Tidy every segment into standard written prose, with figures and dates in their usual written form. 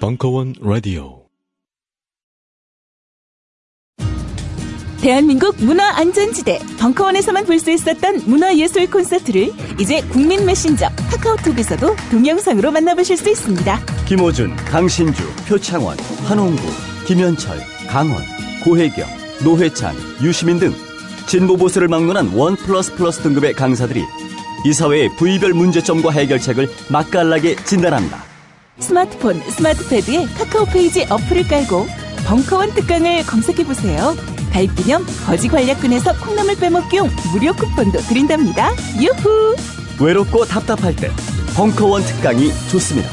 벙커원 라디오. 대한민국 문화안전지대 벙커원에서만 볼 수 있었던 문화예술 콘서트를 이제 국민 메신저 카카오톡에서도 동영상으로 만나보실 수 있습니다. 김어준, 강신주, 표창원, 한홍구, 김현철, 강원, 고혜경, 노회찬, 유시민 등 진보 보수를 막론한 1++ 등급의 강사들이 이 사회의 부위별 문제점과 해결책을 맛깔나게 진단합니다. 스마트폰, 스마트패드에 카카오페이지 어플을 깔고 벙커원 특강을 검색해보세요. 가입기념 거지관략군에서 콩나물 빼먹기용 무료 쿠폰도 드린답니다. 유후! 외롭고 답답할 때 벙커원 특강이 좋습니다.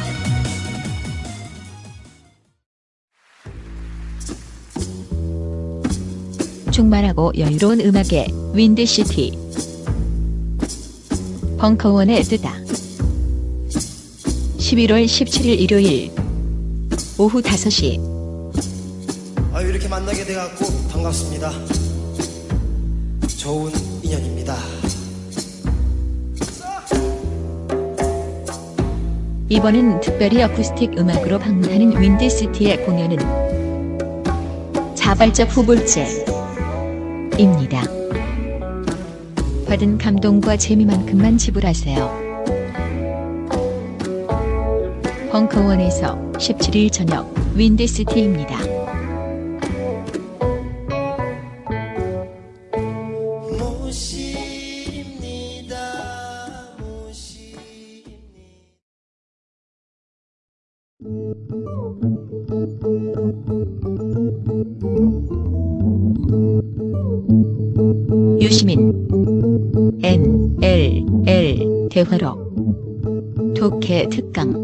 충만하고 여유로운 음악의 윈드시티 벙커원의 뜨다. 11월 17일 일요일 오후 5시. 아유, 이렇게 만나게 돼갖고 반갑습니다. 좋은 인연입니다. 이번엔 특별히 어쿠스틱 음악으로 방문하는 윈드시티의 공연은 자발적 후불제입니다. 받은 감동과 재미만큼만 지불하세요. 벙커원에서 17일 저녁 윈드시티입니다. 유시민 NLL 대화록 독해 특강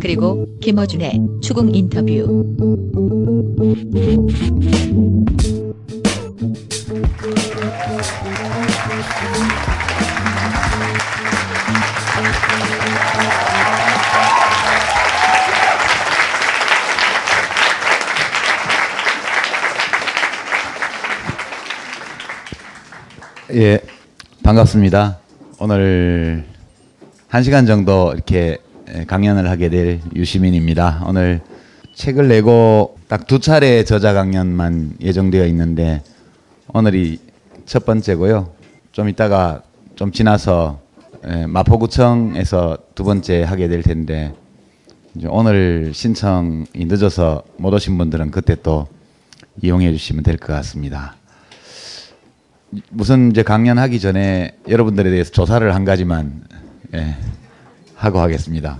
그리고 김어준의 추궁 인터뷰. 예, 반갑습니다. 오늘 1시간 정도 이렇게 강연을 하게 될 유시민입니다. 오늘 책을 내고 딱 2차례 저자 강연만 예정되어 있는데 오늘이 첫 번째고요. 좀 이따가 좀 지나서 마포구청에서 2번째 하게 될 텐데 이제 오늘 신청이 늦어서 못 오신 분들은 그때 또 이용해 주시면 될 것 같습니다. 무슨 이제 강연하기 전에 여러분들에 대해서 조사를 한 가지만 하고 하겠습니다.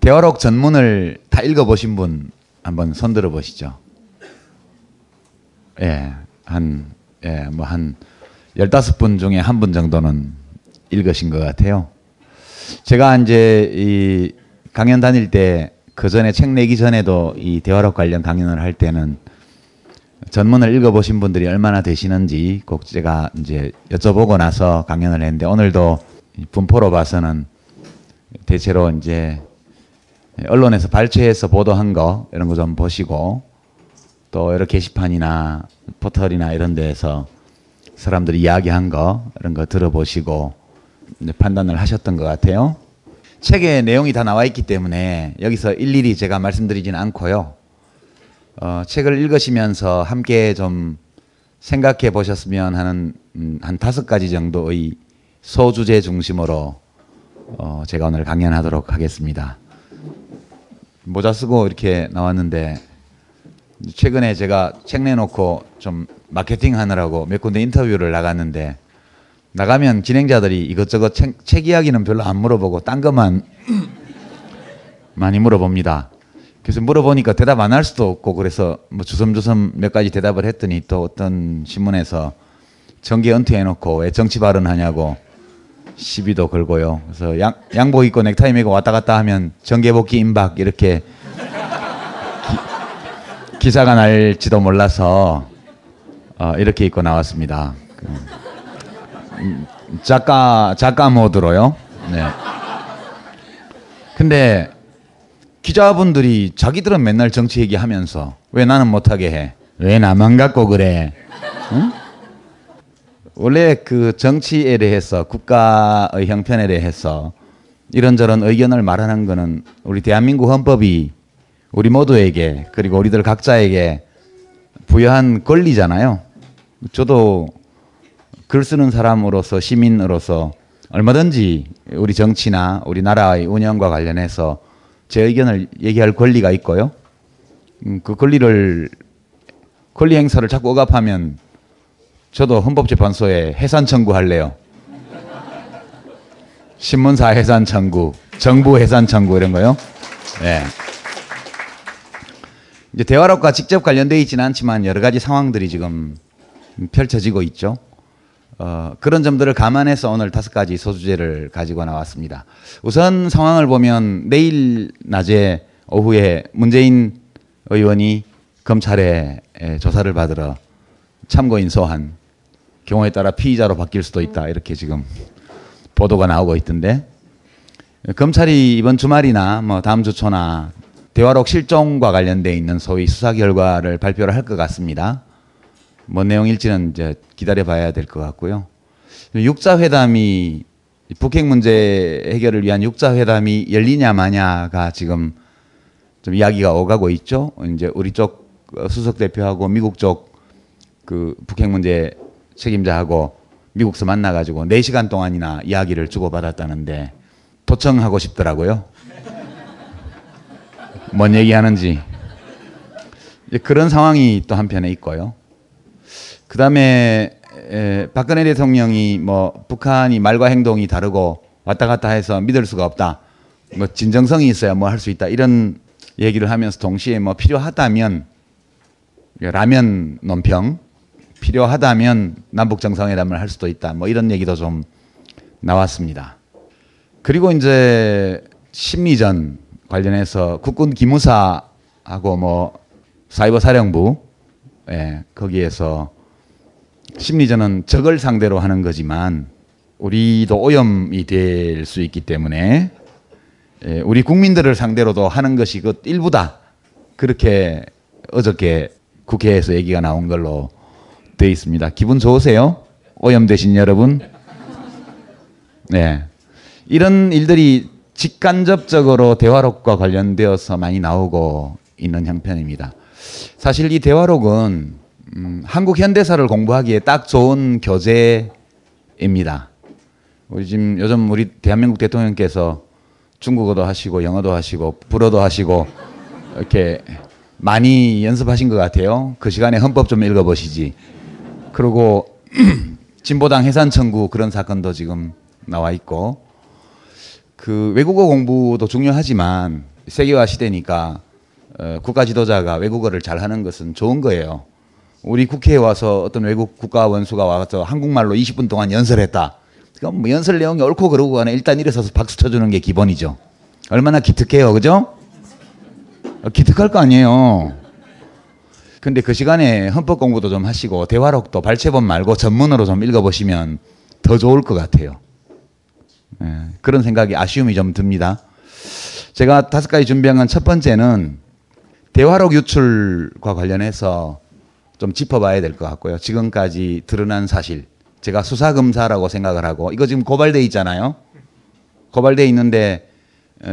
대화록 전문을 다 읽어보신 분 한번 손 들어보시죠. 한 15분 중에 한 분 정도는 읽으신 것 같아요. 제가 이제 이 강연 다닐 때 그 전에 책 내기 전에도 이 대화록 관련 강연을 할 때는 전문을 읽어보신 분들이 얼마나 되시는지 꼭 제가 이제 여쭤보고 나서 강연을 했는데 오늘도 분포로 봐서는 대체로 이제 언론에서 발췌해서 보도한 거 이런 거 좀 보시고 또 여러 게시판이나 포털이나 이런 데에서 사람들이 이야기한 거 이런 거 들어보시고 이제 판단을 하셨던 것 같아요. 책에 내용이 다 나와 있기 때문에 여기서 일일이 제가 말씀드리진 않고요. 책을 읽으시면서 함께 좀 생각해 보셨으면 하는 한 5가지 정도의 소주제 중심으로 제가 오늘 강연하도록 하겠습니다. 모자 쓰고 이렇게 나왔는데 최근에 제가 책 내놓고 좀 마케팅 하느라고 몇 군데 인터뷰를 나갔는데 나가면 진행자들이 이것저것 책 이야기는 별로 안 물어보고 딴 것만 많이 물어봅니다. 그래서 물어보니까 대답 안 할 수도 없고 그래서 뭐 주섬주섬 몇 가지 대답을 했더니 또 어떤 신문에서 정계 은퇴해놓고 왜 정치 발언하냐고 시비도 걸고요. 그래서 양복 입고 넥타이 메고 왔다 갔다 하면 정계 복귀 임박 이렇게 기사가 날지도 몰라서 이렇게 입고 나왔습니다. 작가 모드로요. 네. 근데 기자분들이 자기들은 맨날 정치 얘기하면서 왜 나는 못하게 해? 왜 나만 갖고 그래? 응? 원래 그 정치에 대해서 국가의 형편에 대해서 이런저런 의견을 말하는 거는 우리 대한민국 헌법이 우리 모두에게 그리고 우리들 각자에게 부여한 권리잖아요. 저도 글 쓰는 사람으로서 시민으로서 얼마든지 우리 정치나 우리 나라의 운영과 관련해서 제 의견을 얘기할 권리가 있고요. 그 권리 행사를 자꾸 억압하면 저도 헌법재판소에 해산 청구할래요. 신문사 해산 청구, 정부 해산 청구 이런 거요. 네. 이제 대화록과 직접 관련되어 있지는 않지만 여러 가지 상황들이 지금 펼쳐지고 있죠. 그런 점들을 감안해서 오늘 5가지 소주제를 가지고 나왔습니다. 우선 상황을 보면 내일 낮에 오후에 문재인 의원이 검찰에 조사를 받으러 참고인 소환, 경우에 따라 피의자로 바뀔 수도 있다 이렇게 지금 보도가 나오고 있던데, 검찰이 이번 주말이나 뭐 다음 주 초나 대화록 실종과 관련돼 있는 소위 수사 결과를 발표를 할 것 같습니다. 뭔 내용일지는 이제 기다려봐야 될 것 같고요. 육자회담이 북핵 문제 해결을 위한 육자회담이 열리냐 마냐가 지금 좀 이야기가 오가고 있죠. 이제 우리 쪽 수석 대표하고 미국 쪽 그 북핵 문제 책임자하고 미국서 만나가지고 4시간 동안이나 이야기를 주고받았다는데 도청하고 싶더라고요. 뭔 얘기하는지. 이제 그런 상황이 또 한편에 있고요. 그 다음에 박근혜 대통령이 뭐 북한이 말과 행동이 다르고 왔다 갔다 해서 믿을 수가 없다. 뭐 진정성이 있어야 뭐 할 수 있다. 이런 얘기를 하면서 동시에 뭐 필요하다면 라면 논평, 필요하다면 남북 정상회담을 할 수도 있다. 뭐 이런 얘기도 좀 나왔습니다. 그리고 이제 심리전 관련해서 국군 기무사하고 뭐 사이버 사령부 거기에서 심리전은 적을 상대로 하는 거지만 우리도 오염이 될 수 있기 때문에 우리 국민들을 상대로도 하는 것이 그 일부다. 그렇게 어저께 국회에서 얘기가 나온 걸로 돼 있습니다. 기분 좋으세요? 오염되신 여러분? 네. 이런 일들이 직간접적으로 대화록과 관련되어서 많이 나오고 있는 형편입니다. 사실 이 대화록은 한국 현대사를 공부하기에 딱 좋은 교재입니다. 우리 지금 요즘 우리 대한민국 대통령께서 중국어도 하시고 영어도 하시고 불어도 하시고 이렇게 많이 연습하신 것 같아요. 그 시간에 헌법 좀 읽어보시지. 그리고 진보당 해산 청구 그런 사건도 지금 나와 있고, 그 외국어 공부도 중요하지만 세계화 시대니까 국가 지도자가 외국어를 잘하는 것은 좋은 거예요. 우리 국회에 와서 어떤 외국 국가 원수가 와서 한국말로 20분 동안 연설했다. 그럼 뭐 연설 내용이 옳고 그러고 간에 일단 일어서서 박수 쳐주는 게 기본이죠. 얼마나 기특해요, 그죠? 기특할 거 아니에요. 근데 그 시간에 헌법 공부도 좀 하시고 대화록도 발췌본 말고 전문으로 좀 읽어보시면 더 좋을 것 같아요. 그런 생각이 아쉬움이 좀 듭니다. 제가 5가지 준비한 건 첫 번째는 대화록 유출과 관련해서 좀 짚어봐야 될 것 같고요. 지금까지 드러난 사실. 제가 수사검사라고 생각을 하고, 이거 지금 고발돼 있잖아요. 고발돼 있는데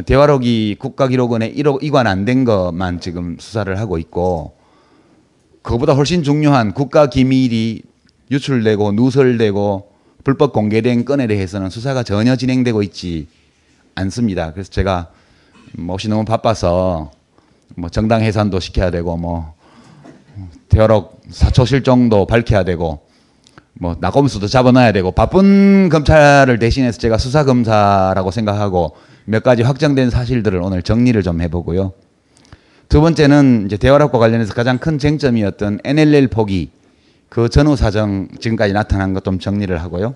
대화록이 국가기록원에 이관 안 된 것만 지금 수사를 하고 있고, 그거보다 훨씬 중요한 국가기밀이 유출되고 누설되고 불법 공개된 건에 대해서는 수사가 전혀 진행되고 있지 않습니다. 그래서 제가 혹시 너무 바빠서 뭐 정당 해산도 시켜야 되고 뭐 대화록 사초 실종도 밝혀야 되고 뭐 나검수도 잡아놔야 되고 바쁜 검찰을 대신해서 제가 수사검사라고 생각하고 몇 가지 확정된 사실들을 오늘 정리를 좀 해보고요. 두 번째는 이제 대화록과 관련해서 가장 큰 쟁점이었던 NLL 포기 그 전후 사정 지금까지 나타난 것 좀 정리를 하고요.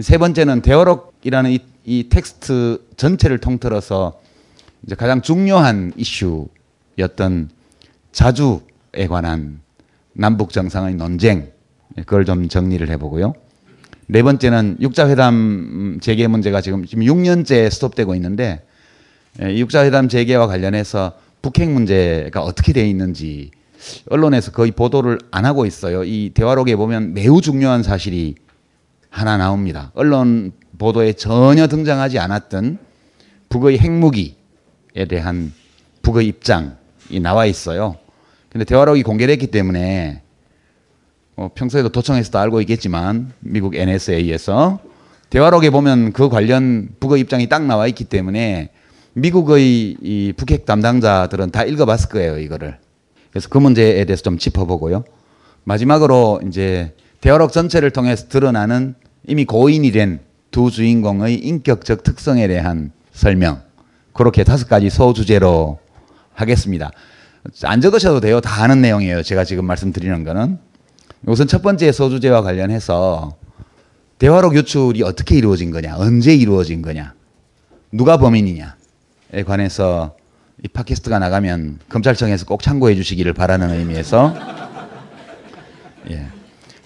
세 번째는 대화록이라는 이 텍스트 전체를 통틀어서 이제 가장 중요한 이슈였던 자주에 관한 남북 정상의 논쟁 그걸 좀 정리를 해보고요. 네 번째는 육자회담 재개 문제가 지금 6년째 스톱되고 있는데 이 육자회담 재개와 관련해서 북핵 문제가 어떻게 돼 있는지 언론에서 거의 보도를 안 하고 있어요. 이 대화록에 보면 매우 중요한 사실이 하나 나옵니다. 언론 보도에 전혀 등장하지 않았던 북의 핵무기에 대한 북의 입장이 나와 있어요. 근데 대화록이 공개됐기 때문에 평소에도 도청에서도 알고 있겠지만 미국 NSA에서 대화록에 보면 그 관련 북의 입장이 딱 나와 있기 때문에 미국의 이 북핵 담당자들은 다 읽어봤을 거예요, 이거를. 그래서 그 문제에 대해서 좀 짚어보고요. 마지막으로 이제 대화록 전체를 통해서 드러나는 이미 고인이 된 두 주인공의 인격적 특성에 대한 설명. 그렇게 5가지 소주제로 하겠습니다. 안 적으셔도 돼요. 다 아는 내용이에요, 제가 지금 말씀드리는 거는. 우선 첫 번째 소주제와 관련해서 대화록 유출이 어떻게 이루어진 거냐, 언제 이루어진 거냐, 누가 범인이냐에 관해서 이 팟캐스트가 나가면 검찰청에서 꼭 참고해 주시기를 바라는 의미에서 예.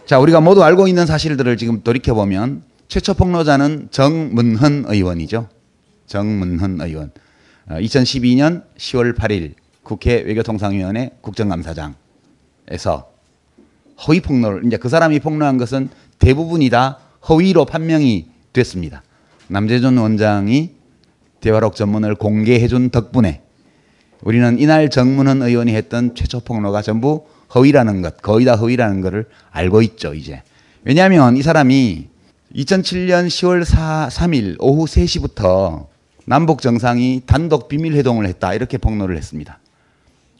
자, 우리가 모두 알고 있는 사실들을 지금 돌이켜보면 최초 폭로자는 정문헌 의원이죠. 정문헌 의원. 2012년 10월 8일 국회 외교통상위원회 국정감사장에서 허위 폭로를, 이제 그 사람이 폭로한 것은 대부분이 다 허위로 판명이 됐습니다. 남재준 원장이 대화록 전문을 공개해준 덕분에 우리는 이날 정문헌 의원이 했던 최초 폭로가 전부 허위라는 것, 거의 다 허위라는 것을 알고 있죠, 이제. 왜냐하면 이 사람이 2007년 10월 3일 오후 3시부터 남북 정상이 단독 비밀회동을 했다, 이렇게 폭로를 했습니다.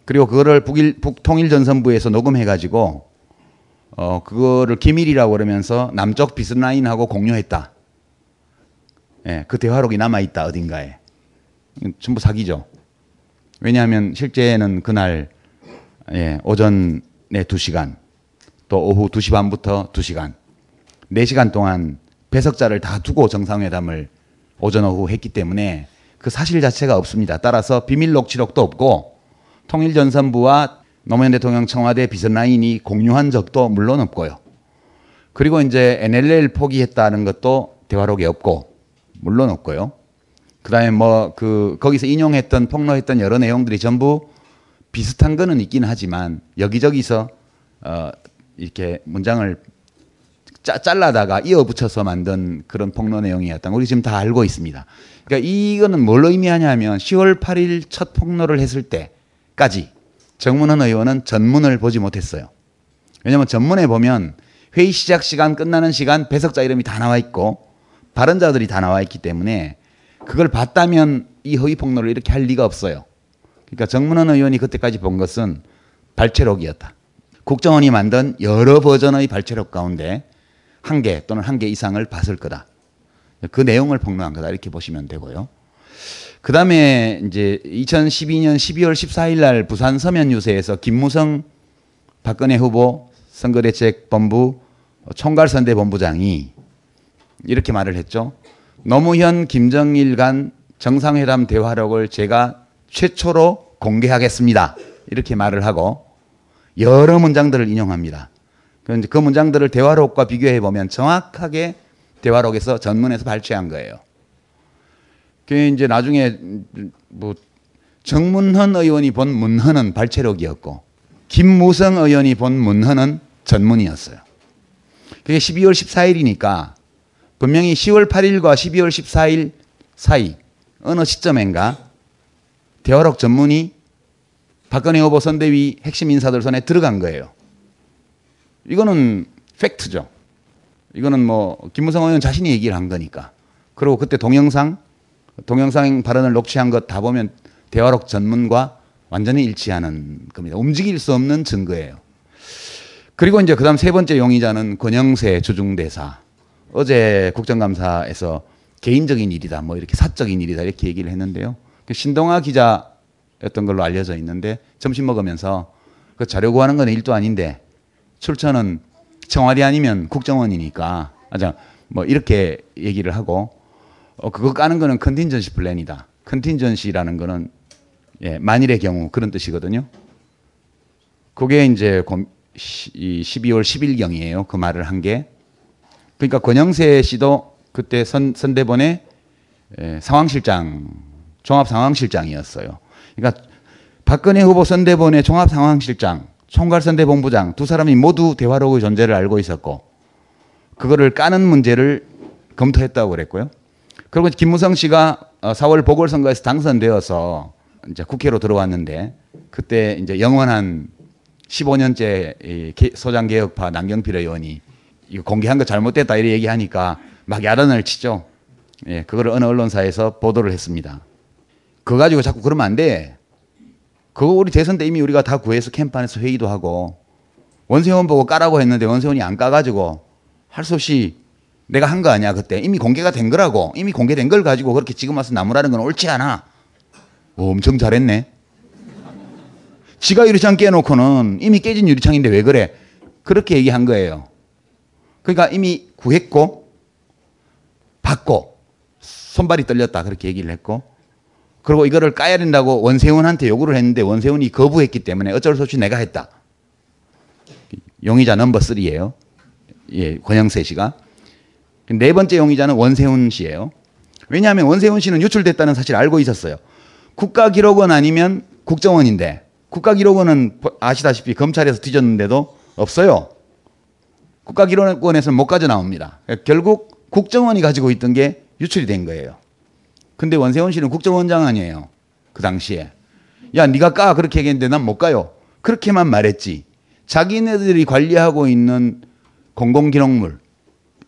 그리고 그거를 북통일전선부에서 녹음해가지고 그거를 기밀이라고 그러면서 남쪽 비스라인하고 공유했다. 예, 그 대화록이 남아있다, 어딘가에. 전부 사기죠. 왜냐하면 실제는 그날 예, 오전에 2시간, 또 오후 2시 반부터 2시간, 4시간 동안 배석자를 다 두고 정상회담을 오전 오후 했기 때문에 그 사실 자체가 없습니다. 따라서 비밀 녹취록도 없고 통일전선부와 노무현 대통령 청와대 비서라인이 공유한 적도 물론 없고요. 그리고 이제 NLL 포기했다는 것도 대화록에 없고 물론 없고요. 그다음에 거기서 인용했던 폭로했던 여러 내용들이 전부 비슷한 거는 있긴 하지만 여기저기서 이렇게 문장을 잘라다가 이어붙여서 만든 그런 폭로 내용이었던 거 우리 지금 다 알고 있습니다. 그러니까 이거는 뭘 의미하냐면 10월 8일 첫 폭로를 했을 때까지 정문헌 의원은 전문을 보지 못했어요. 왜냐하면 전문에 보면 회의 시작 시간, 끝나는 시간, 배석자 이름이 다 나와 있고 발언자들이 다 나와 있기 때문에 그걸 봤다면 이 허위 폭로를 이렇게 할 리가 없어요. 그러니까 정문헌 의원이 그때까지 본 것은 발췌록이었다. 국정원이 만든 여러 버전의 발췌록 가운데 한 개 또는 한 개 이상을 봤을 거다. 그 내용을 폭로한 거다, 이렇게 보시면 되고요. 그 다음에 이제 2012년 12월 14일 날 부산 서면유세에서 김무성 박근혜 후보 선거대책본부 총괄선대본부장이 이렇게 말을 했죠. 노무현 김정일 간 정상회담 대화록을 제가 최초로 공개하겠습니다, 이렇게 말을 하고 여러 문장들을 인용합니다. 그 문장들을 대화록과 비교해보면 정확하게 대화록에서 전문에서 발췌한 거예요. 그게 이제 나중에 정문헌 의원이 본 문헌은 발췌록이었고 김무성 의원이 본 문헌은 전문이었어요. 그게 12월 14일이니까 분명히 10월 8일과 12월 14일 사이 어느 시점인가 대화록 전문이 박근혜 후보 선대위 핵심 인사들 손에 들어간 거예요. 이거는 팩트죠. 이거는 김무성 의원 자신이 얘기를 한 거니까. 그리고 그때 동영상 발언을 녹취한 것 다 보면 대화록 전문과 완전히 일치하는 겁니다. 움직일 수 없는 증거예요. 그리고 이제 그 다음 세 번째 용의자는 권영세 주중대사. 어제 국정감사에서 개인적인 일이다, 이렇게 사적인 일이다, 이렇게 얘기를 했는데요. 신동아 기자였던 걸로 알려져 있는데 점심 먹으면서 그 자료 구하는 건 일도 아닌데 출처는 청와대 아니면 국정원이니까 이렇게 얘기를 하고 그거 까는 거는 컨틴전시 플랜이다. 컨틴전시라는 거는 예, 만일의 경우 그런 뜻이거든요. 그게 이제 12월 10일경이에요. 그 말을 한 게. 그러니까 권영세 씨도 그때 선대본의 상황실장, 종합상황실장이었어요. 그러니까 박근혜 후보 선대본의 종합상황실장, 총괄선대본부장 두 사람이 모두 대화록의 존재를 알고 있었고 그거를 까는 문제를 검토했다고 그랬고요. 그리고 김무성 씨가 4월 보궐선거에서 당선되어서 이제 국회로 들어왔는데 그때 이제 영원한 15년째 소장개혁파 남경필 의원이 이거 공개한 거 잘못됐다 이래 얘기하니까 막 야단을 치죠. 예, 그걸 어느 언론사에서 보도를 했습니다. 그거 가지고 자꾸 그러면 안 돼. 그거 우리 대선 때 이미 우리가 다 구해서 캠판에서 회의도 하고 원세훈 보고 까라고 했는데 원세훈이 안 까가지고 할 수 없이 내가 한 거 아니야 그때. 이미 공개가 된 거라고. 이미 공개된 걸 가지고 그렇게 지금 와서 나무라는 건 옳지 않아. 엄청 잘했네. 지가 유리창 깨놓고는 이미 깨진 유리창인데 왜 그래? 그렇게 얘기한 거예요. 그러니까 이미 구했고 받고 손발이 떨렸다 그렇게 얘기를 했고 그리고 이거를 까야 된다고 원세훈한테 요구를 했는데 원세훈이 거부했기 때문에 어쩔 수 없이 내가 했다. 용의자 넘버 3예요. 예, 권영세 씨가. 네 번째 용의자는 원세훈 씨예요. 왜냐하면 원세훈 씨는 유출됐다는 사실을 알고 있었어요. 국가기록원 아니면 국정원인데 국가기록원은 아시다시피 검찰에서 뒤졌는데도 없어요. 국가기록원에서는 못 가져나옵니다. 그러니까 결국 국정원이 가지고 있던 게 유출이 된 거예요. 근데 원세훈 씨는 국정원장 아니에요. 그 당시에. 야 네가 까 그렇게 얘기했는데 난 못 가요. 그렇게만 말했지. 자기네들이 관리하고 있는 공공기록물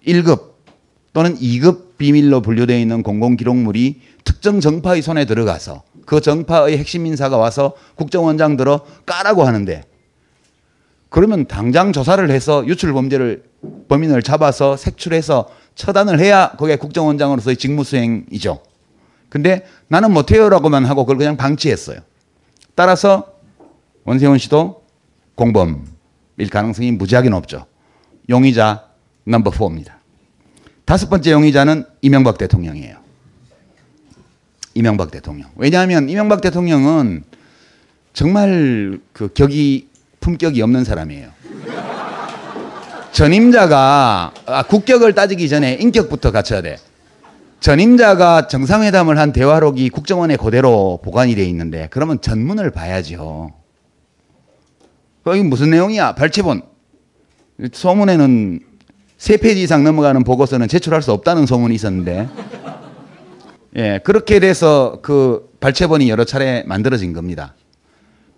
1급 또는 2급 비밀로 분류되어 있는 공공기록물이 특정 정파의 손에 들어가서 그 정파의 핵심 인사가 와서 국정원장 들어 까라고 하는데 그러면 당장 조사를 해서 유출 범죄를 범인을 잡아서 색출해서 처단을 해야 그게 국정원장으로서의 직무수행이죠. 근데 나는 못해요라고만 하고 그걸 그냥 방치했어요. 따라서 원세훈 씨도 공범일 가능성이 무지하게 높죠. 용의자 넘버 4입니다. 다섯 번째 용의자는 이명박 대통령이에요. 이명박 대통령. 왜냐하면 이명박 대통령은 정말 그 격이 품격이 없는 사람이에요. 전임자가 국격을 따지기 전에 인격부터 갖춰야 돼. 전임자가 정상회담을 한 대화록이 국정원에 그대로 보관이 돼 있는데 그러면 전문을 봐야죠. 이게 무슨 내용이야? 발췌본. 소문에는 3페이지 이상 넘어가는 보고서는 제출할 수 없다는 소문이 있었는데 예, 그렇게 돼서 그 발췌본이 여러 차례 만들어진 겁니다.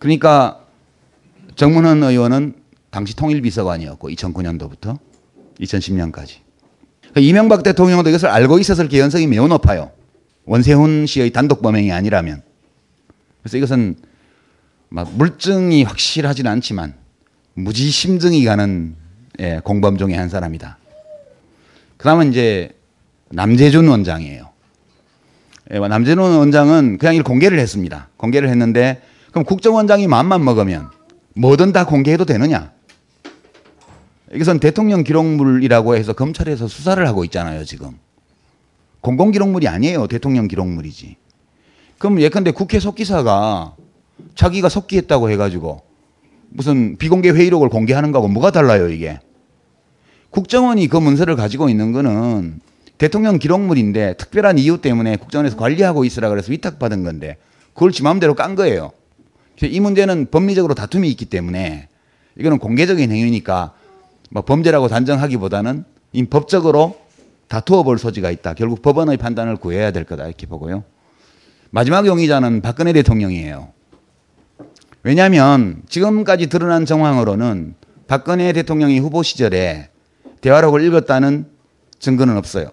그러니까 정문헌 의원은 당시 통일비서관이었고 2009년도부터 2010년까지. 이명박 대통령도 이것을 알고 있었을 개연성이 매우 높아요. 원세훈 씨의 단독 범행이 아니라면. 그래서 이것은 막 물증이 확실하진 않지만 무지심증이 가는 예, 공범 중에 한 사람이다. 그 다음은 이제 남재준 원장이에요. 예, 남재준 원장은 그냥 일 공개를 했습니다. 공개를 했는데 그럼 국정원장이 마음만 먹으면 뭐든 다 공개해도 되느냐? 이것은 대통령 기록물이라고 해서 검찰에서 수사를 하고 있잖아요, 지금. 공공기록물이 아니에요. 대통령 기록물이지. 그럼 예컨대 국회 속기사가 자기가 속기했다고 해가지고 무슨 비공개 회의록을 공개하는 거하고 뭐가 달라요, 이게? 국정원이 그 문서를 가지고 있는 거는 대통령 기록물인데 특별한 이유 때문에 국정원에서 관리하고 있으라 그래서 위탁받은 건데 그걸 지 마음대로 깐 거예요. 이 문제는 법리적으로 다툼이 있기 때문에 이거는 공개적인 행위니까 뭐 범죄라고 단정하기보다는 이 법적으로 다투어 볼 소지가 있다. 결국 법원의 판단을 구해야 될 거다 이렇게 보고요. 마지막 용의자는 박근혜 대통령이에요. 왜냐하면 지금까지 드러난 정황으로는 박근혜 대통령이 후보 시절에 대화록을 읽었다는 증거는 없어요.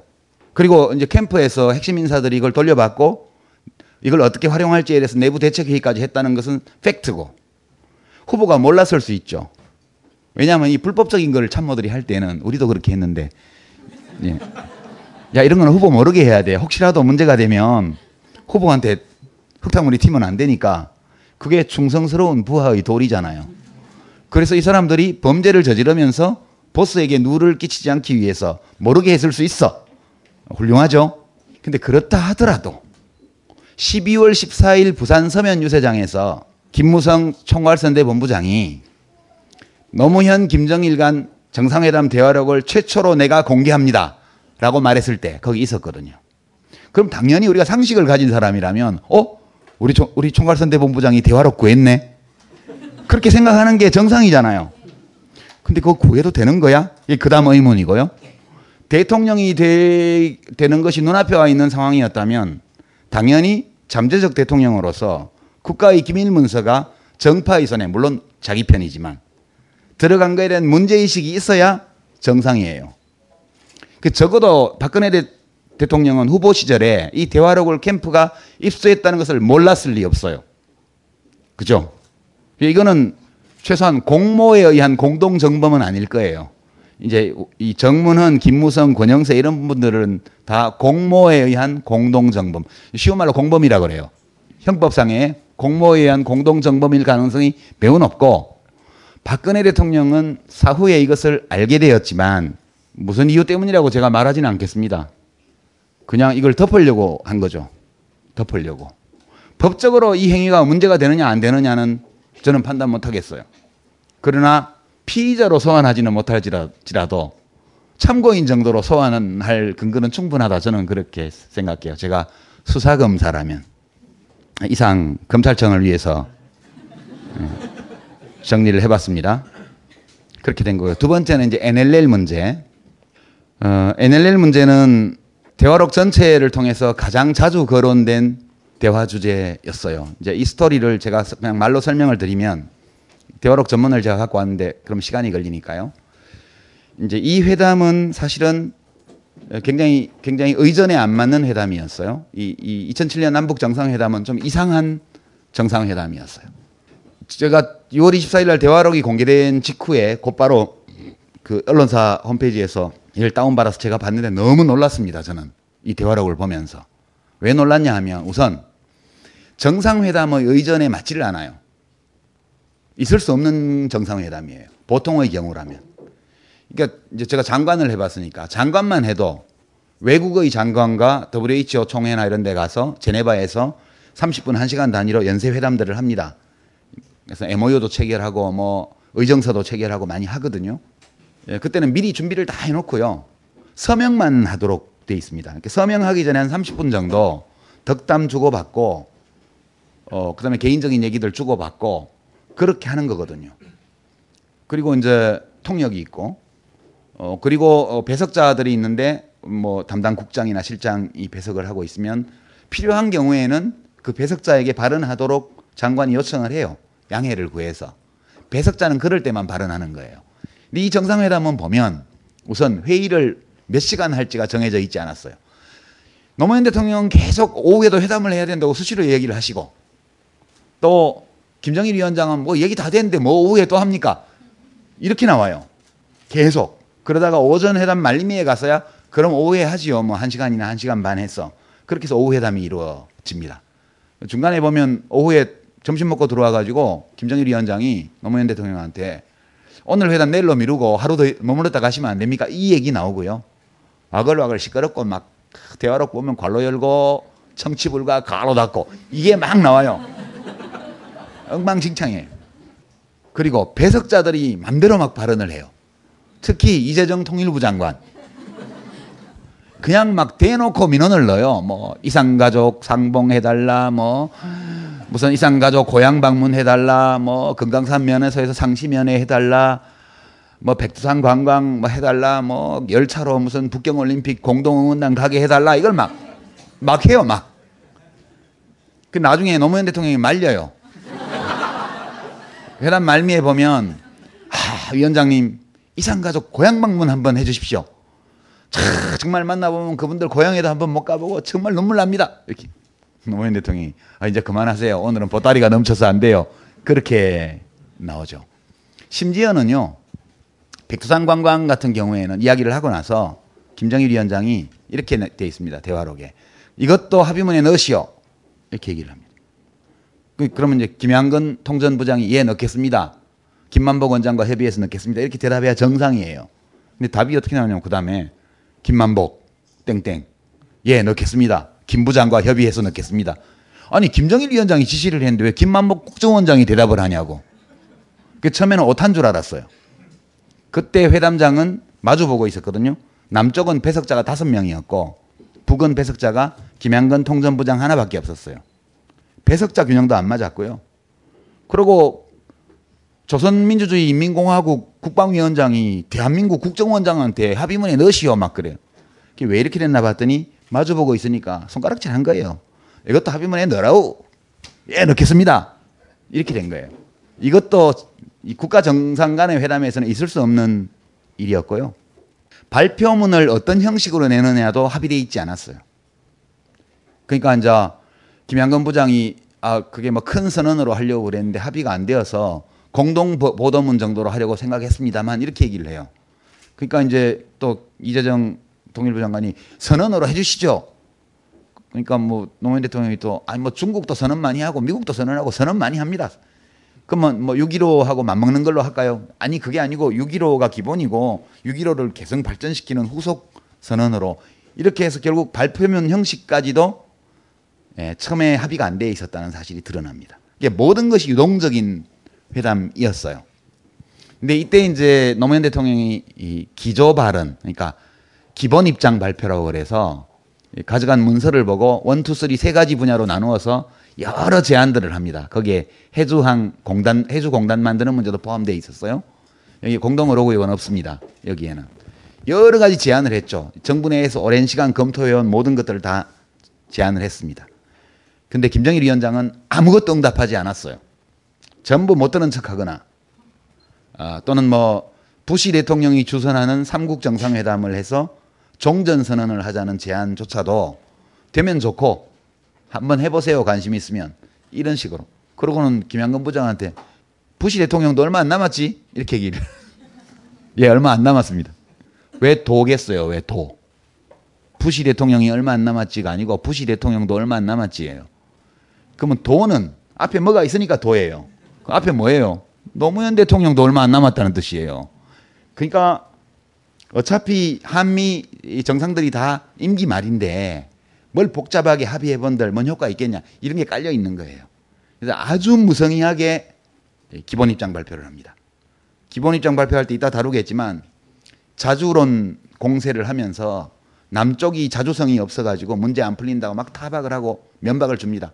그리고 이제 캠프에서 핵심 인사들이 이걸 돌려받고 이걸 어떻게 활용할지에 대해서 내부 대책회의까지 했다는 것은 팩트고 후보가 몰랐을 수 있죠. 왜냐하면 이 불법적인 걸 참모들이 할 때는 우리도 그렇게 했는데 예. 야 이런 건 후보 모르게 해야 돼. 혹시라도 문제가 되면 후보한테 흙탕물이 튀면 안 되니까 그게 충성스러운 부하의 도리잖아요. 그래서 이 사람들이 범죄를 저지르면서 보스에게 누를 끼치지 않기 위해서 모르게 했을 수 있어. 훌륭하죠. 근데 그렇다 하더라도 12월 14일 부산 서면 유세장에서 김무성 총괄선대 본부장이 노무현 김정일 간 정상회담 대화록을 최초로 내가 공개합니다 라고 말했을 때 거기 있었거든요. 그럼 당연히 우리가 상식을 가진 사람이라면 우리 총괄선대 본부장이 대화록 구했네. 그렇게 생각하는 게 정상이잖아요. 근데 그거 구해도 되는 거야? 이게 그다음 의문이고요. 대통령이 되는 것이 눈앞에 와 있는 상황이었다면 당연히 잠재적 대통령으로서 국가의 기밀 문서가 정파의 손에, 물론 자기 편이지만 들어간 거에 대한 문제의식이 있어야 정상이에요. 적어도 박근혜 대통령은 후보 시절에 이 대화록을 캠프가 입수했다는 것을 몰랐을 리 없어요. 그죠? 이거는 최소한 공모에 의한 공동정범은 아닐 거예요. 이제 이 정문헌, 김무성, 권영세 이런 분들은 다 공모에 의한 공동정범. 쉬운 말로 공범이라 그래요. 형법상에 공모에 의한 공동정범일 가능성이 매우 높고, 박근혜 대통령은 사후에 이것을 알게 되었지만 무슨 이유 때문이라고 제가 말하지는 않겠습니다. 그냥 이걸 덮으려고 한 거죠. 덮으려고. 법적으로 이 행위가 문제가 되느냐 안 되느냐는 저는 판단 못하겠어요. 그러나 피의자로 소환하지는 못할지라도 참고인 정도로 소환할 근거는 충분하다, 저는 그렇게 생각해요. 제가 수사검사라면. 이상 검찰청을 위해서 정리를 해봤습니다. 그렇게 된 거고요. 두 번째는 이제 NLL 문제. NLL 문제는 대화록 전체를 통해서 가장 자주 거론된 대화 주제였어요. 이제 이 스토리를 제가 그냥 말로 설명을 드리면, 대화록 전문을 제가 갖고 왔는데 그럼 시간이 걸리니까요. 이제 이 회담은 사실은 굉장히 의전에 안 맞는 회담이었어요. 이 2007년 남북 정상회담은 좀 이상한 정상회담이었어요. 제가 6월 24일 날 대화록이 공개된 직후에 곧바로 그 언론사 홈페이지에서 이걸 다운받아서 제가 봤는데 너무 놀랐습니다. 저는 이 대화록을 보면서. 왜 놀랐냐 하면, 우선 정상회담의 의전에 맞지를 않아요. 있을 수 없는 정상회담이에요, 보통의 경우라면. 그러니까 이제 제가 장관을 해봤으니까, 장관만 해도 외국의 장관과 WHO 총회나 이런 데 가서 제네바에서 30분 1시간 단위로 연쇄회담들을 합니다. 그래서 MOU도 체결하고 뭐 의정서도 체결하고 많이 하거든요. 예, 그때는 미리 준비를 다 해놓고요, 서명만 하도록 돼 있습니다. 이렇게 서명하기 전에 한 30분 정도 덕담 주고받고 그 다음에 개인적인 얘기들 주고받고 그렇게 하는 거거든요. 그리고 이제 통역이 있고 그리고 배석자들이 있는데 뭐 담당 국장이나 실장이 배석을 하고 있으면 필요한 경우에는 그 배석자에게 발언하도록 장관이 요청을 해요. 양해를 구해서. 배석자는 그럴 때만 발언하는 거예요. 근데 이 정상회담은 보면 우선 회의를 몇 시간 할지가 정해져 있지 않았어요. 노무현 대통령은 계속 오후에도 회담을 해야 된다고 수시로 얘기를 하시고, 또 김정일 위원장은 뭐 얘기 다 됐는데 뭐 오후에 또 합니까? 이렇게 나와요. 계속. 그러다가 오전 회담 말미에 가서야 그럼 오후에 하지요. 뭐 1시간이나 1시간 반 했어. 그렇게 해서 오후 회담이 이루어집니다. 중간에 보면 오후에 점심 먹고 들어와가지고 김정일 위원장이 노무현 대통령한테 오늘 회담 내일로 미루고 하루 더 머물렀다 가시면 안 됩니까? 이 얘기 나오고요. 와글와글 시끄럽고 막 대화록 보면 괄호 열고 청취불가 가로 닫고 이게 막 나와요. 엉망진창이에요. 그리고 배석자들이 맘대로 막 발언을 해요. 특히 이재정 통일부 장관. 그냥 막 대놓고 민원을 넣어요. 뭐 이상가족 상봉해달라, 뭐 무슨 이상가족 고향 방문해달라, 뭐 금강산 면에서에서 상시면회 해달라, 뭐 백두산 관광 뭐 해달라, 뭐 열차로 무슨 북경올림픽 공동응원단 가게 해달라, 이걸 막 해요, 막. 그 나중에 노무현 대통령이 말려요. 회담 말미에 보면, 위원장님 이상가족 고향 방문 한번 해주십시오. 정말 만나보면 그분들 고향에도 한번 못 가보고 정말 눈물 납니다. 이렇게. 노무현 대통령이 이제 그만하세요. 오늘은 보따리가 넘쳐서 안 돼요. 그렇게 나오죠. 심지어는요, 백두산 관광 같은 경우에는 이야기를 하고 나서 김정일 위원장이 이렇게 돼 있습니다. 대화록에. 이것도 합의문에 넣으시오. 이렇게 얘기를 합니다. 그러면 이제 김양건 통전부장이 예, 넣겠습니다. 김만복 원장과 협의해서 넣겠습니다. 이렇게 대답해야 정상이에요. 근데 답이 어떻게 나오냐면, 그 다음에 김만복 땡땡 예, 넣겠습니다. 김부장과 협의해서 넣겠습니다. 아니, 김정일 위원장이 지시를 했는데 왜 김만복 국정원장이 대답을 하냐고. 그 처음에는 오탄 줄 알았어요. 그때 회담장은 마주보고 있었거든요. 남쪽은 배석자가 5명이었고 북은 배석자가 김양건 통전부장 하나밖에 없었어요. 배석자 균형도 안 맞았고요. 그리고 조선민주주의 인민공화국 국방위원장이 대한민국 국정원장한테 합의문에 넣으시오 막 그래요. 그게 왜 이렇게 됐나 봤더니 마주보고 있으니까 손가락질 한 거예요. 이것도 합의문에 넣으라고. 예, 넣겠습니다. 이렇게 된 거예요. 이것도 이 국가 정상 간의 회담에서는 있을 수 없는 일이었고요. 발표문을 어떤 형식으로 내느냐도 합의되어 있지 않았어요. 그러니까 이제 김양건 부장이 그게 뭐 큰 선언으로 하려고 그랬는데 합의가 안 되어서 공동 보도문 정도로 하려고 생각했습니다만 이렇게 얘기를 해요. 그러니까 이제 또 이재정 통일부 장관이 선언으로 해주시죠. 그러니까 뭐 노무현 대통령이 또 아니 뭐 중국도 선언 많이 하고 미국도 선언하고 선언 많이 합니다. 그러면 뭐 6.15하고 맞먹는 걸로 할까요? 아니 그게 아니고 6.15가 기본이고 6.15를 개성 발전시키는 후속 선언으로 이렇게 해서 결국 발표문 형식까지도 처음에 합의가 안 돼 있었다는 사실이 드러납니다. 이게 모든 것이 유동적인 회담이었어요. 근데 이때 이제 노무현 대통령이 이 기조 발언, 그러니까 기본 입장 발표라고 그래서 가져간 문서를 보고 1, 2, 3 세 가지 분야로 나누어서 여러 제안들을 합니다. 거기에 해주공단 만드는 문제도 포함되어 있었어요. 여기 공동어로구 이건 없습니다. 여기에는 여러 가지 제안을 했죠. 정부 내에서 오랜 시간 검토해온 모든 것들을 다 제안을 했습니다. 근데 김정일 위원장은 아무것도 응답하지 않았어요. 전부 못 들은 척하거나 또는 뭐 부시 대통령이 주선하는 3국 정상회담을 해서 종전선언을 하자는 제안조차도 되면 좋고 한번 해보세요 관심 있으면 이런 식으로. 그러고는 김양건 부장한테 부시 대통령도 얼마 안 남았지? 이렇게 얘기를. 예, 얼마 안 남았습니다. 왜 도겠어요? 왜 도? 부시 대통령이 얼마 안 남았지가 아니고 부시 대통령도 얼마 안 남았지예요. 그러면 도는 앞에 뭐가 있으니까 도예요. 그 앞에 뭐예요? 노무현 대통령도 얼마 안 남았다는 뜻이에요. 그러니까 어차피 한미 정상들이 다 임기 말인데 뭘 복잡하게 합의해본들 뭔 효과 있겠냐 이런 게 깔려 있는 거예요. 그래서 아주 무성의하게 기본 입장 발표를 합니다. 기본 입장 발표할 때 이따 다루겠지만 자주론 공세를 하면서 남쪽이 자주성이 없어가지고 문제 안 풀린다고 막 타박을 하고 면박을 줍니다.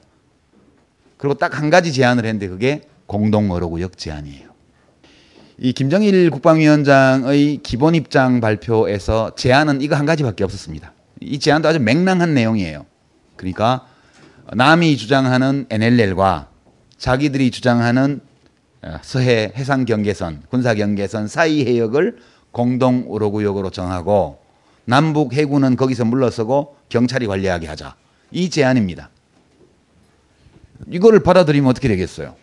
그리고 딱 한 가지 제안을 했는데 그게 공동어로구역 제안이에요. 이 김정일 국방위원장의 기본 입장 발표에서 제안은 이거 한 가지밖에 없었습니다. 이 제안도 아주 맹랑한 내용이에요. 그러니까 남이 주장하는 NLL과 자기들이 주장하는 서해 해상경계선, 군사경계선 사이 해역을 공동어로구역으로 정하고 남북 해군은 거기서 물러서고 경찰이 관리하게 하자. 이 제안입니다. 이거를 받아들이면 어떻게 되겠어요?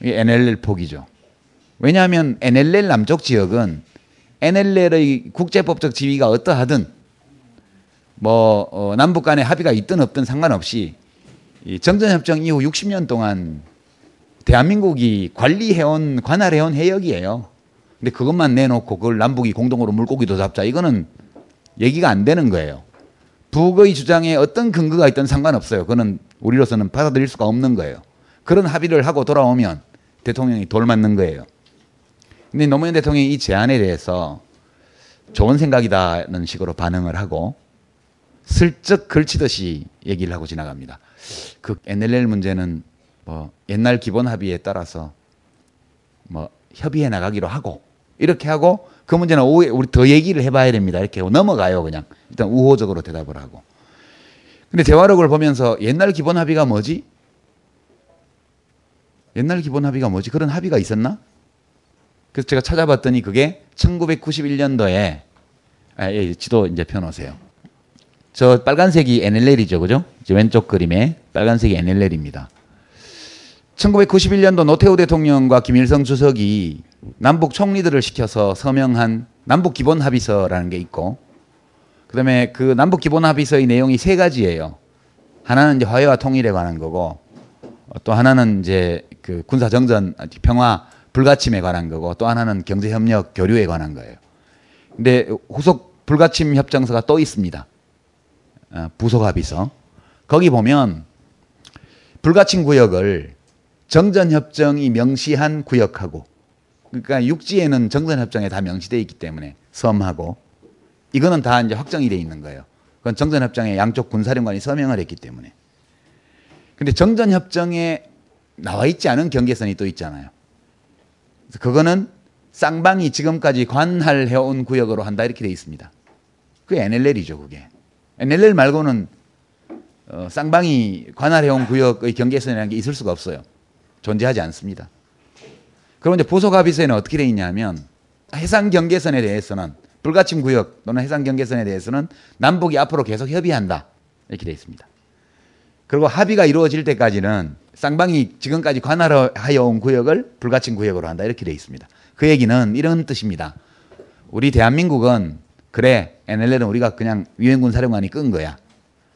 이게 NLL 포기죠. 왜냐하면 NLL 남쪽 지역은 NLL의 국제법적 지위가 어떠하든 뭐 남북 간의 합의가 있든 없든 상관없이 이 정전협정 이후 60년 동안 대한민국이 관리해온 관할해온 해역이에요. 근데 그것만 내놓고 그걸 남북이 공동으로 물고기도 잡자 이거는 얘기가 안 되는 거예요. 북의 주장에 어떤 근거가 있든 상관없어요. 그거는 우리로서는 받아들일 수가 없는 거예요. 그런 합의를 하고 돌아오면 대통령이 돌 맞는 거예요. 근데 노무현 대통령이 이 제안에 대해서 좋은 생각이다는 식으로 반응을 하고 슬쩍 걸치듯이 얘기를 하고 지나갑니다. 그 NLL 문제는 뭐 옛날 기본 합의에 따라서 뭐 협의해 나가기로 하고 이렇게 하고 그 문제는 오후에 우리 더 얘기를 해봐야 됩니다. 이렇게 넘어가요. 그냥 일단 우호적으로 대답을 하고. 근데 대화록을 보면서 옛날 기본 합의가 뭐지? 옛날 기본 합의가 뭐지? 그런 합의가 있었나? 그래서 제가 찾아봤더니 그게 1991년도에 예, 지도 이제 펴놓으세요. 저 빨간색이 NLL이죠. 그죠? 왼쪽 그림에 빨간색이 NLL입니다. 1991년도 노태우 대통령과 김일성 주석이 남북 총리들을 시켜서 서명한 남북 기본 합의서라는 게 있고 그다음에 그 남북 기본 합의서의 내용이 세 가지예요. 하나는 이제 화해와 통일에 관한 거고 또 하나는 이제 그 군사 정전 평화 불가침에 관한 거고 또 하나는 경제 협력 교류에 관한 거예요. 근데 후속 불가침 협정서가 또 있습니다. 부속 합의서. 거기 보면 불가침 구역을 정전협정이 명시한 구역하고 그러니까 육지에는 정전협정에 다 명시되어 있기 때문에 섬하고 이거는 다 이제 확정이 돼 있는 거예요. 그건 정전협정에 양쪽 군사령관이 서명을 했기 때문에. 근데 정전협정에 나와 있지 않은 경계선이 또 있잖아요. 그래서 그거는 쌍방이 지금까지 관할해온 구역으로 한다 이렇게 돼 있습니다. 그게 NLL이죠. 그게 NLL 말고는 쌍방이 관할해온 구역의 경계선이라는 게 있을 수가 없어요. 존재하지 않습니다. 그럼 이제 보석합의서에는 어떻게 돼 있냐면 해상 경계선에 대해서는 불가침 구역 또는 해상 경계선에 대해서는 남북이 앞으로 계속 협의한다 이렇게 돼 있습니다. 그리고 합의가 이루어질 때까지는 쌍방이 지금까지 관할하여 온 구역을 불가침 구역으로 한다 이렇게 돼 있습니다. 그 얘기는 이런 뜻입니다. 우리 대한민국은 그래 NLL은 우리가 그냥 유엔군 사령관이 끈 거야.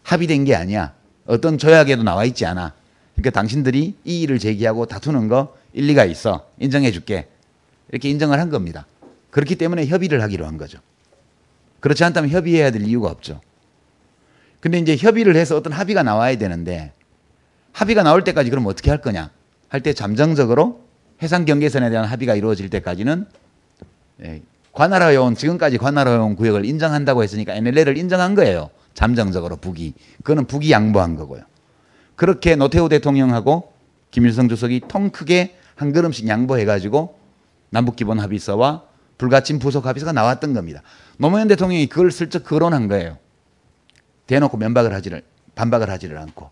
합의된 게 아니야. 어떤 조약에도 나와 있지 않아. 그러니까 당신들이 이의를 제기하고 다투는 거 일리가 있어. 인정해 줄게. 이렇게 인정을 한 겁니다. 그렇기 때문에 협의를 하기로 한 거죠. 그렇지 않다면 협의해야 될 이유가 없죠. 근데 이제 협의를 해서 어떤 합의가 나와야 되는데 합의가 나올 때까지 그럼 어떻게 할 거냐 할 때 잠정적으로 해상 경계선에 대한 합의가 이루어질 때까지는 관할하여 온 지금까지 관할하여 온 구역을 인정한다고 했으니까 NLL을 인정한 거예요. 잠정적으로 북이. 그거는 북이 양보한 거고요. 그렇게 노태우 대통령하고 김일성 주석이 통 크게 한 걸음씩 양보해가지고 남북기본합의서와 불가침 부속합의서가 나왔던 겁니다. 노무현 대통령이 그걸 슬쩍 거론한 거예요. 대놓고 반박을 하지를 않고.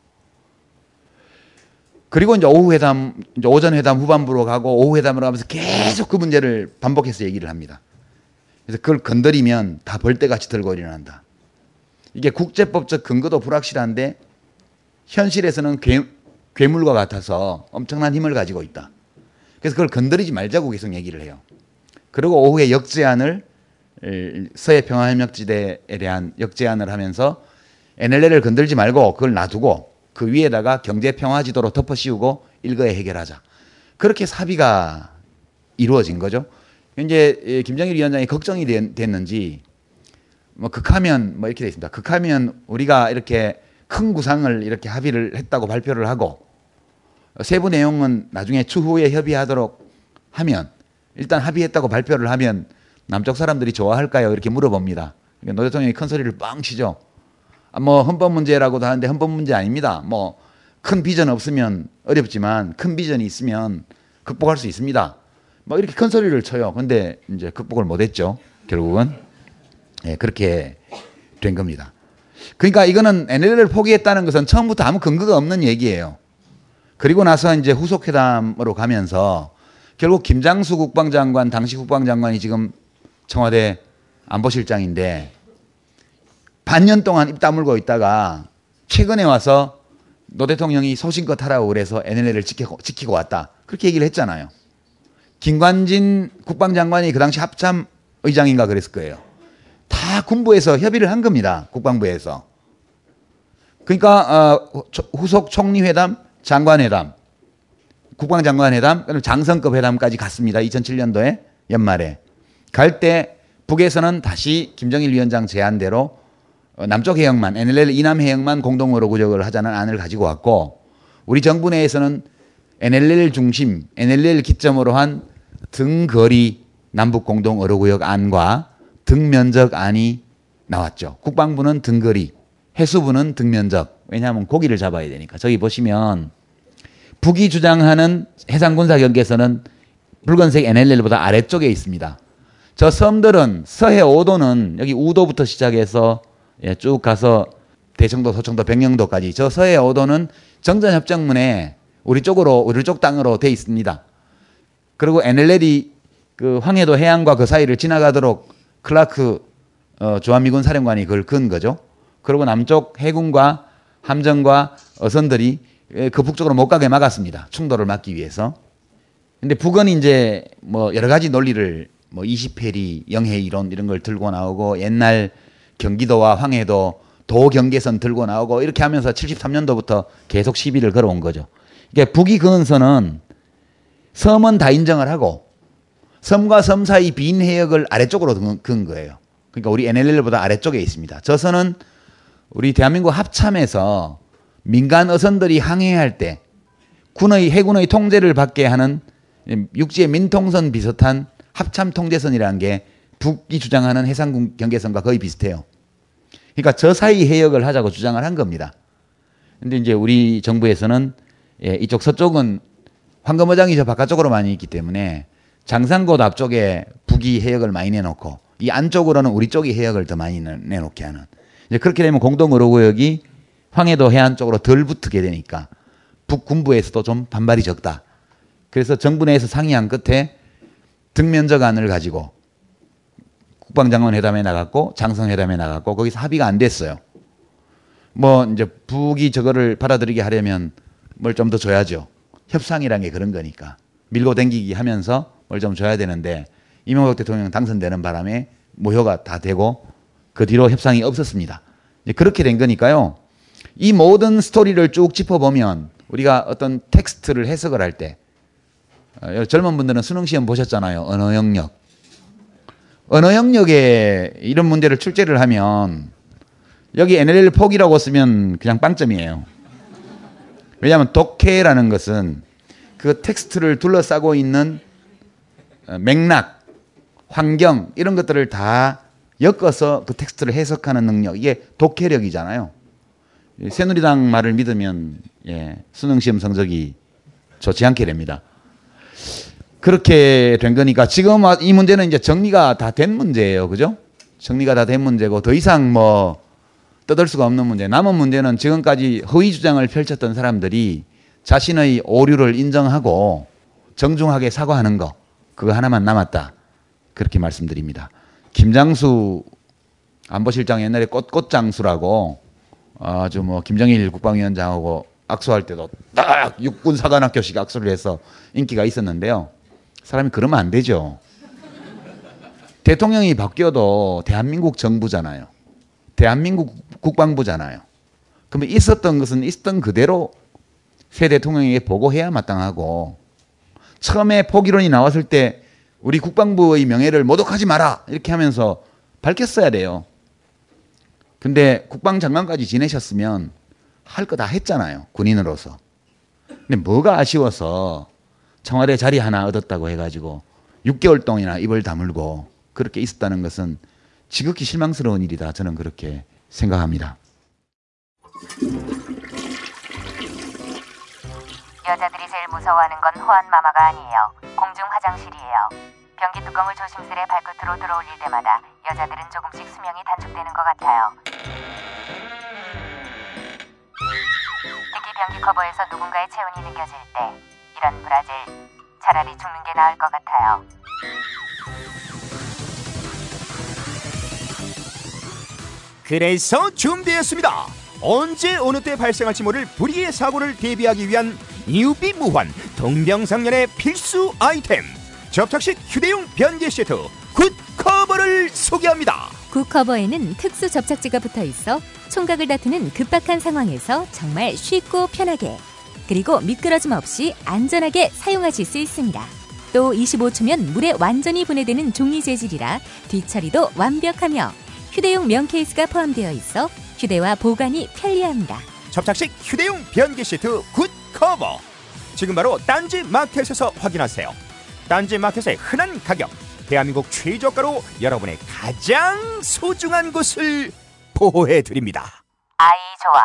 그리고 이제 오전 회담 후반부로 가고 오후 회담으로 가면서 계속 그 문제를 반복해서 얘기를 합니다. 그래서 그걸 건드리면 다 벌떼같이 들고 일어난다. 이게 국제법적 근거도 불확실한데 현실에서는 괴물과 같아서 엄청난 힘을 가지고 있다. 그래서 그걸 건드리지 말자고 계속 얘기를 해요. 그리고 오후에 역제안을 서해 평화협력지대에 대한 역제안을 하면서 NLL을 건들지 말고 그걸 놔두고 그 위에다가 경제평화지도로 덮어씌우고 일거에 해결하자. 그렇게 합의가 이루어진 거죠. 이제 김정일 위원장이 걱정이 됐는지 뭐 극하면 뭐 이렇게 돼 있습니다. 극하면 우리가 이렇게 큰 구상을 이렇게 합의를 했다고 발표를 하고 세부 내용은 나중에 추후에 협의하도록 하면 일단 합의했다고 발표를 하면 남쪽 사람들이 좋아할까요? 이렇게 물어봅니다. 노 대통령이 큰 소리를 빵 치죠. 뭐 헌법 문제라고도 하는데 헌법 문제 아닙니다. 뭐 큰 비전 없으면 어렵지만 큰 비전이 있으면 극복할 수 있습니다. 뭐 이렇게 큰 소리를 쳐요. 근데 이제 극복을 못했죠. 결국은 예, 그렇게 된 겁니다. 그러니까 이거는 NLL을 포기했다는 것은 처음부터 아무 근거가 없는 얘기예요. 그리고 나서 이제 후속 회담으로 가면서 결국 김장수 국방장관 당시 국방장관이 지금 청와대 안보실장인데 반년 동안 입 다물고 있다가 최근에 와서 노 대통령이 소신껏 하라고 그래서 NLL을 지키고 왔다. 그렇게 얘기를 했잖아요. 김관진 국방장관이 그 당시 합참 의장인가 그랬을 거예요. 다 군부에서 협의를 한 겁니다. 국방부에서. 그러니까 후속 총리회담, 장관회담, 국방장관회담, 장성급 회담까지 갔습니다. 2007년도에 연말에. 갈 때 북에서는 다시 김정일 위원장 제안대로 남쪽 해역만 NLL 이남 해역만 공동으로 구역을 하자는 안을 가지고 왔고 우리 정부 내에서는 NLL 중심, NLL 기점으로 한 등거리 남북 공동 어로 구역 안과 등면적 안이 나왔죠. 국방부는 등거리, 해수부는 등면적. 왜냐하면 고기를 잡아야 되니까. 저기 보시면 북이 주장하는 해상군사 경계에서는 붉은색 NLL보다 아래쪽에 있습니다. 저 섬들은 서해 5도는 여기 우도부터 시작해서 쭉 가서 대청도, 서청도, 백령도까지 저 서해 5도는 정전협정문에 우리 쪽 땅으로 돼 있습니다. 그리고 NLL이 그 황해도 해안과 그 사이를 지나가도록 클라크 주한미군 사령관이 그걸 끈 거죠. 그리고 남쪽 해군과 함정과 어선들이 그 북쪽으로 못 가게 막았습니다. 충돌을 막기 위해서. 근데 북은 이제 뭐 여러 가지 논리를 뭐 20해리, 영해 이론 이런 걸 들고 나오고 옛날 경기도와 황해도 도 경계선 들고 나오고 이렇게 하면서 73년도부터 계속 시비를 걸어온 거죠. 그러니까 북이 그은 선은 섬은 다 인정을 하고 섬과 섬 사이 빈 해역을 아래쪽으로 그은 거예요. 그러니까 우리 NLL보다 아래쪽에 있습니다. 저 선은 우리 대한민국 합참에서 민간 어선들이 항해할 때 군의 해군의 통제를 받게 하는 육지의 민통선 비슷한 합참 통제선이라는 게 북이 주장하는 해상군 경계선과 거의 비슷해요. 그러니까 저 사이 해역을 하자고 주장을 한 겁니다. 그런데 이제 우리 정부에서는 이쪽 서쪽은 황금어장이 저 바깥쪽으로 많이 있기 때문에 장산곶 앞쪽에 북이 해역을 많이 내놓고 이 안쪽으로는 우리 쪽이 해역을 더 많이 내놓게 하는, 이제 그렇게 되면 공동의료구역이 황해도 해안 쪽으로 덜 붙게 되니까 북군부에서도 좀 반발이 적다. 그래서 정부 내에서 상의한 끝에 등면적안을 가지고 국방장관 회담에 나갔고 장성회담에 나갔고 거기서 합의가 안 됐어요. 뭐 이제 북이 저거를 받아들이게 하려면 뭘 좀 더 줘야죠. 협상이란 게 그런 거니까 밀고 당기기 하면서 뭘 좀 줘야 되는데 이명박 대통령 당선되는 바람에 모효가 다 되고 그 뒤로 협상이 없었습니다. 이제 그렇게 된 거니까요. 이 모든 스토리를 쭉 짚어보면 우리가 어떤 텍스트를 해석을 할 때, 젊은 분들은 수능시험 보셨잖아요. 언어 영역. 언어 영역에 이런 문제를 출제를 하면 여기 NLL 포기라고 쓰면 그냥 빵점이에요. 왜냐하면 독해라는 것은 그 텍스트를 둘러싸고 있는 맥락, 환경 이런 것들을 다 엮어서 그 텍스트를 해석하는 능력, 이게 독해력이잖아요. 새누리당 말을 믿으면 수능시험 성적이 좋지 않게 됩니다. 그렇게 된 거니까 지금 이 문제는 이제 정리가 다 된 문제예요. 그죠? 정리가 다 된 문제고 더 이상 뭐 떠들 수가 없는 문제. 남은 문제는 지금까지 허위 주장을 펼쳤던 사람들이 자신의 오류를 인정하고 정중하게 사과하는 거, 그거 하나만 남았다. 그렇게 말씀드립니다. 김장수 안보실장 옛날에 꽃장수라고 아주 뭐 김정일 국방위원장하고 악수할 때도 딱 육군사관학교식 악수를 해서 인기가 있었는데요. 사람이 그러면 안 되죠. 대통령이 바뀌어도 대한민국 정부잖아요. 대한민국 국방부잖아요. 그러면 있었던 것은 있었던 그대로 새 대통령에게 보고해야 마땅하고, 처음에 포기론이 나왔을 때 우리 국방부의 명예를 모독하지 마라 이렇게 하면서 밝혔어야 돼요. 근데 국방장관까지 지내셨으면 할 거 다 했잖아요. 군인으로서. 근데 뭐가 아쉬워서 청와대 자리 하나 얻었다고 해가지고 6개월 동안이나 입을 다물고 그렇게 있었다는 것은 지극히 실망스러운 일이다. 저는 그렇게 생각합니다. 여자들이 제일 무서워하는 건 호환마마가 아니에요. 공중 화장실이에요. 변기 뚜껑을 조심스레 발끝으로 들어올릴 때마다 여자들은 조금씩 수명이 단축되는 것 같아요. 특히 변기 커버에서 누군가의 체온이 느껴질 때, 이런 브라질, 차라리 죽는 게 나을 것 같아요. 그래서 준비했습니다. 언제 어느 때 발생할지 모를 불의의 사고를 대비하기 위한 뉴비 무환 동병상련의 필수 아이템, 접착식 휴대용 변기 시트 굿커버를 소개합니다. 굿커버에는 특수 접착제가 붙어있어 총각을 다투는 급박한 상황에서 정말 쉽고 편하게, 그리고 미끄러짐 없이 안전하게 사용하실 수 있습니다. 또 25초면 물에 완전히 분해되는 종이 재질이라 뒤처리도 완벽하며 휴대용 면 케이스가 포함되어 있어 휴대와 보관이 편리합니다. 접착식 휴대용 변기 시트 굿커버, 지금 바로 딴지 마켓에서 확인하세요. 딴지 마켓의 흔한 가격, 대한민국 최저가로 여러분의 가장 소중한 것을 보호해드립니다. 아이 좋아.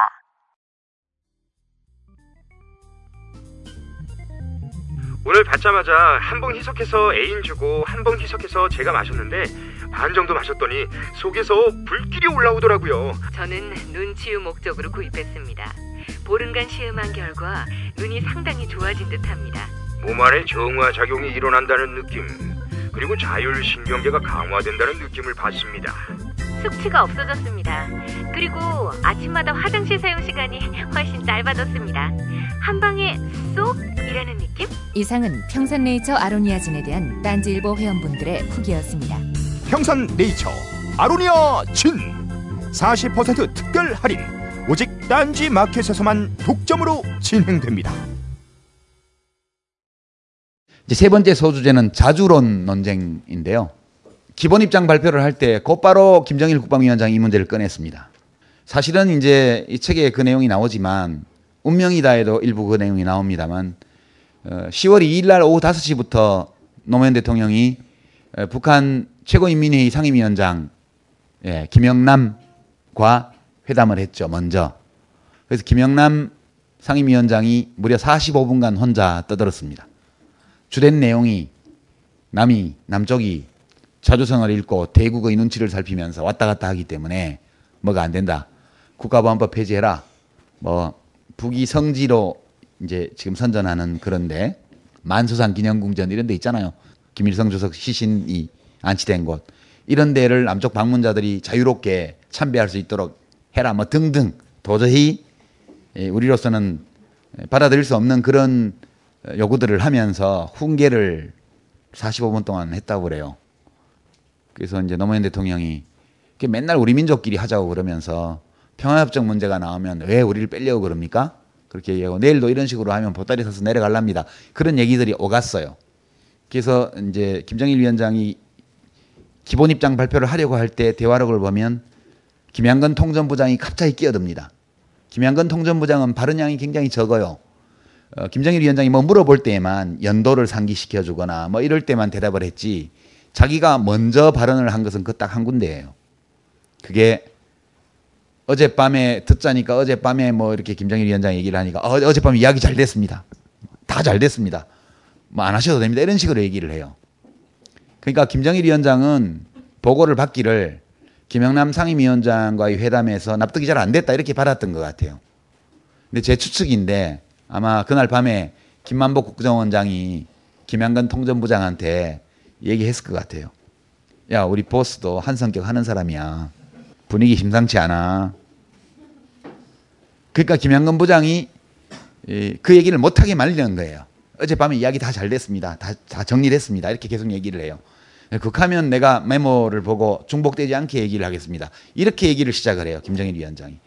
오늘 받자마자 한 봉 희석해서 애인 주고 한 봉 희석해서 제가 마셨는데 반 정도 마셨더니 속에서 불길이 올라오더라고요. 저는 눈치유 목적으로 구입했습니다. 보름간 시음한 결과 눈이 상당히 좋아진 듯합니다. 몸 안에 정화작용이 일어난다는 느낌, 그리고 자율신경계가 강화된다는 느낌을 받습니다. 숙취가 없어졌습니다. 그리고 아침마다 화장실 사용 시간이 훨씬 짧아졌습니다. 한 방에 쏙 이라는 느낌? 이상은 평산네이처 아로니아진에 대한 딴지일보 회원분들의 후기였습니다. 평산네이처 아로니아진 40% 특별 할인, 오직 딴지 마켓에서만 독점으로 진행됩니다. 이제 세 번째 소주제는 자주론 논쟁인데요. 기본 입장 발표를 할 때 곧바로 김정일 국방위원장이 이 문제를 꺼냈습니다. 사실은 이제 이 책에 그 내용이 나오지만, 운명이다에도 일부 그 내용이 나옵니다만, 10월 2일 날 오후 5시부터 노무현 대통령이 북한 최고인민회의 상임위원장 김영남과 회담을 했죠. 먼저. 그래서 김영남 상임위원장이 무려 45분간 혼자 떠들었습니다. 주된 내용이 남쪽이 자주성을 읽고 대국의 눈치를 살피면서 왔다 갔다 하기 때문에 뭐가 안 된다. 국가보안법 폐지해라. 뭐 북이 성지로 이제 지금 선전하는 그런데 만수산 기념궁전 이런 데 있잖아요. 김일성 주석 시신이 안치된 곳. 이런 데를 남쪽 방문자들이 자유롭게 참배할 수 있도록 해라 뭐 등등. 도저히 우리로서는 받아들일 수 없는 그런 요구들을 하면서 훈계를 45분 동안 했다고 그래요. 그래서 이제 노무현 대통령이 맨날 우리 민족끼리 하자고 그러면서 평화협정 문제가 나오면 왜 우리를 빼려고 그럽니까? 그렇게 얘기하고 내일도 이런 식으로 하면 보따리 사서 내려갈랍니다. 그런 얘기들이 오갔어요. 그래서 이제 김정일 위원장이 기본 입장 발표를 하려고 할 때 대화록을 보면 김양건 통전부장이 갑자기 끼어듭니다. 김양건 통전부장은 발언 양이 굉장히 적어요. 김정일 위원장이 뭐 물어볼 때에만 연도를 상기시켜주거나 뭐 이럴 때만 대답을 했지 자기가 먼저 발언을 한 것은 그 딱 한 군데예요. 그게 어젯밤에 듣자니까 어젯밤에 뭐 이렇게 김정일 위원장이 얘기를 하니까 어젯밤에 이야기 잘 됐습니다. 다 잘 됐습니다. 뭐 안 하셔도 됩니다. 이런 식으로 얘기를 해요. 그러니까 김정일 위원장은 보고를 받기를 김영남 상임위원장과의 회담에서 납득이 잘 안 됐다 이렇게 받았던 것 같아요. 근데 제 추측인데 아마 그날 밤에 김만복 국정원장이 김양건 통전부장한테 얘기했을 것 같아요. 야, 우리 보스도 한 성격 하는 사람이야. 분위기 심상치 않아. 그러니까 김양건 부장이 그 얘기를 못하게 말리는 거예요. 어젯밤에 이야기 다 잘 됐습니다. 다 정리됐습니다. 이렇게 계속 얘기를 해요. 극하면 내가 메모를 보고 중복되지 않게 얘기를 하겠습니다. 이렇게 얘기를 시작을 해요. 김정일 위원장이.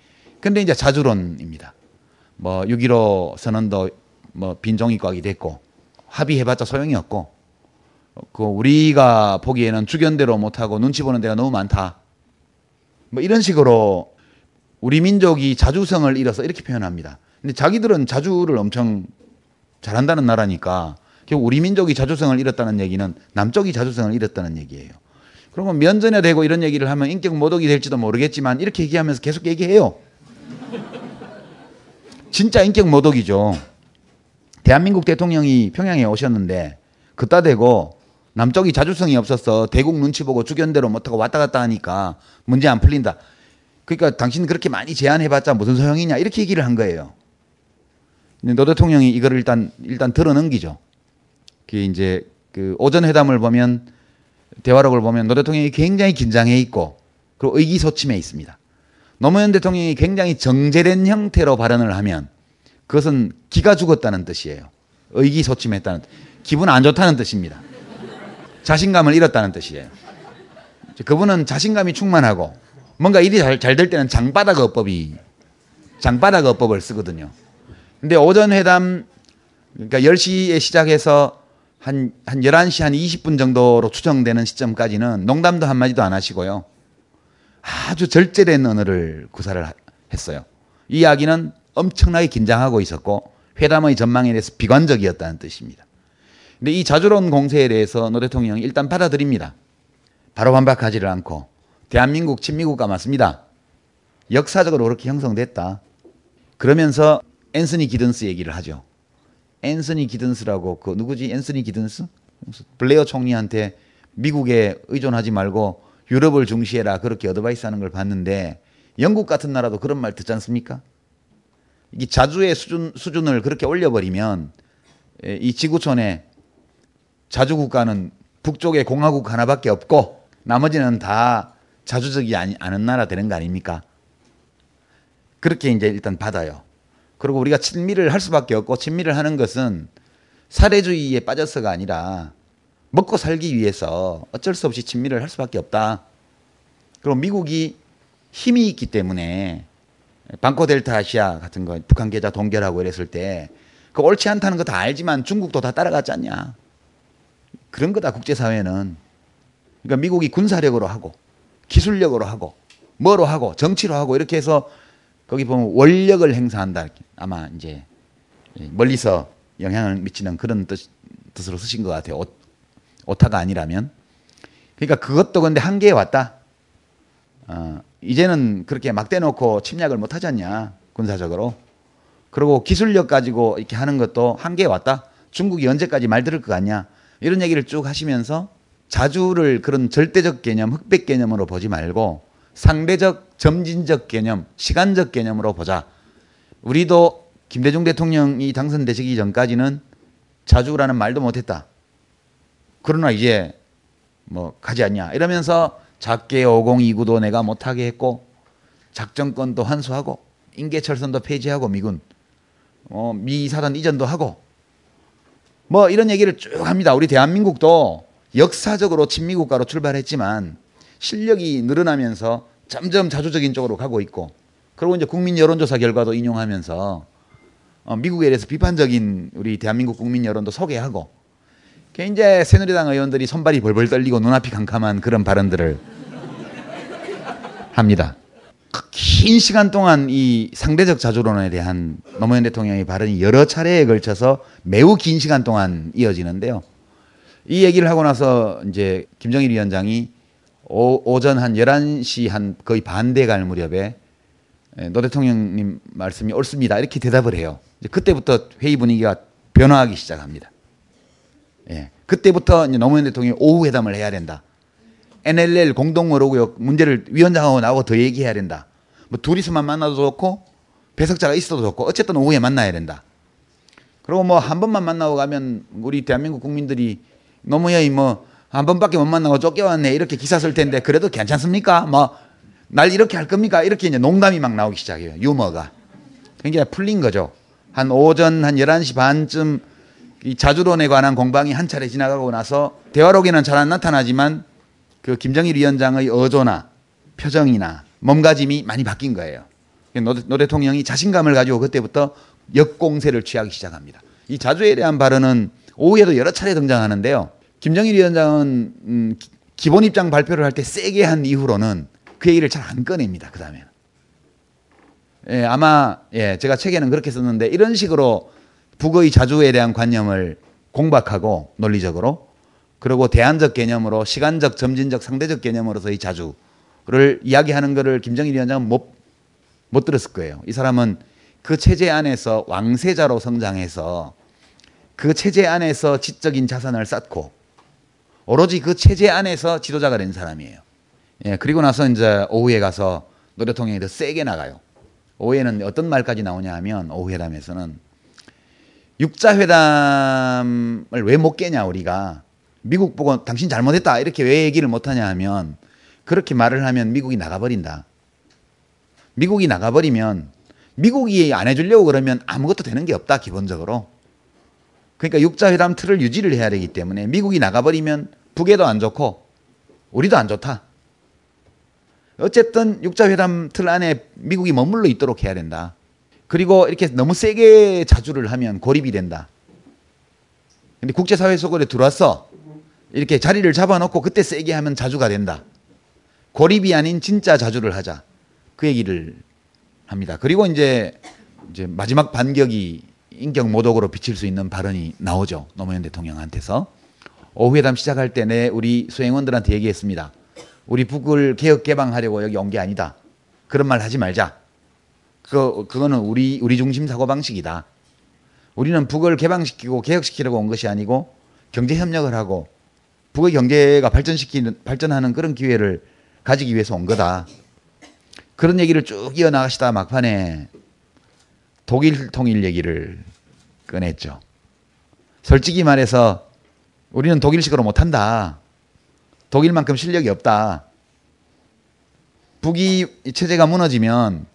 근데 이제 자주론입니다. 뭐 6.15 선언도 뭐 빈종이 꽉이 됐고 합의해봤자 소용이 없고 그 우리가 보기에는 주견대로 못하고 눈치 보는 데가 너무 많다. 뭐 이런 식으로 우리 민족이 자주성을 잃어서 이렇게 표현합니다. 근데 자기들은 자주를 엄청 잘한다는 나라니까 결국 우리 민족이 자주성을 잃었다는 얘기는 남쪽이 자주성을 잃었다는 얘기예요. 그러면 면전에 대고 이런 얘기를 하면 인격 모독이 될지도 모르겠지만 이렇게 얘기하면서 계속 얘기해요. 진짜 인격 모독이죠. 대한민국 대통령이 평양에 오셨는데 그따 대고 남쪽이 자주성이 없어서 대국 눈치 보고 주견대로 못하고 왔다 갔다 하니까 문제 안 풀린다. 그러니까 당신 그렇게 많이 제안해봤자 무슨 소용이냐 이렇게 얘기를 한 거예요. 근데 노 대통령이 이거를 일단 들어넘기죠. 그게 이제 그 오전 회담을 보면 대화록을 보면 노 대통령이 굉장히 긴장해 있고 그리고 의기소침해 있습니다. 노무현 대통령이 굉장히 정제된 형태로 발언을 하면 그것은 기가 죽었다는 뜻이에요. 의기소침했다는 기분 안 좋다는 뜻입니다. 자신감을 잃었다는 뜻이에요. 그분은 자신감이 충만하고 뭔가 일이 잘 될 때는 장바닥 어법을 쓰거든요. 근데 오전 회담 그러니까 10시에 시작해서 한 11시 한 20분 정도로 추정되는 시점까지는 농담도 한마디도 안 하시고요. 아주 절제된 언어를 구사를 했어요. 이 이야기는 엄청나게 긴장하고 있었고 회담의 전망에 대해서 비관적이었다는 뜻입니다. 근데 이 자주론 공세에 대해서 노 대통령이 일단 받아들입니다. 바로 반박하지를 않고 대한민국 친미국가 맞습니다. 역사적으로 그렇게 형성됐다. 그러면서 앤서니 기든스 얘기를 하죠. 앤서니 기든스라고 그 누구지? 앤서니 기든스? 블레어 총리한테 미국에 의존하지 말고 유럽을 중시해라 그렇게 어드바이스 하는 걸 봤는데 영국 같은 나라도 그런 말 듣지 않습니까? 이 자주의 수준을 그렇게 올려버리면 이 지구촌에 자주국가는 북쪽에 공화국 하나밖에 없고 나머지는 다 자주적이 않은 나라 되는 거 아닙니까? 그렇게 이제 일단 받아요. 그리고 우리가 친미를 할 수밖에 없고 친미를 하는 것은 사례주의에 빠져서가 아니라 먹고 살기 위해서 어쩔 수 없이 친미를 할 수밖에 없다. 그리고 미국이 힘이 있기 때문에 방코 델타 아시아 같은 거 북한 계좌 동결하고 이랬을 때 그 옳지 않다는 거 다 알지만 중국도 다 따라갔지 않냐. 그런 거다 국제사회는. 그러니까 미국이 군사력으로 하고 기술력으로 하고 뭐로 하고 정치로 하고 이렇게 해서 거기 보면 원력을 행사한다. 아마 이제 멀리서 영향을 미치는 그런 뜻으로 쓰신 것 같아요. 오타가 아니라면. 그러니까 그것도 근데 한계에 왔다. 이제는 그렇게 막 대놓고 침략을 못 하지 않냐. 군사적으로. 그리고 기술력 가지고 이렇게 하는 것도 한계에 왔다. 중국이 언제까지 말 들을 것 같냐. 이런 얘기를 쭉 하시면서 자주를 그런 절대적 개념, 흑백 개념으로 보지 말고 상대적, 점진적 개념, 시간적 개념으로 보자. 우리도 김대중 대통령이 당선되시기 전까지는 자주라는 말도 못했다. 그러나 이제 뭐 가지 않냐 이러면서 작계 5029도 내가 못하게 했고 작전권도 환수하고 인계철선도 폐지하고 미군 미사단 이전도 하고 뭐 이런 얘기를 쭉 합니다. 우리 대한민국도 역사적으로 친미국가로 출발했지만 실력이 늘어나면서 점점 자주적인 쪽으로 가고 있고 그리고 이제 국민 여론조사 결과도 인용하면서 미국에 대해서 비판적인 우리 대한민국 국민 여론도 소개하고 이제 새누리당 의원들이 손발이 벌벌 떨리고 눈앞이 캄캄한 그런 발언들을 합니다. 긴 시간 동안 이 상대적 자주론에 대한 노무현 대통령의 발언이 여러 차례에 걸쳐서 매우 긴 시간 동안 이어지는데요. 이 얘기를 하고 나서 이제 김정일 위원장이 오전 한 11시 한 거의 반대 갈 무렵에 노 대통령님 말씀이 옳습니다. 이렇게 대답을 해요. 이제 그때부터 회의 분위기가 변화하기 시작합니다. 예, 그때부터 이제 노무현 대통령이 오후 회담을 해야 된다. NLL 공동으로 문제를 위원장하고 나하고 더 얘기해야 된다. 뭐 둘이서만 만나도 좋고 배석자가 있어도 좋고 어쨌든 오후에 만나야 된다. 그리고 뭐 한 번만 만나고 가면 우리 대한민국 국민들이 노무현이 뭐 한 번밖에 못 만나고 쫓겨왔네 이렇게 기사 쓸 텐데 그래도 괜찮습니까? 뭐 날 이렇게 할 겁니까? 이렇게 이제 농담이 막 나오기 시작해요. 유머가. 굉장히 풀린 거죠. 한 오전 한 11시 반쯤 이 자주론에 관한 공방이 한 차례 지나가고 나서 대화록에는 잘 안 나타나지만 그 김정일 위원장의 어조나 표정이나 몸가짐이 많이 바뀐 거예요. 노 대통령이 자신감을 가지고 그때부터 역공세를 취하기 시작합니다. 이 자주에 대한 발언은 오후에도 여러 차례 등장하는데요. 김정일 위원장은 기본 입장 발표를 할 때 세게 한 이후로는 그 얘기를 잘 안 꺼냅니다. 그 다음에는. 예, 아마 예, 제가 책에는 그렇게 썼는데 이런 식으로 북의 자주에 대한 관념을 공박하고 논리적으로 그리고 대안적 개념으로 시간적, 점진적, 상대적 개념으로서의 자주를 이야기하는 것을 김정일 위원장은 못 들었을 거예요. 이 사람은 그 체제 안에서 왕세자로 성장해서 그 체제 안에서 지적인 자산을 쌓고 오로지 그 체제 안에서 지도자가 된 사람이에요. 예, 그리고 나서 이제 오후에 가서 노 대통령이 더 세게 나가요. 오후에는 어떤 말까지 나오냐 하면 오후회담에서는 육자회담을 왜 못 깨냐 우리가. 미국 보고 당신 잘못했다 이렇게 왜 얘기를 못하냐 하면 그렇게 말을 하면 미국이 나가버린다. 미국이 나가버리면 미국이 안 해주려고 그러면 아무것도 되는 게 없다 기본적으로. 그러니까 육자회담 틀을 유지를 해야 되기 때문에 미국이 나가버리면 북에도 안 좋고 우리도 안 좋다. 어쨌든 육자회담 틀 안에 미국이 머물러 있도록 해야 된다. 그리고 이렇게 너무 세게 자주를 하면 고립이 된다. 근데 국제사회 속으로 들어왔어. 이렇게 자리를 잡아놓고 그때 세게 하면 자주가 된다. 고립이 아닌 진짜 자주를 하자. 그 얘기를 합니다. 그리고 이제 마지막 반격이 인격 모독으로 비칠 수 있는 발언이 나오죠. 노무현 대통령한테서. 오후회담 시작할 때 내 우리 수행원들한테 얘기했습니다. 우리 북을 개혁 개방하려고 여기 온 게 아니다. 그런 말 하지 말자. 그거는 우리 중심 사고방식이다. 우리는 북을 개방시키고 개혁시키려고 온 것이 아니고 경제협력을 하고 북의 경제가 발전하는 그런 기회를 가지기 위해서 온 거다. 그런 얘기를 쭉 이어나가시다 막판에 독일 통일 얘기를 꺼냈죠. 솔직히 말해서 우리는 독일식으로 못한다. 독일만큼 실력이 없다. 북이 체제가 무너지면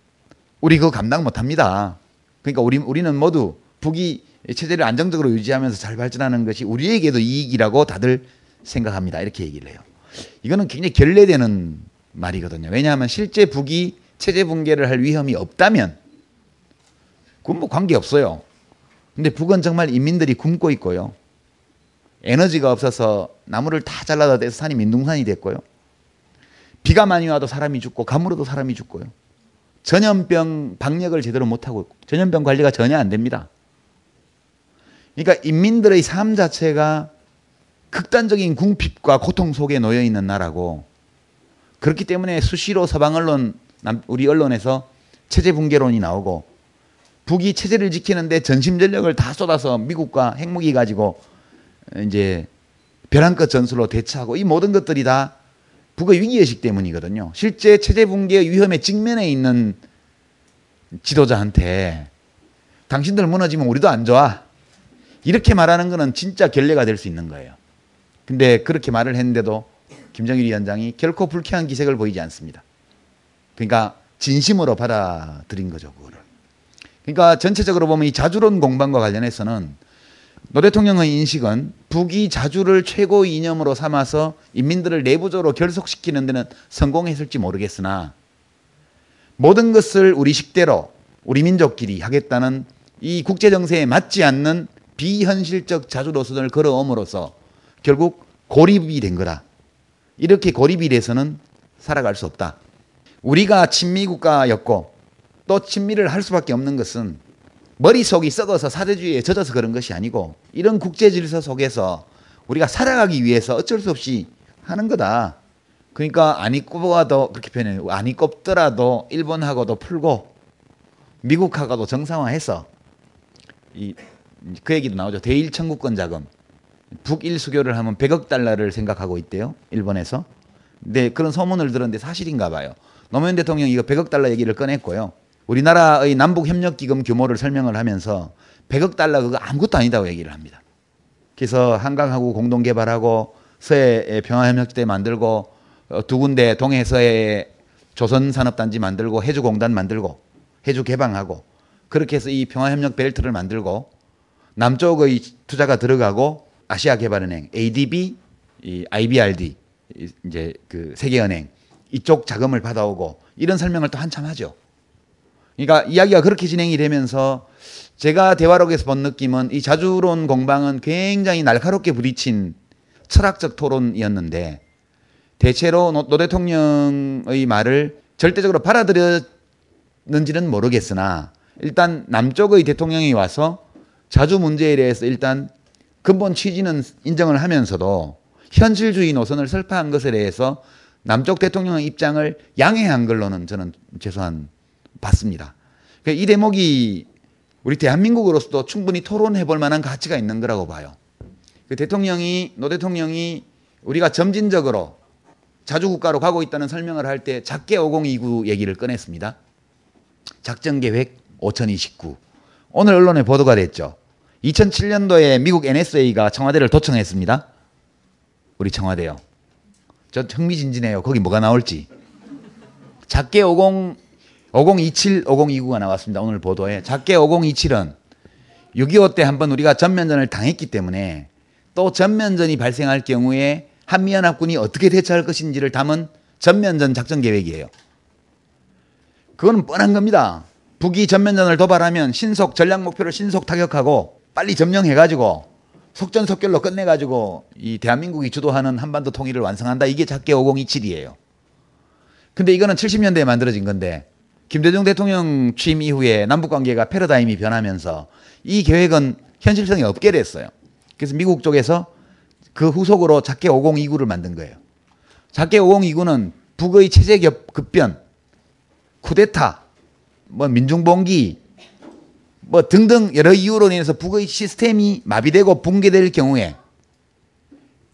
우리 그거 감당 못합니다. 그러니까 우리는 모두 북이 체제를 안정적으로 유지하면서 잘 발전하는 것이 우리에게도 이익이라고 다들 생각합니다. 이렇게 얘기를 해요. 이거는 굉장히 결례되는 말이거든요. 왜냐하면 실제 북이 체제 붕괴를 할 위험이 없다면 그건 뭐 관계없어요. 근데 북은 정말 인민들이 굶고 있고요. 에너지가 없어서 나무를 다 잘라다 대서 산이 민둥산이 됐고요. 비가 많이 와도 사람이 죽고 가물어도 사람이 죽고요. 전염병 방역을 제대로 못하고 있고 전염병 관리가 전혀 안 됩니다. 그러니까 인민들의 삶 자체가 극단적인 궁핍과 고통 속에 놓여 있는 나라고 그렇기 때문에 수시로 서방 언론, 우리 언론에서 체제 붕괴론이 나오고 북이 체제를 지키는데 전심전력을 다 쏟아서 미국과 핵무기 가지고 이제 벼랑끝 전술로 대처하고 이 모든 것들이 다 북의 위기의식 때문이거든요. 실제 체제 붕괴의 위험에 직면해 있는 지도자한테 당신들 무너지면 우리도 안 좋아 이렇게 말하는 거는 진짜 결례가 될 수 있는 거예요. 근데 그렇게 말을 했는데도 김정일 위원장이 결코 불쾌한 기색을 보이지 않습니다. 그러니까 진심으로 받아들인 거죠, 그거를. 그러니까 전체적으로 보면 이 자주론 공방과 관련해서는 노 대통령의 인식은 북이 자주를 최고 이념으로 삼아서 인민들을 내부적으로 결속시키는 데는 성공했을지 모르겠으나 모든 것을 우리 식대로 우리 민족끼리 하겠다는 이 국제정세에 맞지 않는 비현실적 자주 노선을 걸어옴으로써 결국 고립이 된 거라. 이렇게 고립이 돼서는 살아갈 수 없다. 우리가 친미국가였고 또 친미를 할 수밖에 없는 것은 머릿속이 썩어서 사대주의에 젖어서 그런 것이 아니고 이런 국제질서 속에서 우리가 살아가기 위해서 어쩔 수 없이 하는 거다. 그러니까 아니 꼽아도 그렇게 표현해요. 아니 꼽더라도 일본하고도 풀고 미국하고도 정상화해서 그 얘기도 나오죠. 대일청구권 자금. 북일수교를 하면 100억 달러를 생각하고 있대요. 일본에서. 근데 그런 소문을 들었는데 사실인가 봐요. 노무현 대통령이 이거 100억 달러 얘기를 꺼냈고요. 우리나라의 남북협력기금 규모를 설명을 하면서 100억 달러 그거 아무것도 아니다고 얘기를 합니다. 그래서 한강하고 공동개발하고 서해 평화협력지대 만들고 두 군데 동해서해 조선산업단지 만들고 해주공단 만들고 해주개방하고 그렇게 해서 이 평화협력 벨트를 만들고 남쪽의 투자가 들어가고 아시아개발은행 ADB, IBRD 이제 그 세계은행 이쪽 자금을 받아오고 이런 설명을 또 한참 하죠. 그러니까 이야기가 그렇게 진행이 되면서 제가 대화록에서 본 느낌은 이 자주론 공방은 굉장히 날카롭게 부딪힌 철학적 토론이었는데 대체로 노 대통령의 말을 절대적으로 받아들였는지는 모르겠으나 일단 남쪽의 대통령이 와서 자주 문제에 대해서 일단 근본 취지는 인정을 하면서도 현실주의 노선을 설파한 것에 대해서 남쪽 대통령의 입장을 양해한 걸로는 저는 최소한 봤습니다. 이 대목이 우리 대한민국으로서도 충분히 토론해 볼 만한 가치가 있는 거라고 봐요. 노 대통령이 우리가 점진적으로 자주국가로 가고 있다는 설명을 할 때 작계 5029 얘기를 꺼냈습니다. 작전계획 5029. 오늘 언론에 보도가 됐죠. 2007년도에 미국 NSA가 청와대를 도청했습니다. 우리 청와대요. 저 흥미진진해요. 거기 뭐가 나올지. 작계 5027, 5029가 나왔습니다. 오늘 보도에. 작계 5027은 6.25 때 한번 우리가 전면전을 당했기 때문에 또 전면전이 발생할 경우에 한미연합군이 어떻게 대처할 것인지를 담은 전면전 작전 계획이에요. 그건 뻔한 겁니다. 북이 전면전을 도발하면 전략 목표를 신속 타격하고 빨리 점령해가지고 속전속결로 끝내가지고 이 대한민국이 주도하는 한반도 통일을 완성한다. 이게 작계 5027이에요. 근데 이거는 70년대에 만들어진 건데 김대중 대통령 취임 이후에 남북관계가 패러다임이 변하면서 이 계획은 현실성이 없게 됐어요. 그래서 미국 쪽에서 그 후속으로 작계 5029를 만든 거예요. 작계 5029는 북의 체제 급변, 쿠데타, 민중봉기 등등 여러 이유로 인해서 북의 시스템이 마비되고 붕괴될 경우에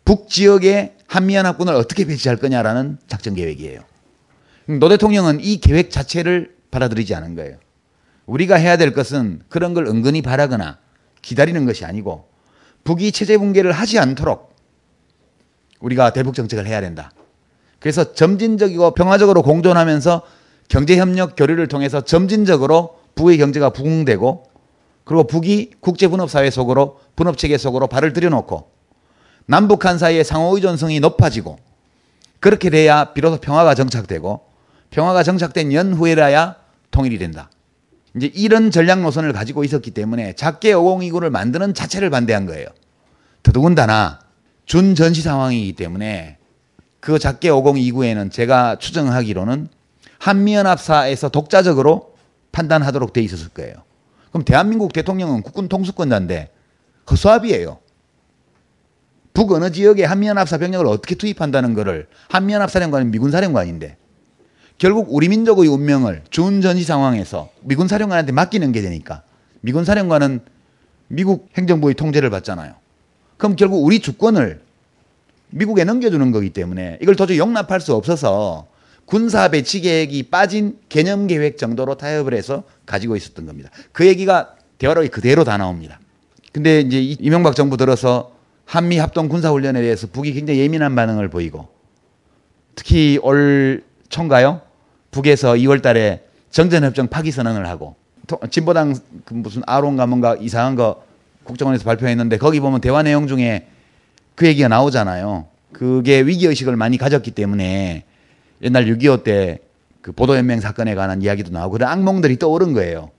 북지역에 한미연합군을 어떻게 배치할 거냐라는 작전계획이에요. 노 대통령은 이 계획 자체를 받아들이지 않은 거예요. 우리가 해야 될 것은 그런 걸 은근히 바라거나 기다리는 것이 아니고 북이 체제 붕괴를 하지 않도록 우리가 대북 정책을 해야 된다. 그래서 점진적이고 평화적으로 공존하면서 경제협력 교류를 통해서 점진적으로 북의 경제가 부흥되고 그리고 북이 국제분업사회 속으로 분업체계 속으로 발을 들여놓고 남북한 사이의 상호의존성이 높아지고 그렇게 돼야 비로소 평화가 정착되고 평화가 정착된 연후에라야 통일이 된다. 이제 이런 전략 노선을 가지고 있었기 때문에 작계 5029를 만드는 자체를 반대한 거예요. 더더군다나 준전시 상황이기 때문에 그 작계 5029에는 제가 추정하기로는 한미연합사에서 독자적으로 판단하도록 돼 있었을 거예요. 그럼 대한민국 대통령은 국군 통수권자인데 허수아비예요. 북 어느 지역에 한미연합사 병력을 어떻게 투입한다는 거를 한미연합사령관은 미군사령관인데 결국 우리 민족의 운명을 준전시 상황에서 미군사령관한테 맡기는 게 되니까 미군사령관은 미국 행정부의 통제를 받잖아요. 그럼 결국 우리 주권을 미국에 넘겨주는 거기 때문에 이걸 도저히 용납할 수 없어서 군사 배치 계획이 빠진 개념 계획 정도로 타협을 해서 가지고 있었던 겁니다. 그 얘기가 대화록이 그대로 다 나옵니다. 근데 이제 이명박 정부 들어서 한미 합동 군사훈련에 대해서 북이 굉장히 예민한 반응을 보이고, 특히 올 초인가요? 북에서 2월 달에 정전협정 파기 선언을 하고, 진보당 무슨 아론가 뭔가 이상한 거 국정원에서 발표했는데 거기 보면 대화 내용 중에 그 얘기가 나오잖아요. 그게 위기의식을 많이 가졌기 때문에 옛날 6.25 때 그 보도연맹 사건에 관한 이야기도 나오고 그런 악몽들이 떠오른 거예요.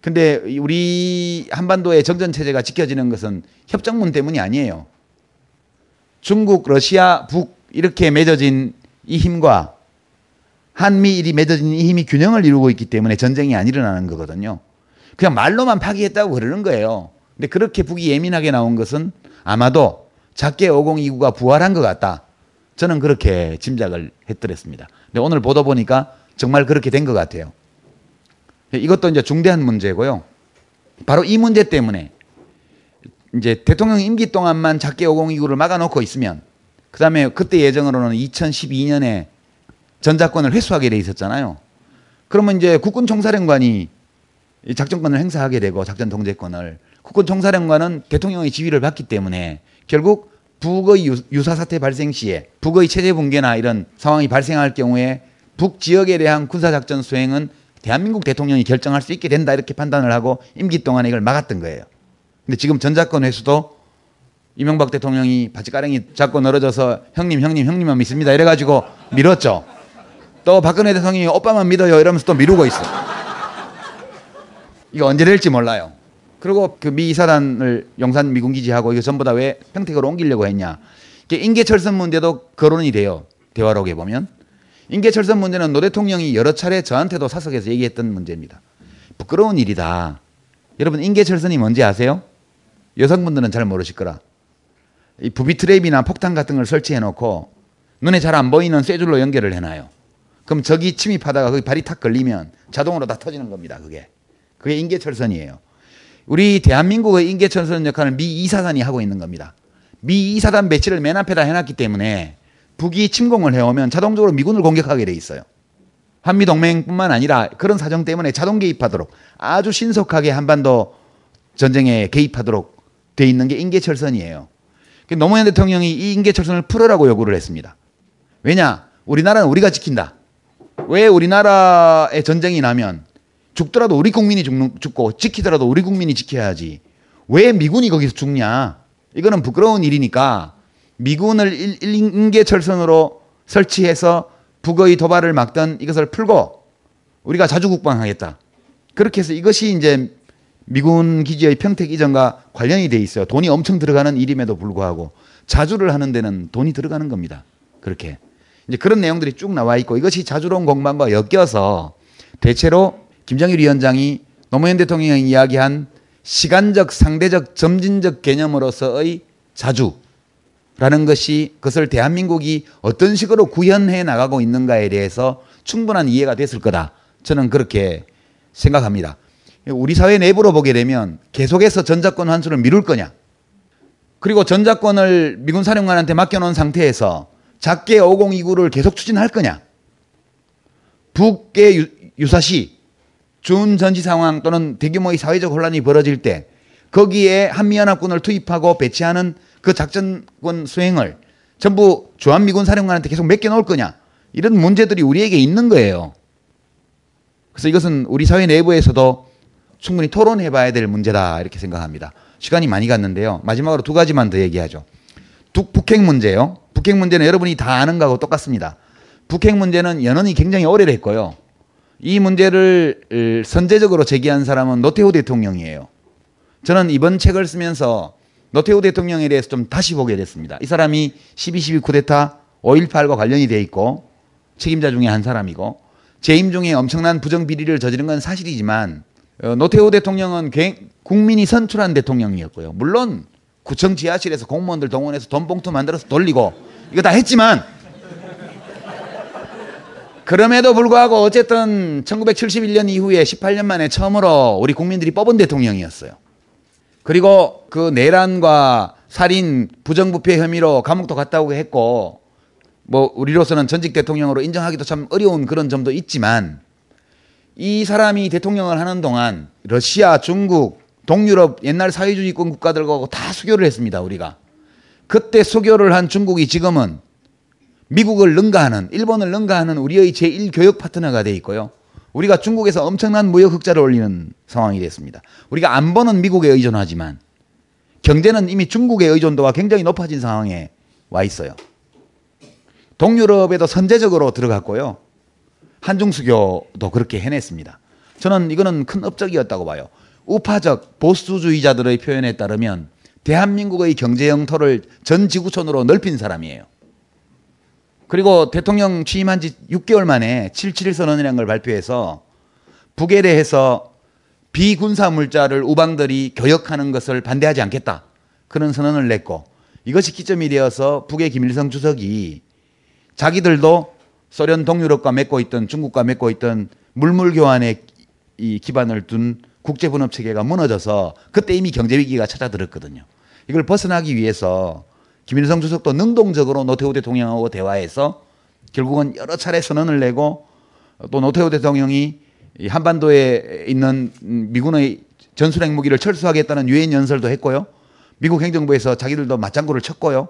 근데 우리 한반도의 정전체제가 지켜지는 것은 협정문 때문이 아니에요. 중국, 러시아, 북 이렇게 맺어진 이 힘과 한미일이 맺어진 이 힘이 균형을 이루고 있기 때문에 전쟁이 안 일어나는 거거든요. 그냥 말로만 파기했다고 그러는 거예요. 근데 그렇게 북이 예민하게 나온 것은 아마도 작계 5029가 부활한 것 같다. 저는 그렇게 짐작을 했더랬습니다. 근데 오늘 보도 보니까 정말 그렇게 된 것 같아요. 이것도 이제 중대한 문제고요. 바로 이 문제 때문에 이제 대통령 임기 동안만 작계 5029를 막아놓고 있으면 그 다음에 그때 예정으로는 2012년에 전작권을 회수하게 돼 있었잖아요. 그러면 이제 국군총사령관이 작전권을 행사하게 되고 작전통제권을, 국군총사령관은 대통령의 지휘를 받기 때문에 결국 북의 유사사태 발생 시에 북의 체제 붕괴나 이런 상황이 발생할 경우에 북지역에 대한 군사작전 수행은 대한민국 대통령이 결정할 수 있게 된다 이렇게 판단을 하고 임기 동안에 이걸 막았던 거예요. 근데 지금 전작권 회수도 이명박 대통령이 바지가랑이 잡고 늘어져서 형님만 믿습니다 이래가지고 밀었죠. 또 박근혜 대통령이 오빠만 믿어요 이러면서 또 미루고 있어. 이거 언제 될지 몰라요. 그리고 그 미 2사단을 용산 미군기지하고 이거 전부 다 왜 평택으로 옮기려고 했냐. 이게 인계철선 문제도 거론이 돼요. 대화록에 보면. 인계철선 문제는 노 대통령이 여러 차례 저한테도 사석에서 얘기했던 문제입니다. 부끄러운 일이다. 여러분 인계철선이 뭔지 아세요? 여성분들은 잘 모르실 거라. 이 부비트랩이나 폭탄 같은 걸 설치해놓고 눈에 잘 안 보이는 쇠줄로 연결을 해놔요. 그럼 적이 침입하다가 거기 발이 탁 걸리면 자동으로 다 터지는 겁니다. 그게 인계철선이에요. 우리 대한민국의 인계철선 역할을 미 2사단이 하고 있는 겁니다. 미 2사단 배치를 맨 앞에다 해놨기 때문에 북이 침공을 해오면 자동적으로 미군을 공격하게 돼 있어요. 한미동맹뿐만 아니라 그런 사정 때문에 자동 개입하도록 아주 신속하게 한반도 전쟁에 개입하도록 돼 있는 게 인계철선이에요. 노무현 대통령이 이 인계철선을 풀으라고 요구를 했습니다. 왜냐? 우리나라는 우리가 지킨다. 왜 우리나라에 전쟁이 나면 죽더라도 우리 국민이 죽고 지키더라도 우리 국민이 지켜야지. 왜 미군이 거기서 죽냐? 이거는 부끄러운 일이니까 미군을 인계철선으로 설치해서 북의 도발을 막던 이것을 풀고 우리가 자주 국방하겠다. 그렇게 해서 이것이 이제 미군 기지의 평택 이전과 관련이 돼 있어요. 돈이 엄청 들어가는 일임에도 불구하고 자주를 하는 데는 돈이 들어가는 겁니다. 그렇게 이제 그런 내용들이 쭉 나와 있고 이것이 자주론 공방과 엮여서 대체로 김정일 위원장이 노무현 대통령이 이야기한 시간적, 상대적, 점진적 개념으로서의 자주라는 것이 그것을 대한민국이 어떤 식으로 구현해 나가고 있는가에 대해서 충분한 이해가 됐을 거다. 저는 그렇게 생각합니다. 우리 사회 내부로 보게 되면 계속해서 전작권 환수를 미룰 거냐, 그리고 전작권을 미군 사령관한테 맡겨놓은 상태에서 작계 5029를 계속 추진할 거냐, 북의 유사시 준전시 상황 또는 대규모의 사회적 혼란이 벌어질 때 거기에 한미연합군을 투입하고 배치하는 그 작전권 수행을 전부 주한미군 사령관한테 계속 맡겨놓을 거냐, 이런 문제들이 우리에게 있는 거예요. 그래서 이것은 우리 사회 내부에서도 충분히 토론해봐야 될 문제다 이렇게 생각합니다. 시간이 많이 갔는데요. 마지막으로 두 가지만 더 얘기하죠. 북핵 문제요. 북핵 문제는 여러분이 다 아는 거하고 똑같습니다. 북핵 문제는 연원이 굉장히 오래됐고요. 이 문제를 선제적으로 제기한 사람은 노태우 대통령이에요. 저는 이번 책을 쓰면서 노태우 대통령에 대해서 좀 다시 보게 됐습니다. 이 사람이 12.12 쿠데타 5.18과 관련이 돼 있고 책임자 중에 한 사람이고 재임 중에 엄청난 부정비리를 저지른 건 사실이지만 노태우 대통령은 국민이 선출한 대통령이었고요. 물론 구청 지하실에서 공무원들 동원해서 돈 봉투 만들어서 돌리고 이거 다 했지만 그럼에도 불구하고 어쨌든 1971년 이후에 18년 만에 처음으로 우리 국민들이 뽑은 대통령이었어요. 그리고 그 내란과 살인 부정부패 혐의로 감옥도 갔다 오게 했고, 뭐 우리로서는 전직 대통령으로 인정하기도 참 어려운 그런 점도 있지만, 이 사람이 대통령을 하는 동안 러시아, 중국, 동유럽 옛날 사회주의권 국가들과 다 수교를 했습니다. 우리가 그때 수교를 한 중국이 지금은 미국을 능가하는, 일본을 능가하는 우리의 제1교역 파트너가 돼 있고요. 우리가 중국에서 엄청난 무역 흑자를 올리는 상황이 됐습니다. 우리가 안보는 미국에 의존하지만 경제는 이미 중국의 의존도가 굉장히 높아진 상황에 와 있어요. 동유럽에도 선제적으로 들어갔고요. 한중수교도 그렇게 해냈습니다. 저는 이거는 큰 업적이었다고 봐요. 우파적 보수주의자들의 표현에 따르면 대한민국의 경제 영토를 전 지구촌으로 넓힌 사람이에요. 그리고 대통령 취임한 지 6개월 만에 7.7 선언이라는 걸 발표해서 북예대에서 비군사 물자를 우방들이 교역하는 것을 반대하지 않겠다, 그런 선언을 냈고, 이것이 기점이 되어서 북의 김일성 주석이 자기들도 소련 동유럽과 맺고 있던, 중국과 맺고 있던 물물교환에 기반을 둔 국제분업체계가 무너져서 그때 이미 경제위기가 찾아들었거든요. 이걸 벗어나기 위해서 김일성 주석도 능동적으로 노태우 대통령하고 대화해서 결국은 여러 차례 선언을 내고, 또 노태우 대통령이 한반도에 있는 미군의 전술핵 무기를 철수하겠다는 유엔 연설도 했고요. 미국 행정부에서 자기들도 맞장구를 쳤고요.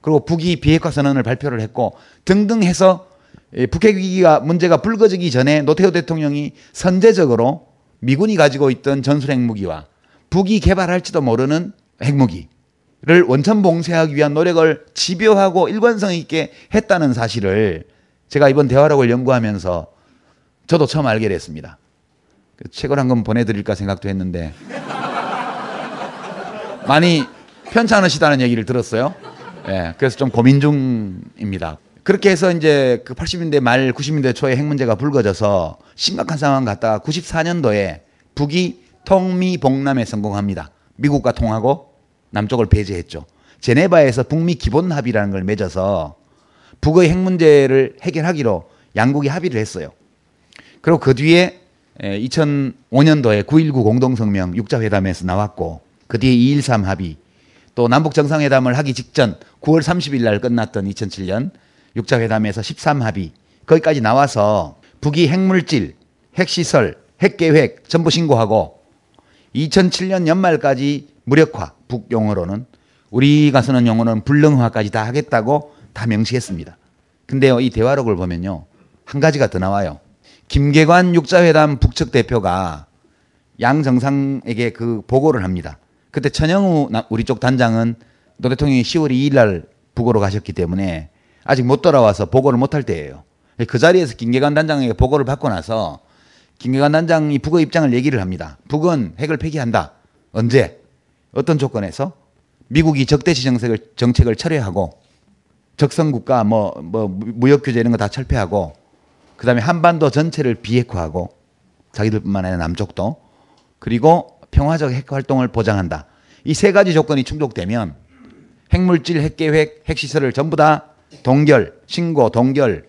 그리고 북이 비핵화 선언을 발표를 했고 등등 해서 북핵 위기가 문제가 불거지기 전에 노태우 대통령이 선제적으로 미군이 가지고 있던 전술핵 무기와 북이 개발할지도 모르는 핵무기 를 원천 봉쇄하기 위한 노력을 집요하고 일관성 있게 했다는 사실을 제가 이번 대화록을 연구하면서 저도 처음 알게 됐습니다. 책을 한 권 보내드릴까 생각도 했는데 많이 편찮으시다는 얘기를 들었어요. 예, 그래서 좀 고민 중입니다. 그렇게 해서 이제 그 80년대 말 90년대 초에 핵 문제가 불거져서 심각한 상황 갔다가 94년도에 북이 통미봉남에 성공합니다. 미국과 통하고 남쪽을 배제했죠. 제네바에서 북미 기본 합의라는 걸 맺어서 북의 핵 문제를 해결하기로 양국이 합의를 했어요. 그리고 그 뒤에 2005년도에 9.19 공동성명 육자회담에서 나왔고, 그 뒤에 2.13 합의, 또 남북정상회담을 하기 직전 9월 30일 날 끝났던 2007년 육자회담에서 13 합의, 거기까지 나와서 북이 핵물질, 핵시설, 핵계획 전부 신고하고 2007년 연말까지 무력화, 북 용어로는, 우리가 쓰는 용어는 불능화까지 다 하겠다고 다 명시했습니다. 근데요, 이 대화록을 보면요, 한 가지가 더 나와요. 김계관 육자회담 북측 대표가 양 정상에게 그 보고를 합니다. 그때 천영우 우리 쪽 단장은 노 대통령이 10월 2일 날 북으로 가셨기 때문에 아직 못 돌아와서 보고를 못할 때예요. 그 자리에서 김계관 단장에게 보고를 받고 나서 김계관 단장이 북의 입장을 얘기를 합니다. 북은 핵을 폐기한다. 언제? 어떤 조건에서? 미국이 적대시 정책을 철회하고, 적성국가 무역규제 이런 거 다 철폐하고, 그 다음에 한반도 전체를 비핵화하고, 자기들뿐만 아니라 남쪽도, 그리고 평화적 핵활동을 보장한다. 이 세 가지 조건이 충족되면 핵물질, 핵계획, 핵시설을 전부 다 동결, 신고, 동결,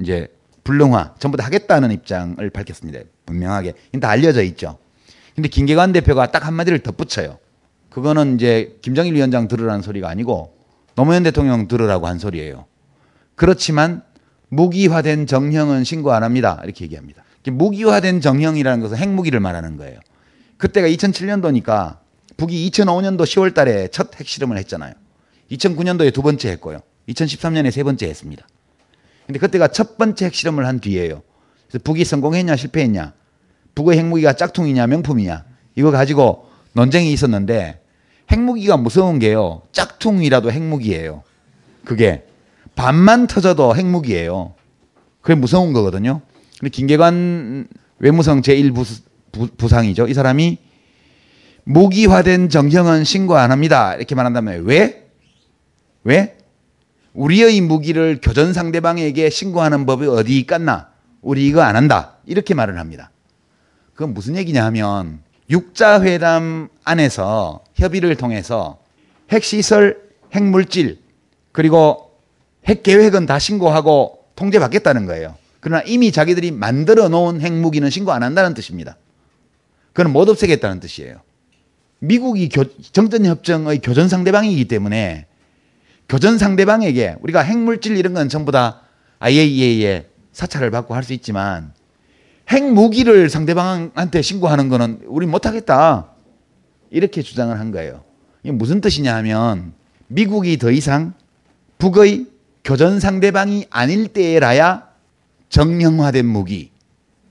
이제 불능화 전부 다 하겠다는 입장을 밝혔습니다. 분명하게. 다 알려져 있죠. 근데 김계관 대표가 딱 한마디를 덧붙여요. 그거는 이제 김정일 위원장 들으라는 소리가 아니고 노무현 대통령 들으라고 한 소리예요. 그렇지만 무기화된 정형은 신고 안 합니다. 이렇게 얘기합니다. 무기화된 정형이라는 것은 핵무기를 말하는 거예요. 그때가 2007년도니까 북이 2005년도 10월 달에 첫 핵실험을 했잖아요. 2009년도에 두 번째 했고요. 2013년에 세 번째 했습니다. 근데 그때가 첫 번째 핵실험을 한 뒤에요. 그래서 북이 성공했냐 실패했냐, 북의 핵무기가 짝퉁이냐 명품이냐, 이거 가지고 논쟁이 있었는데, 핵무기가 무서운 게요, 짝퉁이라도 핵무기예요. 그게 반만 터져도 핵무기예요. 그게 무서운 거거든요. 근데 김계관 외무성 제1부상이죠. 이 사람이 무기화된 정형은 신고 안 합니다. 이렇게 말한다면 왜? 왜? 우리의 무기를 교전 상대방에게 신고하는 법이 어디 있겠나? 우리 이거 안 한다. 이렇게 말을 합니다. 그건 무슨 얘기냐 하면, 육자회담 안에서 협의를 통해서 핵시설, 핵물질, 그리고 핵계획은 다 신고하고 통제받겠다는 거예요. 그러나 이미 자기들이 만들어 놓은 핵무기는 신고 안 한다는 뜻입니다. 그건 못 없애겠다는 뜻이에요. 미국이 정전협정의 교전 상대방이기 때문에 교전 상대방에게 우리가 핵물질 이런 건 전부 다 IAEA에 사찰을 받고 할 수 있지만 핵무기를 상대방한테 신고하는 거는 우리 못하겠다 이렇게 주장을 한 거예요. 이게 무슨 뜻이냐 하면 미국이 더 이상 북의 교전 상대방이 아닐 때라야 정형화된 무기,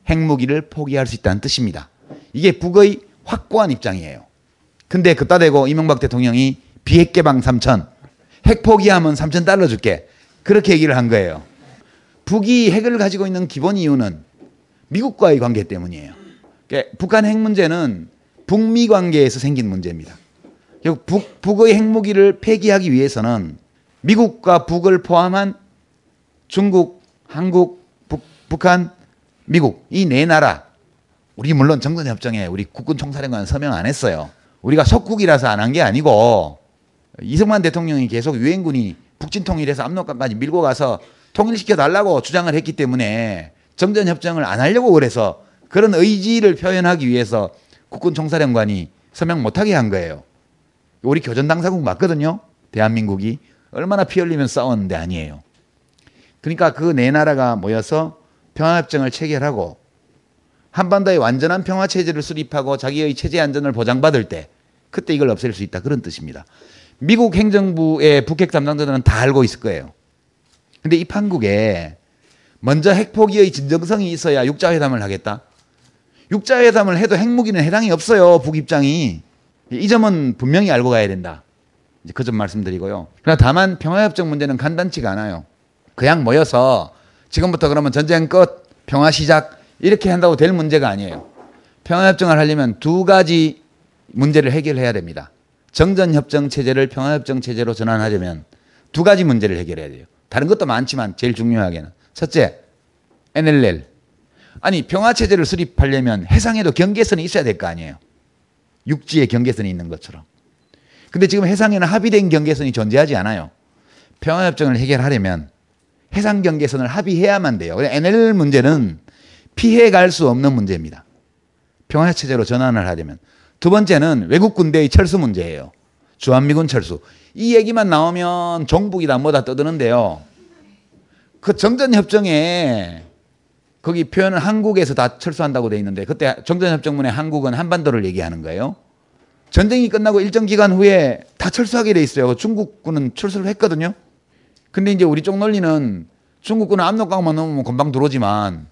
핵무기를 포기할 수 있다는 뜻입니다. 이게 북의 확고한 입장이에요. 근데 그따 대고 이명박 대통령이 비핵개방 3천, 핵 포기하면 3천 달러 줄게 그렇게 얘기를 한 거예요. 북이 핵을 가지고 있는 기본 이유는 미국과의 관계 때문이에요. 그러니까 북한 핵 문제는 북미 관계에서 생긴 문제입니다. 결국 북의 핵무기를 폐기하기 위해서는 미국과 북을 포함한 중국, 한국, 북한, 미국 이 네 나라, 우리 물론 정전협정에 우리 국군총사령관은 서명 안 했어요. 우리가 속국이라서 안 한 게 아니고 이승만 대통령이 계속 유엔군이 북진통일해서 압록강까지 밀고 가서 통일시켜달라고 주장을 했기 때문에 정전협정을 안 하려고 그래서 그런 의지를 표현하기 위해서 국군총사령관이 서명 못하게 한 거예요. 우리 교전당사국 맞거든요. 대한민국이 얼마나 피 흘리면 싸웠는데 아니에요. 그러니까 그 네 나라가 모여서 평화협정을 체결하고 한반도의 완전한 평화체제를 수립하고 자기의 체제 안전을 보장받을 때 그때 이걸 없앨 수 있다 그런 뜻입니다. 미국 행정부의 북핵 담당자들은 다 알고 있을 거예요. 근데 이 판국에 먼저 핵포기의 진정성이 있어야 육자회담을 하겠다. 육자회담을 해도 핵무기는 해당이 없어요. 북 입장이. 이 점은 분명히 알고 가야 된다. 이제 그 점 말씀드리고요. 그러나 다만 평화협정 문제는 간단치가 않아요. 그냥 모여서 지금부터 그러면 전쟁 끝, 평화 시작 이렇게 한다고 될 문제가 아니에요. 평화협정을 하려면 두 가지 문제를 해결해야 됩니다. 정전협정 체제를 평화협정 체제로 전환하려면 두 가지 문제를 해결해야 돼요. 다른 것도 많지만 제일 중요하게는 첫째, NLL. 아니 평화체제를 수립하려면 해상에도 경계선이 있어야 될 거 아니에요. 육지에 경계선이 있는 것처럼. 근데 지금 해상에는 합의된 경계선이 존재하지 않아요. 평화협정을 해결하려면 해상 경계선을 합의해야만 돼요. NLL 문제는 피해갈 수 없는 문제입니다. 평화체제로 전환을 하려면. 두 번째는 외국 군대의 철수 문제예요. 주한미군 철수. 이 얘기만 나오면 종북이다 뭐다 떠드는데요. 그 정전협정에 거기 표현은 한국에서 다 철수한다고 돼 있는데 그때 정전협정문에 한국은 한반도를 얘기하는 거예요. 전쟁이 끝나고 일정 기간 후에 다 철수하게 돼 있어요. 중국군은 철수를 했거든요. 근데 이제 우리 쪽 논리는 중국군은 압록강만 넘으면 금방 들어오지만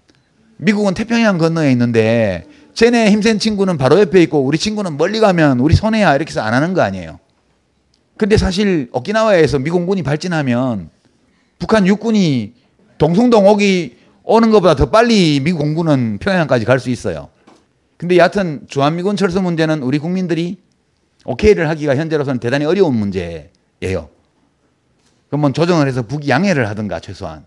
미국은 태평양 건너에 있는데 쟤네 힘센 친구는 바로 옆에 있고 우리 친구는 멀리 가면 우리 손해야 이렇게 해서 안 하는 거 아니에요. 근데 사실 오키나와에서 미군군이 발진하면 북한 육군이 동숭동 오는 것보다 더 빨리 미국 공군은 평양까지 갈 수 있어요. 근데 여하튼 주한미군 철수 문제는 우리 국민들이 오케이를 하기가 현재로서는 대단히 어려운 문제예요. 그러면 조정을 해서 북이 양해를 하든가 최소한.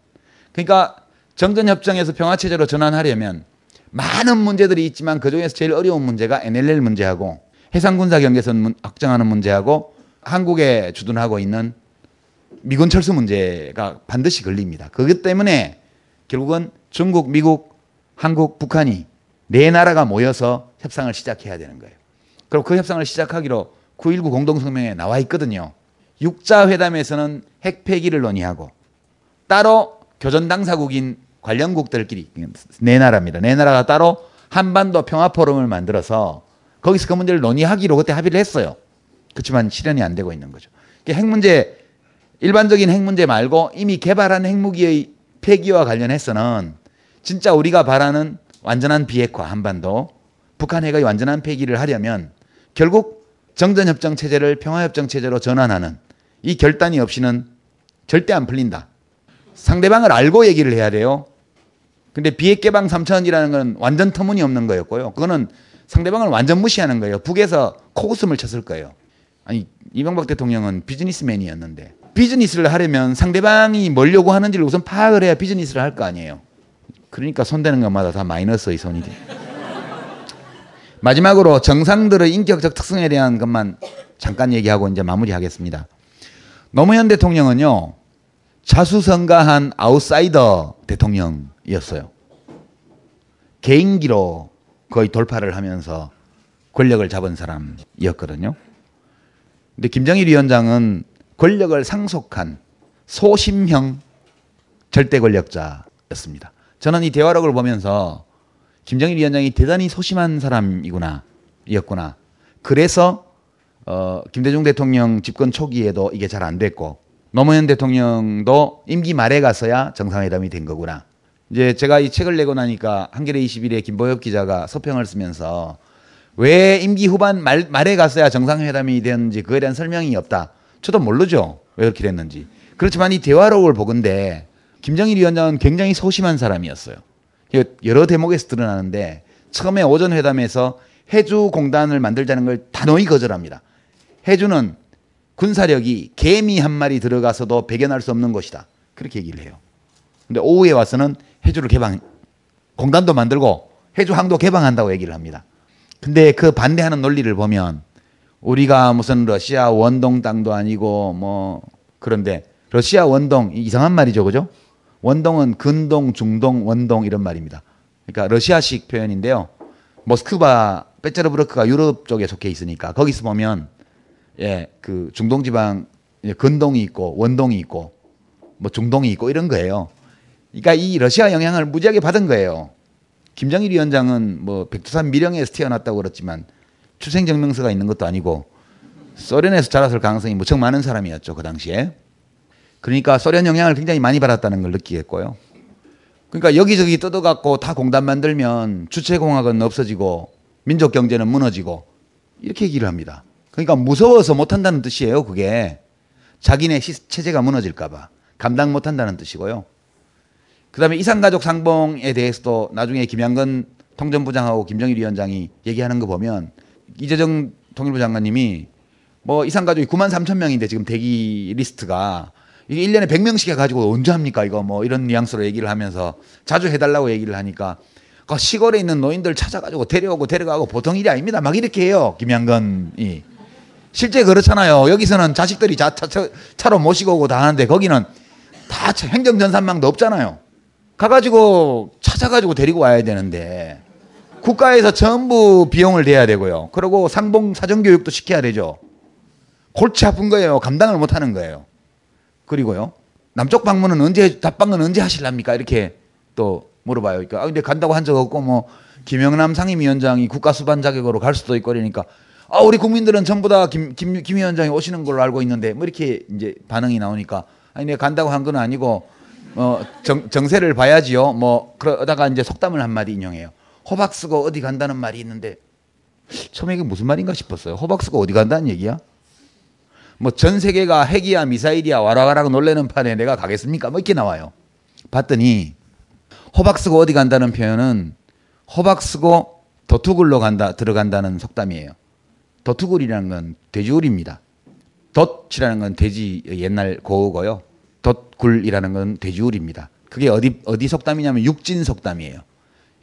그러니까 정전협정에서 평화체제로 전환하려면 많은 문제들이 있지만 그중에서 제일 어려운 문제가 NLL 문제하고 해상군사경계선 확정하는 문제하고 한국에 주둔하고 있는 미군 철수 문제가 반드시 걸립니다. 그것 때문에 결국은 중국, 미국, 한국, 북한이 네 나라가 모여서 협상을 시작해야 되는 거예요. 그리고 그 협상을 시작하기로 9.19 공동성명에 나와 있거든요. 육자회담에서는 핵 폐기를 논의하고 따로 교전 당사국인 관련국들끼리 네 나라입니다. 네 나라가 따로 한반도 평화 포럼을 만들어서 거기서 그 문제를 논의하기로 그때 합의를 했어요. 그렇지만 실현이 안 되고 있는 거죠. 핵 문제, 일반적인 핵 문제 말고 이미 개발한 핵무기의 폐기와 관련해서는 진짜 우리가 바라는 완전한 비핵화 한반도, 북한 핵의 완전한 폐기를 하려면 결국 정전협정 체제를 평화협정 체제로 전환하는 이 결단이 없이는 절대 안 풀린다. 상대방을 알고 얘기를 해야 돼요. 근데 비핵개방 3천이라는 건 완전 터무니없는 거였고요. 그거는 상대방을 완전 무시하는 거예요. 북에서 코웃음을 쳤을 거예요. 아니 이명박 대통령은 비즈니스맨이었는데 비즈니스를 하려면 상대방이 뭘려고 하는지를 우선 파악을 해야 비즈니스를 할 거 아니에요. 그러니까 손대는 것마다 다 마이너스의 손이 돼요. 마지막으로 정상들의 인격적 특성에 대한 것만 잠깐 얘기하고 이제 마무리하겠습니다. 노무현 대통령은요. 자수성가한 아웃사이더 대통령이었어요. 개인기로 거의 돌파를 하면서 권력을 잡은 사람이었거든요. 근데 김정일 위원장은 권력을 상속한 소심형 절대 권력자였습니다. 저는 이 대화록을 보면서 김정일 위원장이 대단히 소심한 사람이었구나. 그래서 김대중 대통령 집권 초기에도 이게 잘 안 됐고 노무현 대통령도 임기 말에 가서야 정상회담이 된 거구나. 이제 제가 이 책을 내고 나니까 한겨레 21의 김보엽 기자가 서평을 쓰면서 왜 임기 후반 말에 가서야 정상회담이 되는지 그에 대한 설명이 없다. 저도 모르죠. 왜 그렇게 됐는지. 그렇지만 이 대화록을 보건대 김정일 위원장은 굉장히 소심한 사람이었어요. 여러 대목에서 드러나는데 처음에 오전 회담에서 해주공단을 만들자는 걸 단호히 거절합니다. 해주는 군사력이 개미 한 마리 들어가서도 배견할 수 없는 것이다. 그렇게 얘기를 해요. 근데 오후에 와서는 해주를 공단도 만들고 해주항도 개방한다고 얘기를 합니다. 근데 그 반대하는 논리를 보면 우리가 무슨 러시아 원동 땅도 아니고 뭐 그런데 러시아 원동 이상한 말이죠. 그죠? 원동은 근동, 중동, 원동 이런 말입니다. 그러니까 러시아식 표현인데요. 모스크바, 페테르부르크가 유럽 쪽에 속해 있으니까 거기서 보면 예, 그 중동 지방 근동이 있고 원동이 있고 뭐 중동이 있고 이런 거예요. 그러니까 이 러시아 영향을 무지하게 받은 거예요. 김정일 위원장은 뭐 백두산 밀양에서 태어났다고 그랬지만 출생증명서가 있는 것도 아니고 소련에서 자랐을 가능성이 무척 많은 사람이었죠. 그 당시에. 그러니까 소련 영향을 굉장히 많이 받았다는 걸 느끼겠고요. 그러니까 여기저기 뜯어갖고 다 공단 만들면 주체공학은 없어지고 민족경제는 무너지고 이렇게 얘기를 합니다. 그러니까 무서워서 못한다는 뜻이에요. 그게 자기네 체제가 무너질까 봐 감당 못한다는 뜻이고요. 그 다음에 이산가족 상봉에 대해서도 나중에 김양건 통전부장하고 김정일 위원장이 얘기하는 거 보면 이재정 통일부 장관님이 뭐 이산가족이 93,000명인데 지금 대기 리스트가 이게 1년에 100명씩 해가지고 언제 합니까 이거 뭐 이런 뉘앙스로 얘기를 하면서 자주 해달라고 얘기를 하니까 그 시골에 있는 노인들 찾아가지고 데려오고 데려가고 보통 일이 아닙니다. 막 이렇게 해요. 김양건이. 실제 그렇잖아요. 여기서는 자식들이 차로 모시고 오고 다 하는데 거기는 다 행정전산망도 없잖아요. 가가지고 찾아가지고 데리고 와야 되는데 국가에서 전부 비용을 대야 되고요. 그리고 상봉 사전교육도 시켜야 되죠. 골치 아픈 거예요. 감당을 못하는 거예요. 그리고요. 남쪽 방문은 언제, 답방은 언제 하실랍니까? 이렇게 또 물어봐요. 그러니까, 근데 간다고 한 적 없고, 뭐, 김영남 상임위원장이 국가수반 자격으로 갈 수도 있고, 그러니까, 우리 국민들은 전부 다 김 위원장이 오시는 걸로 알고 있는데, 뭐, 이렇게 이제 반응이 나오니까, 아니, 내가 간다고 한 건 아니고, 정세를 봐야지요. 뭐, 그러다가 이제 속담을 한마디 인용해요. 호박 쓰고 어디 간다는 말이 있는데, 처음에 이게 무슨 말인가 싶었어요. 호박 쓰고 어디 간다는 얘기야? 뭐 전 세계가 핵이야 미사일이야 와라와라 놀래는 판에 내가 가겠습니까? 뭐 이렇게 나와요. 봤더니 호박 쓰고 어디 간다는 표현은 호박 쓰고 도투굴로 들어간다는 속담이에요. 도투굴이라는 건 돼지굴입니다. 돛이라는 건 돼지 옛날 고어고요. 돛굴이라는 건 돼지굴입니다. 그게 어디 속담이냐면 육진 속담이에요.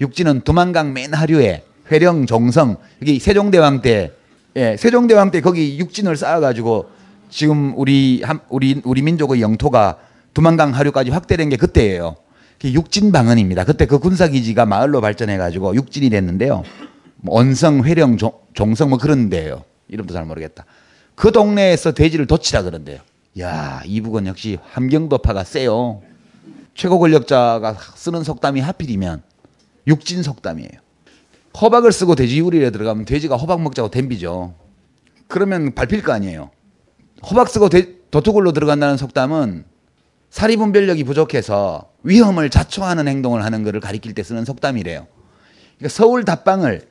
육진은 두만강 맨 하류에 회령 종성 여기 세종대왕 때 예, 세종대왕 때 거기 육진을 쌓아가지고 지금 우리 민족의 영토가 두만강 하류까지 확대된 게 그때예요. 육진 방언입니다. 그때 그 군사기지가 마을로 발전해가지고 육진이 됐는데요. 뭐 언성, 회령, 종성 뭐 그런 데예요. 이름도 잘 모르겠다. 그 동네에서 돼지를 돛이라 그런대요. 야, 이북은 역시 함경도파가 세요. 최고 권력자가 쓰는 속담이 하필이면 육진 속담이에요. 호박을 쓰고 돼지우리에 들어가면 돼지가 호박 먹자고 덤비죠. 그러면 밟힐 거 아니에요. 호박 쓰고 도투굴로 들어간다는 속담은 사리분별력이 부족해서 위험을 자초하는 행동을 하는 것을 가리킬 때 쓰는 속담이래요. 그러니까 서울 답방을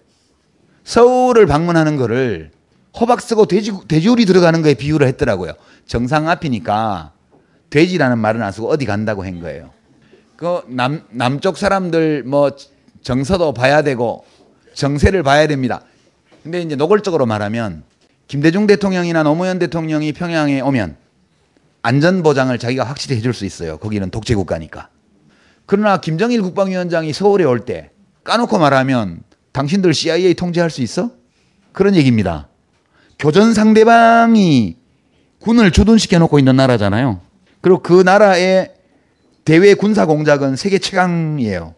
서울을 방문하는 거를 호박 쓰고 돼지우리 들어가는 거에 비유를 했더라고요. 정상 앞이니까 돼지라는 말은 안 쓰고 어디 간다고 한 거예요. 그 남쪽 사람들 뭐 정서도 봐야 되고 정세를 봐야 됩니다. 근데 이제 노골적으로 말하면 김대중 대통령이나 노무현 대통령이 평양에 오면 안전보장을 자기가 확실히 해줄 수 있어요. 거기는 독재국가니까. 그러나 김정일 국방위원장이 서울에 올 때 까놓고 말하면 당신들 CIA 통제할 수 있어? 그런 얘기입니다. 교전 상대방이 군을 주둔시켜놓고 있는 나라잖아요. 그리고 그 나라의 대외 군사 공작은 세계 최강이에요.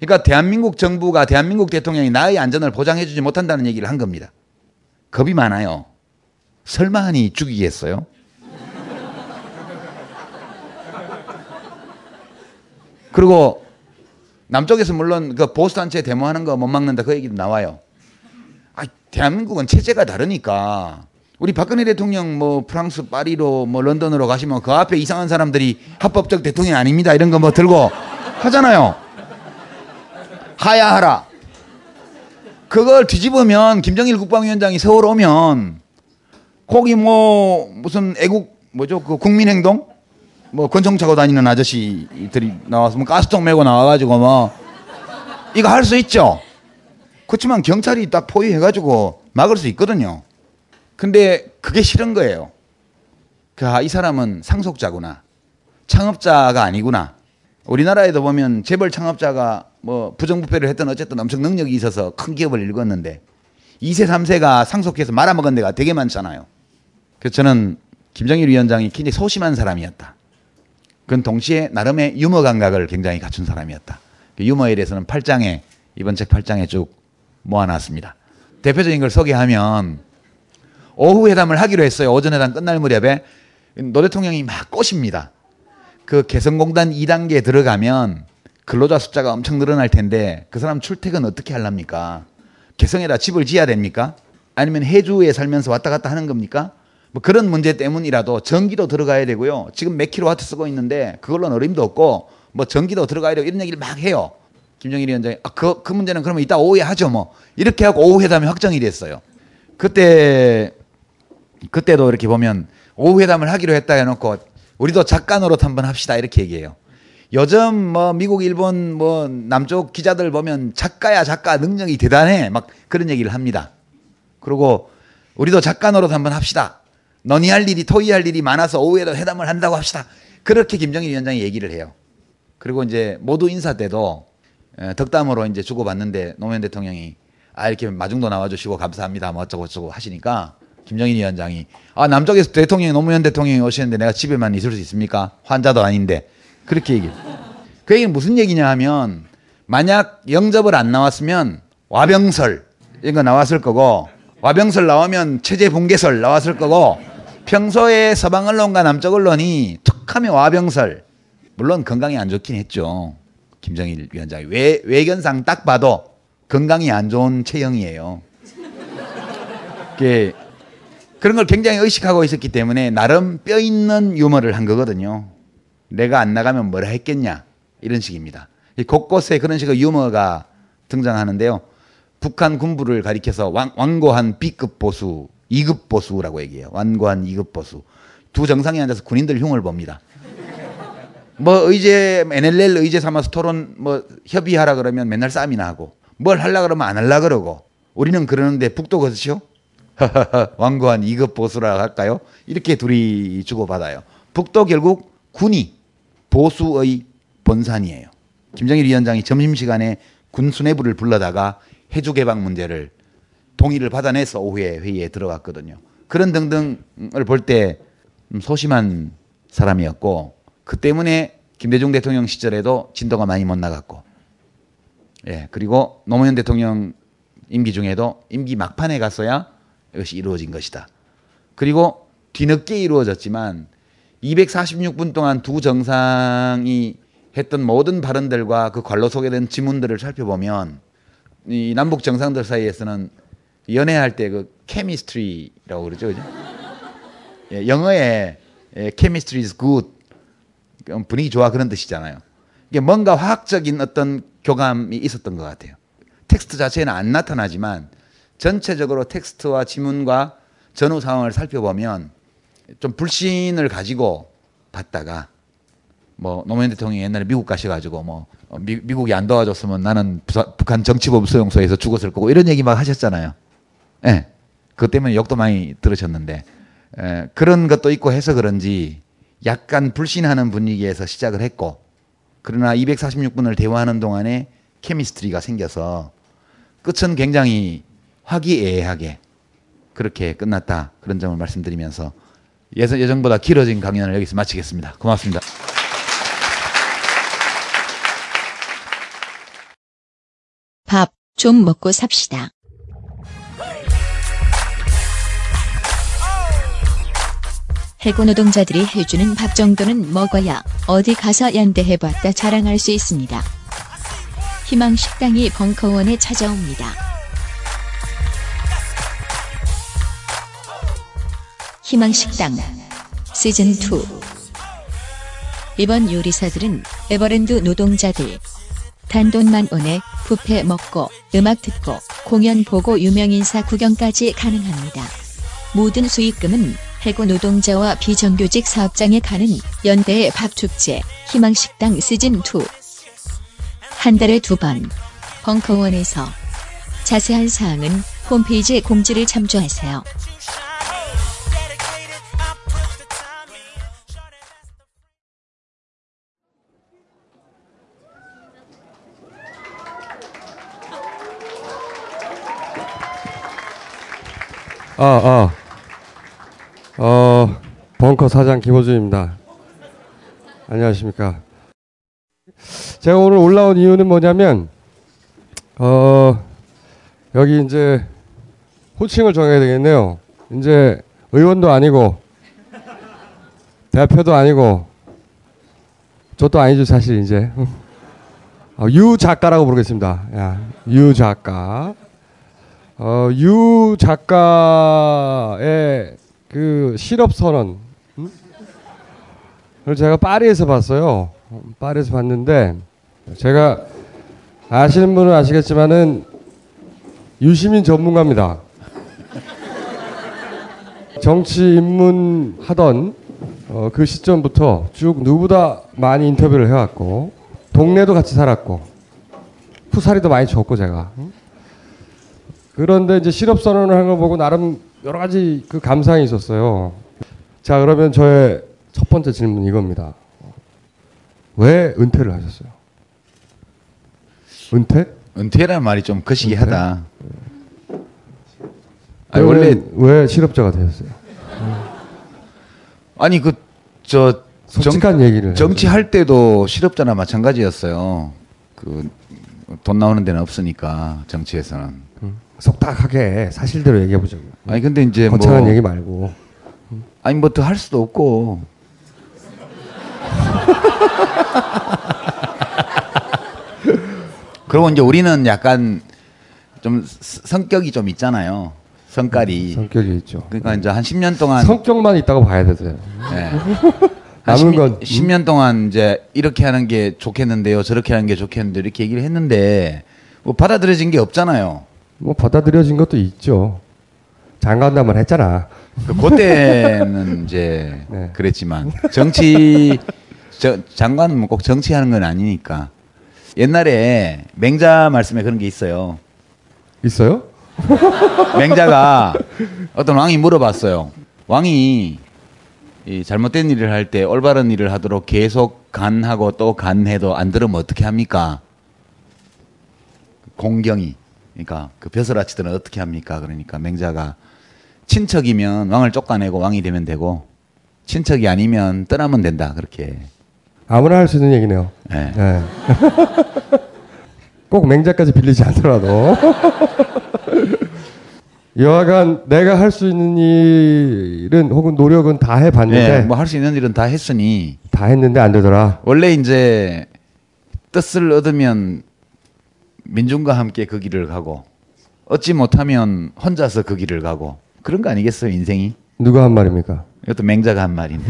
그러니까 대한민국 정부가 대한민국 대통령이 나의 안전을 보장해주지 못한다는 얘기를 한 겁니다. 겁이 많아요. 설마 하니 죽이겠어요? 그리고 남쪽에서 물론 그 보수단체 데모하는 거 못 막는다 그 얘기도 나와요. 아, 대한민국은 체제가 다르니까. 우리 박근혜 대통령 뭐 프랑스 파리로 뭐 런던으로 가시면 그 앞에 이상한 사람들이 합법적 대통령 아닙니다 이런 거 뭐 들고 하잖아요. 하야하라. 그걸 뒤집으면 김정일 국방위원장이 세월 오면 거기 뭐 무슨 애국 뭐죠 그 국민행동 뭐 권총 차고 다니는 아저씨들이 나와서 뭐 가스통 메고 나와가지고 뭐 이거 할 수 있죠. 그렇지만 경찰이 딱 포위해가지고 막을 수 있거든요. 근데 그게 싫은 거예요. 아, 이 사람은 상속자구나. 창업자가 아니구나. 우리나라에도 보면 재벌 창업자가 뭐 부정부패를 했든 어쨌든 엄청 능력이 있어서 큰 기업을 일궜는데 2세, 3세가 상속해서 말아먹은 데가 되게 많잖아요. 그래서 저는 김정일 위원장이 굉장히 소심한 사람이었다. 그건 동시에 나름의 유머 감각을 굉장히 갖춘 사람이었다. 유머에 대해서는 8장에 이번 책 8장에 쭉 모아놨습니다. 대표적인 걸 소개하면 오후 회담을 하기로 했어요. 오전 회담 끝날 무렵에 노 대통령이 막 꼬십니다. 그 개성공단 2단계에 들어가면 근로자 숫자가 엄청 늘어날 텐데 그 사람 출퇴근 어떻게 하랍니까? 개성에다 집을 지어야 됩니까? 아니면 해주에 살면서 왔다 갔다 하는 겁니까? 뭐 그런 문제 때문이라도 전기도 들어가야 되고요. 지금 몇 킬로와트 쓰고 있는데 그걸로는 어림도 없고 뭐 전기도 들어가야 되고 이런 얘기를 막 해요. 김정일 위원장이 아, 그 문제는 그러면 이따 오후에 하죠 뭐. 이렇게 하고 오후 회담이 확정이 됐어요. 그때도 이렇게 보면 오후 회담을 하기로 했다 해놓고 우리도 작가 노릇 한번 합시다 이렇게 얘기해요. 요즘 뭐 미국 일본 뭐 남쪽 기자들 보면 작가야 작가 능력이 대단해 막 그런 얘기를 합니다. 그리고 우리도 작가 노릇 한번 합시다. 논의 할 일이 토의할 일이 많아서 오후에도 회담을 한다고 합시다. 그렇게 김정일 위원장이 얘기를 해요. 그리고 이제 모두 인사 때도 덕담으로 이제 주고받는데 노무현 대통령이 아 이렇게 마중도 나와주시고 감사합니다 뭐 어쩌고 저쩌고 하시니까 김정일 위원장이 아 남쪽에서 대통령이 노무현 대통령이 오시는데 내가 집에만 있을 수 있습니까? 환자도 아닌데 그렇게 얘기해요. 그 얘기는 무슨 얘기냐 하면 만약 영접을 안 나왔으면 와병설 이런 거 나왔을 거고 와병설 나오면 체제 붕괴설 나왔을 거고 평소에 서방 언론과 남쪽 언론이 툭하면 와병설 물론 건강이 안 좋긴 했죠. 김정일 위원장이 외견상 딱 봐도 건강이 안 좋은 체형이에요. 그게 그런 걸 굉장히 의식하고 있었기 때문에 나름 뼈 있는 유머를 한 거거든요. 내가 안 나가면 뭐라 했겠냐 이런 식입니다. 곳곳에 그런 식의 유머가 등장하는데요. 북한 군부를 가리켜서 완고한 B급 보수, 2급 보수라고 얘기해요. 완고한 2급 보수. 두 정상이 앉아서 군인들 흉을 봅니다. 뭐 의제 NLL 의제 삼아서 토론 뭐 협의하라 그러면 맨날 싸움이나 하고 뭘 하려 그러면 안 하려 그러고 우리는 그러는데 북도 그렇죠? 완고한 2급 보수라 할까요? 이렇게 둘이 주고받아요. 북도 결국 군이 보수의 본산이에요. 김정일 위원장이 점심시간에 군 수뇌부를 불러다가 해주 개방 문제를 동의를 받아내서 오후에 회의에 들어갔거든요. 그런 등등을 볼 때 소심한 사람이었고 그 때문에 김대중 대통령 시절에도 진도가 많이 못 나갔고 예, 그리고 노무현 대통령 임기 중에도 임기 막판에 갔어야 이것이 이루어진 것이다. 그리고 뒤늦게 이루어졌지만 246분 동안 두 정상이 했던 모든 발언들과 그 관로 소개된 지문들을 살펴보면 이 남북 정상들 사이에서는 연애할 때 그 케미스트리라고 그러죠. 그죠? 예, 영어에 케미스트리 is good 분위기 좋아 그런 뜻이잖아요. 이게 뭔가 화학적인 어떤 교감이 있었던 것 같아요. 텍스트 자체에는 안 나타나지만 전체적으로 텍스트와 지문과 전후 상황을 살펴보면 좀 불신을 가지고 봤다가 뭐 노무현 대통령이 옛날에 미국 가셔가지고 뭐 미국이 안 도와줬으면 나는 북한 정치범 수용소에서 죽었을 거고 이런 얘기 막 하셨잖아요. 예, 그것 때문에 욕도 많이 들으셨는데 예, 그런 것도 있고 해서 그런지 약간 불신하는 분위기에서 시작을 했고 그러나 246분을 대화하는 동안에 케미스트리가 생겨서 끝은 굉장히 화기애애하게 그렇게 끝났다. 그런 점을 말씀드리면서 예정보다 길어진 강연을 여기서 마치겠습니다. 고맙습니다. 밥 좀 먹고 삽시다. 해고 노동자들이 해주는 밥 정도는 먹어야 어디 가서 연대해봤다 자랑할 수 있습니다. 희망식당이 벙커원에 찾아옵니다. 희망식당 시즌2. 이번 요리사들은 에버랜드 노동자들. 단돈만 원에 뷔페 먹고 음악 듣고 공연 보고 유명인사 구경까지 가능합니다. 모든 수익금은 해고 노동자와 비정규직 사업장에 가는 연대의 밥축제 희망식당 시즌2. 한 달에 2번 벙커원에서. 자세한 사항은 홈페이지 공지를 참조하세요. 벙커 사장 김호준입니다. 안녕하십니까. 제가 오늘 올라온 이유는 뭐냐면, 여기 이제 호칭을 정해야 되겠네요. 이제 의원도 아니고, 대표도 아니고, 저도 아니죠, 사실 이제. 유 작가라고 부르겠습니다. 야, 유 작가. 유 작가의 그 실업선언을 제가 파리에서 봤어요. 파리에서 봤는데, 제가 아시는 분은 아시겠지만은 유시민 전문가입니다. 정치 입문하던 그 시점부터 쭉 누구보다 많이 인터뷰를 해왔고, 동네도 같이 살았고, 후사리도 많이 줬고 제가. 그런데 이제 실업선언을 한 걸 보고 나름 여러 가지 그 감상이 있었어요. 자, 그러면 저의 첫 번째 질문 이겁니다. 왜 은퇴를 하셨어요? 은퇴? 은퇴라는 말이 좀 거시기하다. 아니, 원래 왜 실업자가 되셨어요? 아니 그저 솔직한 얘기를 정치할 때도 실업자나 마찬가지였어요. 그 돈 나오는 데는 없으니까 정치에서는. 속닥하게 사실대로 얘기해 보자고요. 아니 근데 이제 거창한 얘기 말고. 아니 뭐 더 할 수도 없고. 그리고 이제 우리는 약간 좀 성격이 좀 있잖아요. 성깔이. 성격이 있죠. 그러니까 이제 한 10년 동안 성격만 있다고 봐야 되세요. 네. 남은 건 10년 동안 이제 이렇게 하는 게 좋겠는데요, 저렇게 하는 게 좋겠는데 이렇게 얘기를 했는데 뭐 받아들여진 게 없잖아요. 뭐 받아들여진 것도 있죠. 장관담을 했잖아. 그때는 이제 네. 그랬지만 정치 장관은 뭐 꼭 정치하는 건 아니니까. 옛날에 맹자 말씀에 그런 게 있어요. 있어요? 맹자가 어떤 왕이 물어봤어요. 왕이 이 잘못된 일을 할 때 올바른 일을 하도록 계속 간하고 또 간해도 안 들으면 어떻게 합니까? 공경이. 그러니까 그 벼슬아치들은 어떻게 합니까? 그러니까 맹자가 친척이면 왕을 쫓아내고 왕이 되면 되고 친척이 아니면 떠나면 된다. 그렇게. 아무나 할 수 있는 얘기네요. 네. 네. 꼭 맹자까지 빌리지 않더라도. 여하간 내가 할 수 있는 일은 혹은 노력은 다 해봤는데. 네, 뭐 할 수 있는 일은 다 했으니. 다 했는데 안 되더라. 원래 이제 뜻을 얻으면 민중과 함께 그 길을 가고 얻지 못하면 혼자서 그 길을 가고 그런 거 아니겠어요 인생이? 누가 한 말입니까? 이것도 맹자가 한 말입니다.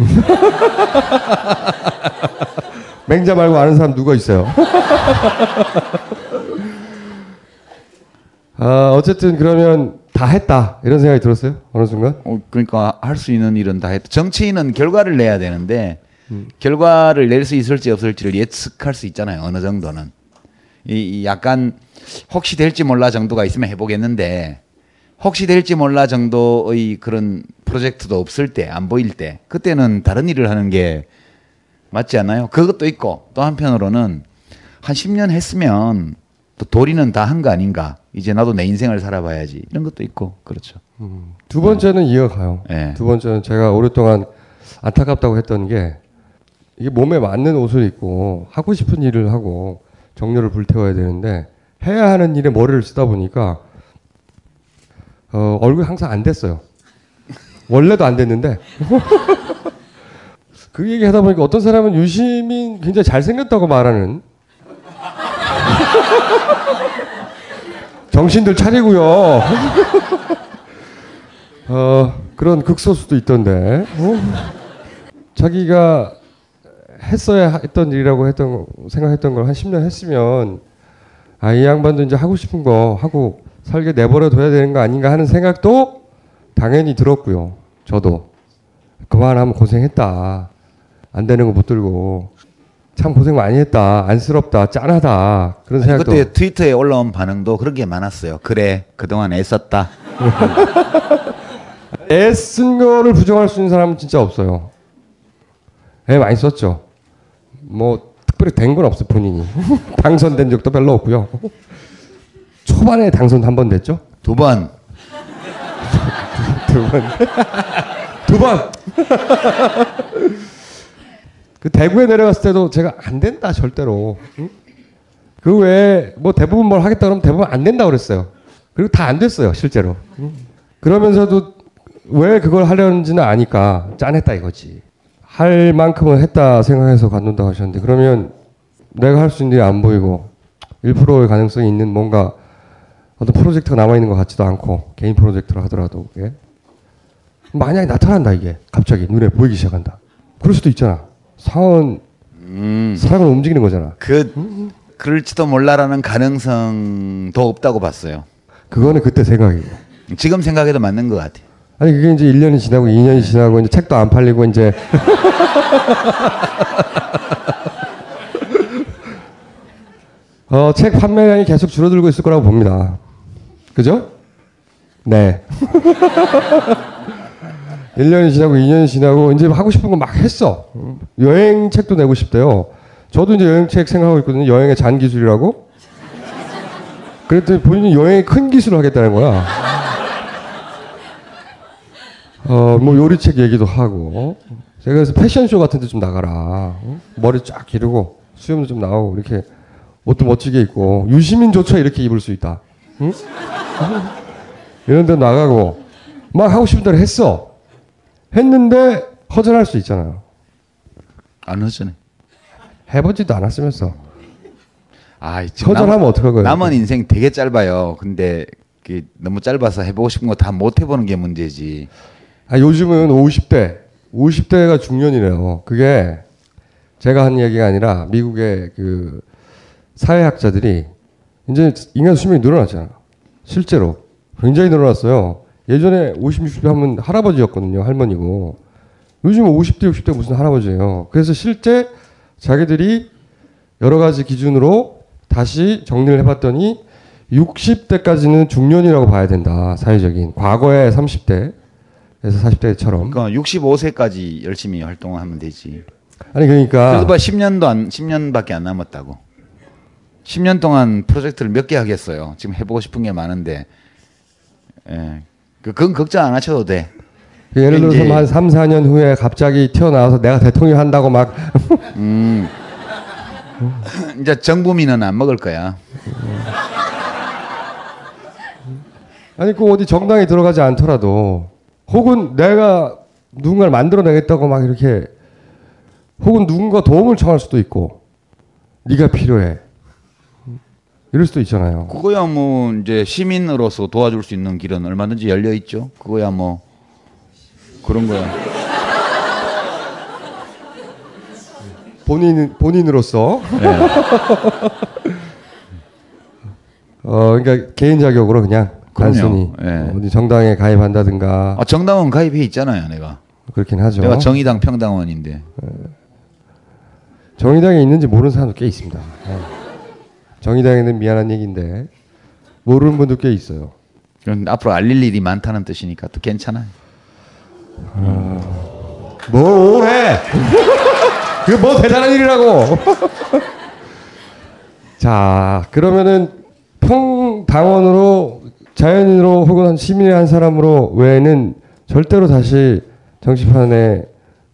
맹자 말고 아는 사람 누가 있어요? 어쨌든 그러면 다 했다 이런 생각이 들었어요? 어느 순간? 그러니까 할 수 있는 일은 다 했다. 정치인은 결과를 내야 되는데 결과를 낼 수 있을지 없을지를 예측할 수 있잖아요. 어느 정도는. 이 약간 혹시 될지 몰라 정도가 있으면 해보겠는데 혹시 될지 몰라 정도의 그런 프로젝트도 없을 때, 안 보일 때 그때는 다른 일을 하는 게 맞지 않나요? 그것도 있고 또 한편으로는 한 10년 했으면 또 도리는 다 한 거 아닌가, 이제 나도 내 인생을 살아봐야지 이런 것도 있고. 그렇죠. 두 번째는 이어가요. 네. 두 번째는 제가 오랫동안 안타깝다고 했던 게, 이게 몸에 맞는 옷을 입고 하고 싶은 일을 하고 정열을 불태워야 되는데 해야 하는 일에 머리를 쓰다 보니까 얼굴이 항상 안 됐어요. 원래도 안 됐는데. 그 얘기 하다 보니까 어떤 사람은 유시민 굉장히 잘생겼다고 말하는. 정신들 차리고요. 그런 극소수도 있던데. 자기가 했어야 했던 일이라고 생각했던 걸 한 10년 했으면, 아, 이 양반도 이제 하고 싶은 거 하고 살게 내버려둬야 되는 거 아닌가 하는 생각도 당연히 들었고요. 저도 그만하면 고생했다. 안 되는 거 못 들고 참 고생 많이 했다. 안쓰럽다. 짠하다. 그런 생각도. 그때 트위터에 올라온 반응도 그런 게 많았어요. 그래, 그동안 애썼다. 애쓴 거를 부정할 수 있는 사람은 진짜 없어요. 애 많이 썼죠. 뭐 특별히 된 건 없어요. 본인이 당선된 적도 별로 없고요. 초반에 당선 한 번 됐죠? 두 번. 두 번. 그 대구에 내려갔을 때도 제가 안 된다 절대로. 응? 그 외에 뭐 대부분 뭘 하겠다 그러면 대부분 안 된다 그랬어요. 그리고 다 안 됐어요 실제로. 응? 그러면서도 왜 그걸 하려는지는 아니까 짠했다 이거지. 할 만큼은 했다 생각해서 갖는다고 하셨는데, 그러면 내가 할 수 있는 일이 안 보이고 1%의 가능성이 있는 뭔가 어떤 프로젝트가 남아있는 것 같지도 않고, 개인 프로젝트를 하더라도 그게 만약에 나타난다, 이게 갑자기 눈에 보이기 시작한다 그럴 수도 있잖아. 사원 사람을 움직이는 거잖아. 그럴지도 몰라라는 가능성도 없다고 봤어요. 그거는 그때 생각이고 지금 생각에도 맞는 것 같아요. 아니 그게 이제 1년이 지나고 2년이 지나고 이제 책도 안 팔리고 이제 책 판매량이 계속 줄어들고 있을 거라고 봅니다. 그죠? 네. 1년이 지나고 2년이 지나고 이제 하고 싶은 거 막 했어. 여행 책도 내고 싶대요. 저도 이제 여행 책 생각하고 있거든요. 여행의 잔기술이라고. 그랬더니 본인이 여행의 큰 기술을 하겠다는 거야. 뭐 요리책 얘기도 하고. 제가 그래서 패션쇼 같은 데 좀 나가라. 머리 쫙 기르고 수염도 좀 나오고 이렇게 옷도 멋지게 입고 유시민조차 이렇게 입을 수 있다. 응? 이런 데 나가고 막 하고 싶은 대로 했어. 했는데 허전할 수 있잖아요. 안 허전해. 해보지도 않았으면서. 허전하면 어떡할 거예요? 남은 인생 되게 짧아요. 근데 너무 짧아서 해보고 싶은 거 다 못 해보는 게 문제지. 요즘은 50대가 중년이래요. 그게 제가 한 얘기가 아니라 미국의 그 사회학자들이 이제 인간 수명이 늘어났잖아요. 실제로 굉장히 늘어났어요. 예전에 50, 60대 하면 할아버지였거든요. 할머니고. 요즘 50대, 60대 무슨 할아버지예요. 그래서 실제 자기들이 여러 가지 기준으로 다시 정리를 해봤더니 60대까지는 중년이라고 봐야 된다. 사회적인. 과거의 30대에서 40대처럼. 그러니까 65세까지 열심히 활동하면 되지. 아니 그러니까. 그래서 봐 10년밖에 안 남았다고. 10년 동안 프로젝트를 몇 개 하겠어요. 지금 해보고 싶은 게 많은데. 예. 그건 걱정 안 하셔도 돼. 예를 들어서 한 3, 4년 후에 갑자기 튀어나와서 내가 대통령 한다고 막. 이제 정부민은 안 먹을 거야. 아니 그 어디 정당에 들어가지 않더라도, 혹은 내가 누군가를 만들어내겠다고 막 이렇게, 혹은 누군가 도움을 청할 수도 있고, 네가 필요해. 이럴 수도 있잖아요. 그거야 뭐 이제 시민으로서 도와줄 수 있는 길은 얼마든지 열려 있죠. 그거야 뭐 그런 거야. 본인으로서. 네. 그러니까 개인 자격으로 그냥. 그럼요. 단순히. 네. 어디 정당에 가입한다든가. 정당원 가입해 있잖아요, 내가. 그렇긴 하죠. 내가 정의당 평당원인데. 정의당에 있는지 모르는 사람도 꽤 있습니다. 정의당에는 미안한 얘기인데 모르는 분도 꽤 있어요. 그럼 앞으로 알릴 일이 많다는 뜻이니까 또 괜찮아요. 뭐해? 그게 뭐 대단한 일이라고. 자, 그러면은 평당원으로, 자연인으로 혹은 시민의 한 사람으로 외에는 절대로 다시 정치판에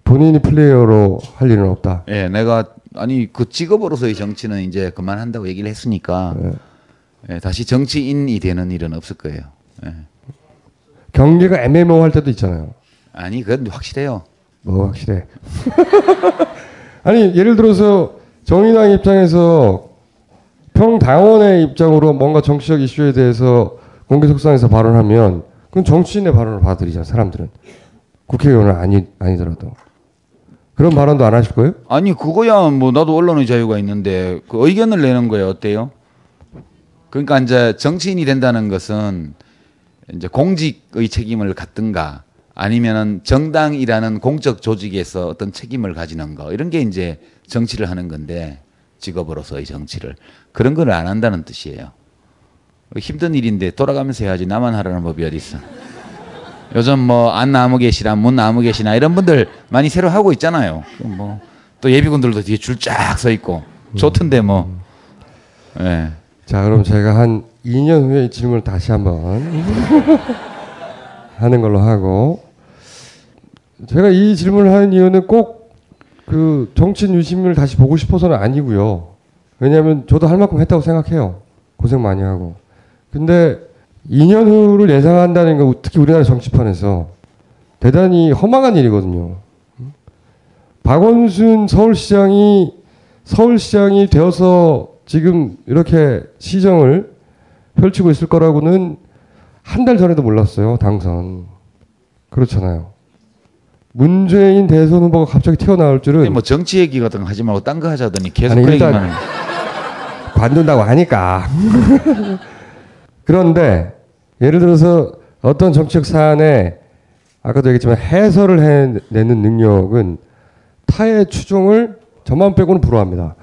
본인이 플레이어로 할 일은 없다. 예, 내가. 아니 그 직업으로서의 정치는 이제 그만한다고 얘기를 했으니까. 네. 예, 다시 정치인이 되는 일은 없을 거예요. 예. 경기가 MMO 할 때도 있잖아요. 아니 그건 확실해요. 뭐 확실해. 아니 예를 들어서 정의당 입장에서 평당원의 입장으로 뭔가 정치적 이슈에 대해서 공개석상에서 발언하면 그건 정치인의 발언을 받아들이잖아 사람들은. 국회의원은 아니더라도. 그런 발언도 안 하실 거예요? 아니 그거야 뭐 나도 언론의 자유가 있는데 그 의견을 내는 거예요. 어때요? 그러니까 이제 정치인이 된다는 것은 이제 공직의 책임을 갖든가 아니면은 정당이라는 공적 조직에서 어떤 책임을 가지는 거 이런 게 이제 정치를 하는 건데 직업으로서의 정치를 그런 걸 안 한다는 뜻이에요. 힘든 일인데 돌아가면서 해야지 나만 하라는 법이 어디 있어. 요즘 뭐 안 나무 계시나 못 나무 계시나 이런 분들 많이 새로 하고 있잖아요. 뭐 또 예비군들도 뒤에 줄 쫙 서 있고 좋던데 뭐. 예. 자 그럼 제가 한 2년 후에 이 질문을 다시 한번 하는 걸로 하고 제가 이 질문을 하는 이유는 꼭 그 정치인 유시민을 다시 보고 싶어서는 아니고요. 왜냐하면 저도 할 만큼 했다고 생각해요. 고생 많이 하고. 근데 2년 후를 예상한다는 거 특히 우리나라 정치판에서 대단히 허망한 일이거든요. 박원순 서울시장이 되어서 지금 이렇게 시정을 펼치고 있을 거라고는 한 달 전에도 몰랐어요. 당선. 그렇잖아요. 문재인 대선 후보가 갑자기 튀어나올 줄은. 뭐 정치 얘기 같은 거 하지 말고 딴 거 하자더니 계속 그 얘기만. 관둔다고 하니까. 그런데 예를 들어서 어떤 정책 사안에 아까도 얘기했지만 해설을 해내는 능력은 타의 추종을 저만 빼고는 불허합니다.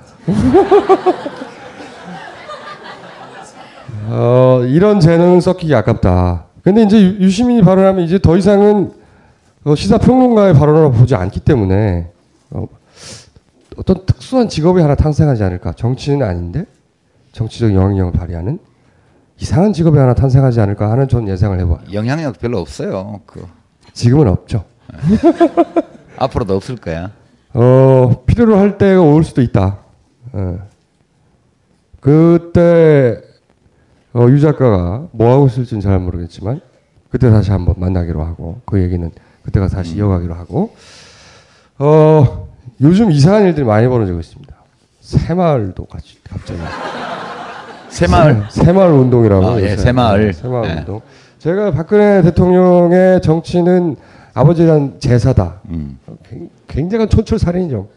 이런 재능은 섞이기 아깝다. 근데 이제 유시민이 발언하면 이제 더 이상은 시사평론가의 발언으로 보지 않기 때문에 어떤 특수한 직업이 하나 탄생하지 않을까. 정치는 아닌데 정치적 영향력을 발휘하는 이상한 직업이 하나 탄생하지 않을까 하는 전 예상을 해봐요. 영향력 별로 없어요. 지금은 없죠. 앞으로도 없을 거야. 필요로 할 때가 올 수도 있다. 그때 유 작가가 뭐 하고 있을지는 잘 모르겠지만 그때 다시 한번 만나기로 하고 그 얘기는 그때가 다시 이어가기로 하고 요즘 이상한 일들이 많이 벌어지고 있습니다. 새마을도 같이 갑자기 새마을 운동이라고. 예, 새마을 예. 운동. 제가 박근혜 대통령의 정치는 아버지에 대한 제사다. 굉장한 촌철살인이죠.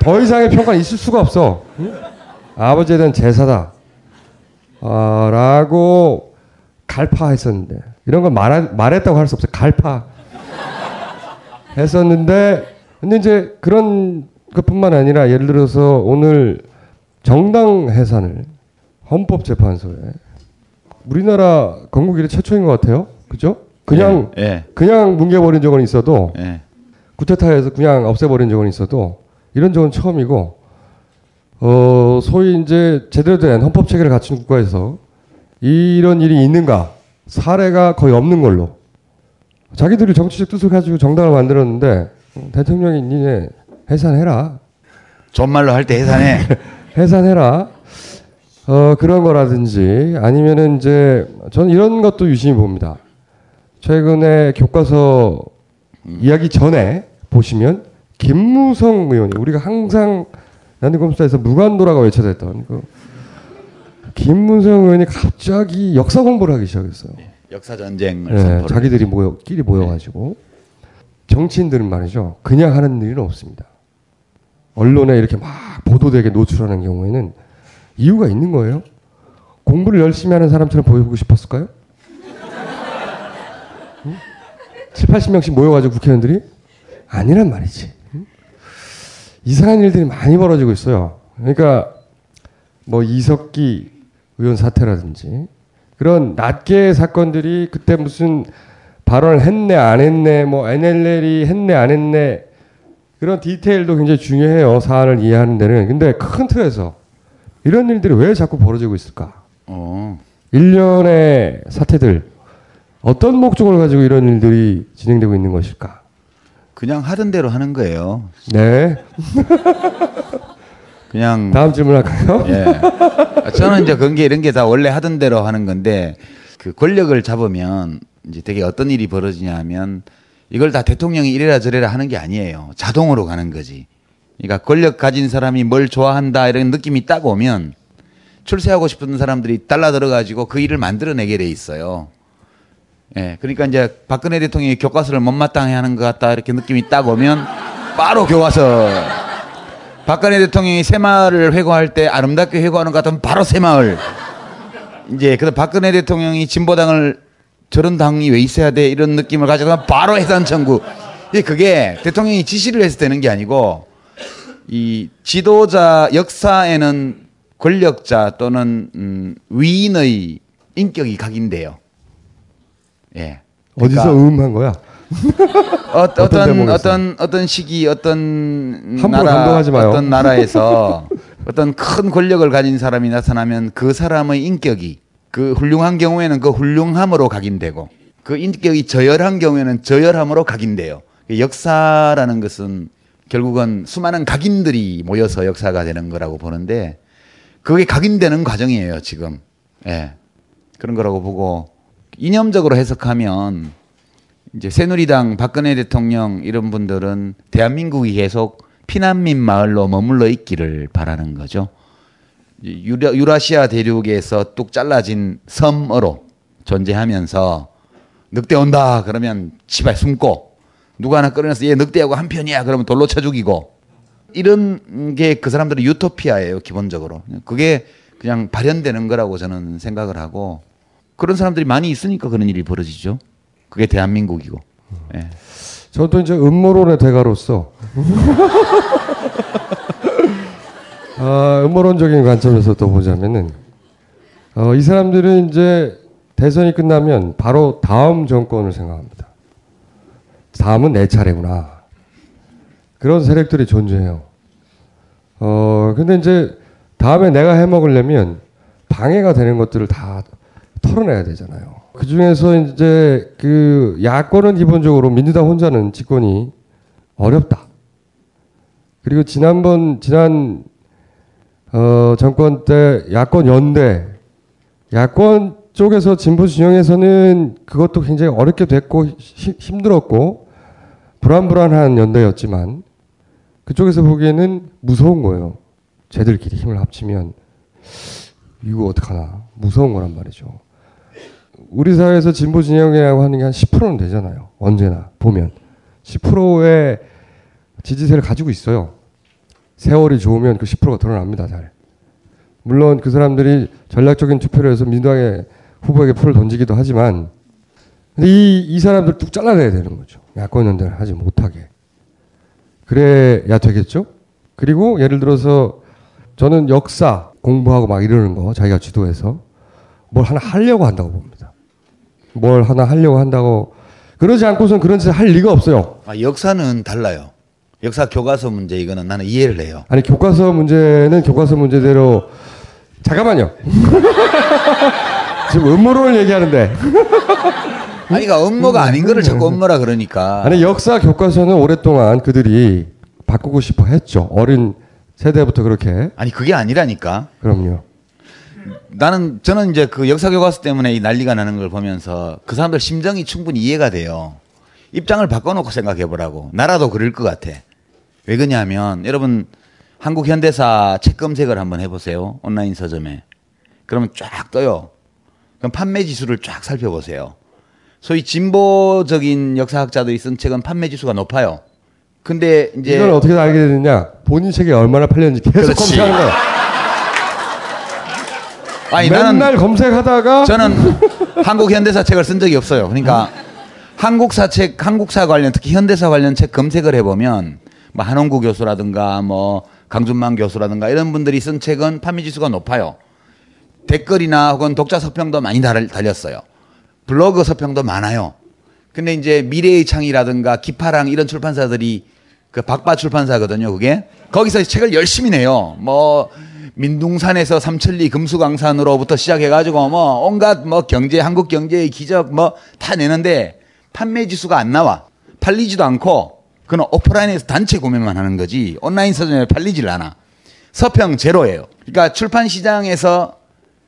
더 이상의 평가는 있을 수가 없어. 응? 아버지에 대한 제사다. 라고 갈파했었는데 이런 건 말했다고 할 수 없어요. 갈파했었는데 근데 이제 그런 것뿐만 아니라 예를 들어서 오늘 정당 해산을 헌법재판소에 우리나라 건국 이래 최초인 것 같아요. 그죠? 그냥 뭉개버린 적은 있어도 구태타에서 그냥 없애버린 적은 있어도 이런 적은 처음이고 소위 이제 제대로 된 헌법 체계를 갖춘 국가에서 이런 일이 있는가 사례가 거의 없는 걸로 자기들이 정치적 뜻을 가지고 정당을 만들었는데 대통령이 니네 해산해라 존말로 할 때 해산해 해산해라 그런 거라든지 아니면은 이제 저는 이런 것도 유심히 봅니다. 최근에 교과서 이야기 전에 보시면 김무성 의원이 우리가 항상 난디검수사에서 무관도라고 외쳐야 했던 그 김문성 의원이 갑자기 역사 공부를 하기 시작했어요. 네, 역사 전쟁을 자기들이 끼리 모여가지고 정치인들은 말이죠. 그냥 하는 일은 없습니다. 언론에 이렇게 막 보도되게 노출하는 경우에는 이유가 있는 거예요. 공부를 열심히 하는 사람처럼 보이고 싶었을까요? 응? 7, 80명씩 모여가지고 국회의원들이? 아니란 말이지. 이상한 일들이 많이 벌어지고 있어요. 그러니까 뭐 이석기 의원 사태라든지 그런 낱개의 사건들이 그때 무슨 발언을 했네 안 했네 뭐 NLL이 했네 안 했네 그런 디테일도 굉장히 중요해요. 사안을 이해하는 데는. 근데 큰 틀에서 이런 일들이 왜 자꾸 벌어지고 있을까. 일련의 사태들 어떤 목적을 가지고 이런 일들이 진행되고 있는 것일까. 그냥 하던 대로 하는 거예요. 네. 그냥 다음 질문 할까요? 예. 저는 이제 그런 게 이런 게 다 원래 하던 대로 하는 건데 그 권력을 잡으면 이제 되게 어떤 일이 벌어지냐 하면 이걸 다 대통령이 이래라 저래라 하는 게 아니에요. 자동으로 가는 거지. 그러니까 권력 가진 사람이 뭘 좋아한다 이런 느낌이 딱 오면 출세하고 싶은 사람들이 달라들어가지고 그 일을 만들어내게 돼 있어요. 예, 그러니까 이제 박근혜 대통령이 교과서를 못마땅해 하는 것 같다 이렇게 느낌이 딱 오면 바로 교과서. 박근혜 대통령이 새마을을 회고할 때 아름답게 회고하는 것 같으면 바로 새마을. 이제 그다음 박근혜 대통령이 진보당을 저런 당이 왜 있어야 돼 이런 느낌을 가져가면 바로 해산 청구. 그게 대통령이 지시를 해서 되는 게 아니고 이 지도자 역사에는 권력자 또는 위인의 인격이 각인돼요. 예. 그러니까 어디서 음한 거야? 어떤 시기 어떤 나라 어떤 나라에서 어떤 큰 권력을 가진 사람이 나타나면 그 사람의 인격이 그 훌륭한 경우에는 그 훌륭함으로 각인되고 그 인격이 저열한 경우에는 저열함으로 각인돼요. 역사라는 것은 결국은 수많은 각인들이 모여서 역사가 되는 거라고 보는데 그게 각인되는 과정이에요 지금. 예. 그런 거라고 보고 이념적으로 해석하면 이제 새누리당 박근혜 대통령 이런 분들은 대한민국이 계속 피난민 마을로 머물러 있기를 바라는 거죠. 유라시아 대륙에서 뚝 잘라진 섬으로 존재하면서 늑대 온다 그러면 지발 숨고 누가 하나 끌어내서 얘 늑대하고 한 편이야 그러면 돌로 쳐 죽이고 이런 게 그 사람들의 유토피아예요 기본적으로. 그게 그냥 발현되는 거라고 저는 생각을 하고 그런 사람들이 많이 있으니까 그런 일이 벌어지죠. 그게 대한민국이고. 예. 저도 이제 음모론의 대가로서 아, 음모론적인 관점에서 또 보자면은 이 사람들은 이제 대선이 끝나면 바로 다음 정권을 생각합니다. 다음은 내 차례구나. 그런 세력들이 존재해요. 근데 이제 다음에 내가 해먹으려면 방해가 되는 것들을 다 털어내야 되잖아요. 그 중에서 이제 그 야권은 기본적으로 민주당 혼자는 집권이 어렵다. 그리고 지난 정권 때 야권 연대, 야권 쪽에서 진보 진영에서는 그것도 굉장히 어렵게 됐고 힘들었고 불안불안한 연대였지만 그쪽에서 보기에는 무서운 거예요. 쟤들끼리 힘을 합치면 이거 어떡하나 무서운 거란 말이죠. 우리 사회에서 진보 진영이라고 하는 게 한 10%는 되잖아요. 언제나 보면 10%의 지지세를 가지고 있어요. 세월이 좋으면 그 10%가 드러납니다. 잘. 물론 그 사람들이 전략적인 투표를 해서 민주당의 후보에게 표를 던지기도 하지만 근데 이 사람들 뚝 잘라내야 되는 거죠. 야권 연대를 하지 못하게. 그래야 되겠죠. 그리고 예를 들어서 저는 역사 공부하고 막 이러는 거 자기가 지도해서 뭘 하나 하려고 한다고 봅니다. 뭘 하나 하려고 한다고 그러지 않고선 그런 짓을 할 리가 없어요. 아, 역사는 달라요. 역사 교과서 문제 이거는 나는 이해를 해요. 아니 교과서 문제는 교과서 문제대로 잠깐만요. 지금 음모론을 얘기하는데. 아니 그러니까 음모가 아닌 거를 자꾸 음모라 그러니까. 아니 역사 교과서는 오랫동안 그들이 바꾸고 싶어 했죠. 어린 세대부터 그렇게. 아니 그게 아니라니까. 그럼요. 저는 이제 그 역사 교과서 때문에 이 난리가 나는 걸 보면서 그 사람들 심정이 충분히 이해가 돼요. 입장을 바꿔놓고 생각해보라고. 나라도 그럴 것 같아. 왜 그러냐면 여러분 한국 현대사 책 검색을 한번 해보세요. 온라인 서점에. 그러면 쫙 떠요. 그럼 판매 지수를 쫙 살펴보세요. 소위 진보적인 역사학자들이 쓴 책은 판매 지수가 높아요. 근데 이제 이걸 어떻게 알게 되느냐? 본인 책이 얼마나 팔렸는지 계속 검색하는 거예요. 아니, 맨날 검색하다가 저는 한국 현대사 책을 쓴 적이 없어요. 그러니까. 한국사 관련, 특히 현대사 관련 책 검색을 해보면, 뭐, 한홍구 교수라든가, 뭐, 강준만 교수라든가, 이런 분들이 쓴 책은 판매 지수가 높아요. 댓글이나 혹은 독자 서평도 많이 달렸어요. 블로그 서평도 많아요. 근데 이제 미래의 창이라든가, 기파랑 이런 출판사들이 그 박바 출판사거든요, 그게. 거기서 책을 열심히 내요. 뭐, 민둥산에서 삼천리 금수강산으로부터 시작해가지고, 뭐, 온갖 뭐, 경제, 한국 경제의 기적, 뭐, 다 내는데, 판매 지수가 안 나와. 팔리지도 않고 그건 오프라인에서 단체 구매만 하는 거지 온라인 서점에 팔리질 않아. 서평 제로예요. 그러니까 출판 시장에서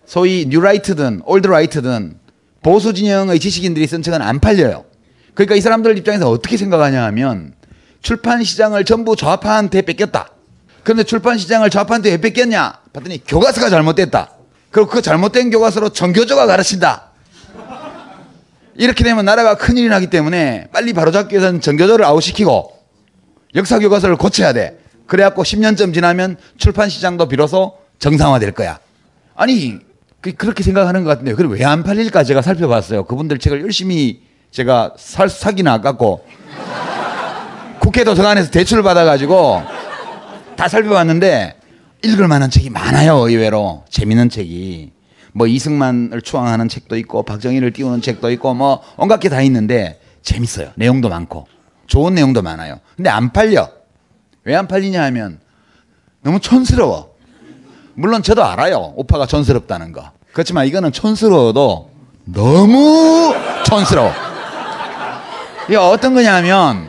소위 뉴라이트든 올드라이트든 보수 진영의 지식인들이 쓴 책은 안 팔려요. 그러니까 이 사람들 입장에서 어떻게 생각하냐 하면 출판 시장을 전부 좌파한테 뺏겼다. 그런데 출판 시장을 좌파한테 왜 뺏겼냐 봤더니 교과서가 잘못됐다. 그리고 그 잘못된 교과서로 전교조가 가르친다. 이렇게 되면 나라가 큰일이 나기 때문에 빨리 바로잡기 위해서는 전교조를 아웃시키고 역사 교과서를 고쳐야 돼. 그래갖고 10년쯤 지나면 출판 시장도 비로소 정상화될 거야. 아니 그렇게 생각하는 것 같은데 그럼 왜 안 팔릴까 제가 살펴봤어요. 그분들 책을 열심히 제가 사기나 아깝고 국회 도서관에서 대출을 받아가지고 다 살펴봤는데 읽을 만한 책이 많아요. 의외로 재밌는 책이 뭐 이승만을 추앙하는 책도 있고 박정희를 띄우는 책도 있고 뭐 온갖 게 다 있는데 재밌어요. 내용도 많고 좋은 내용도 많아요. 근데 안 팔려. 왜 안 팔리냐 하면 너무 촌스러워. 물론 저도 알아요. 오빠가 촌스럽다는 거. 그렇지만 이거는 촌스러워도 너무 촌스러워. 이게 어떤 거냐면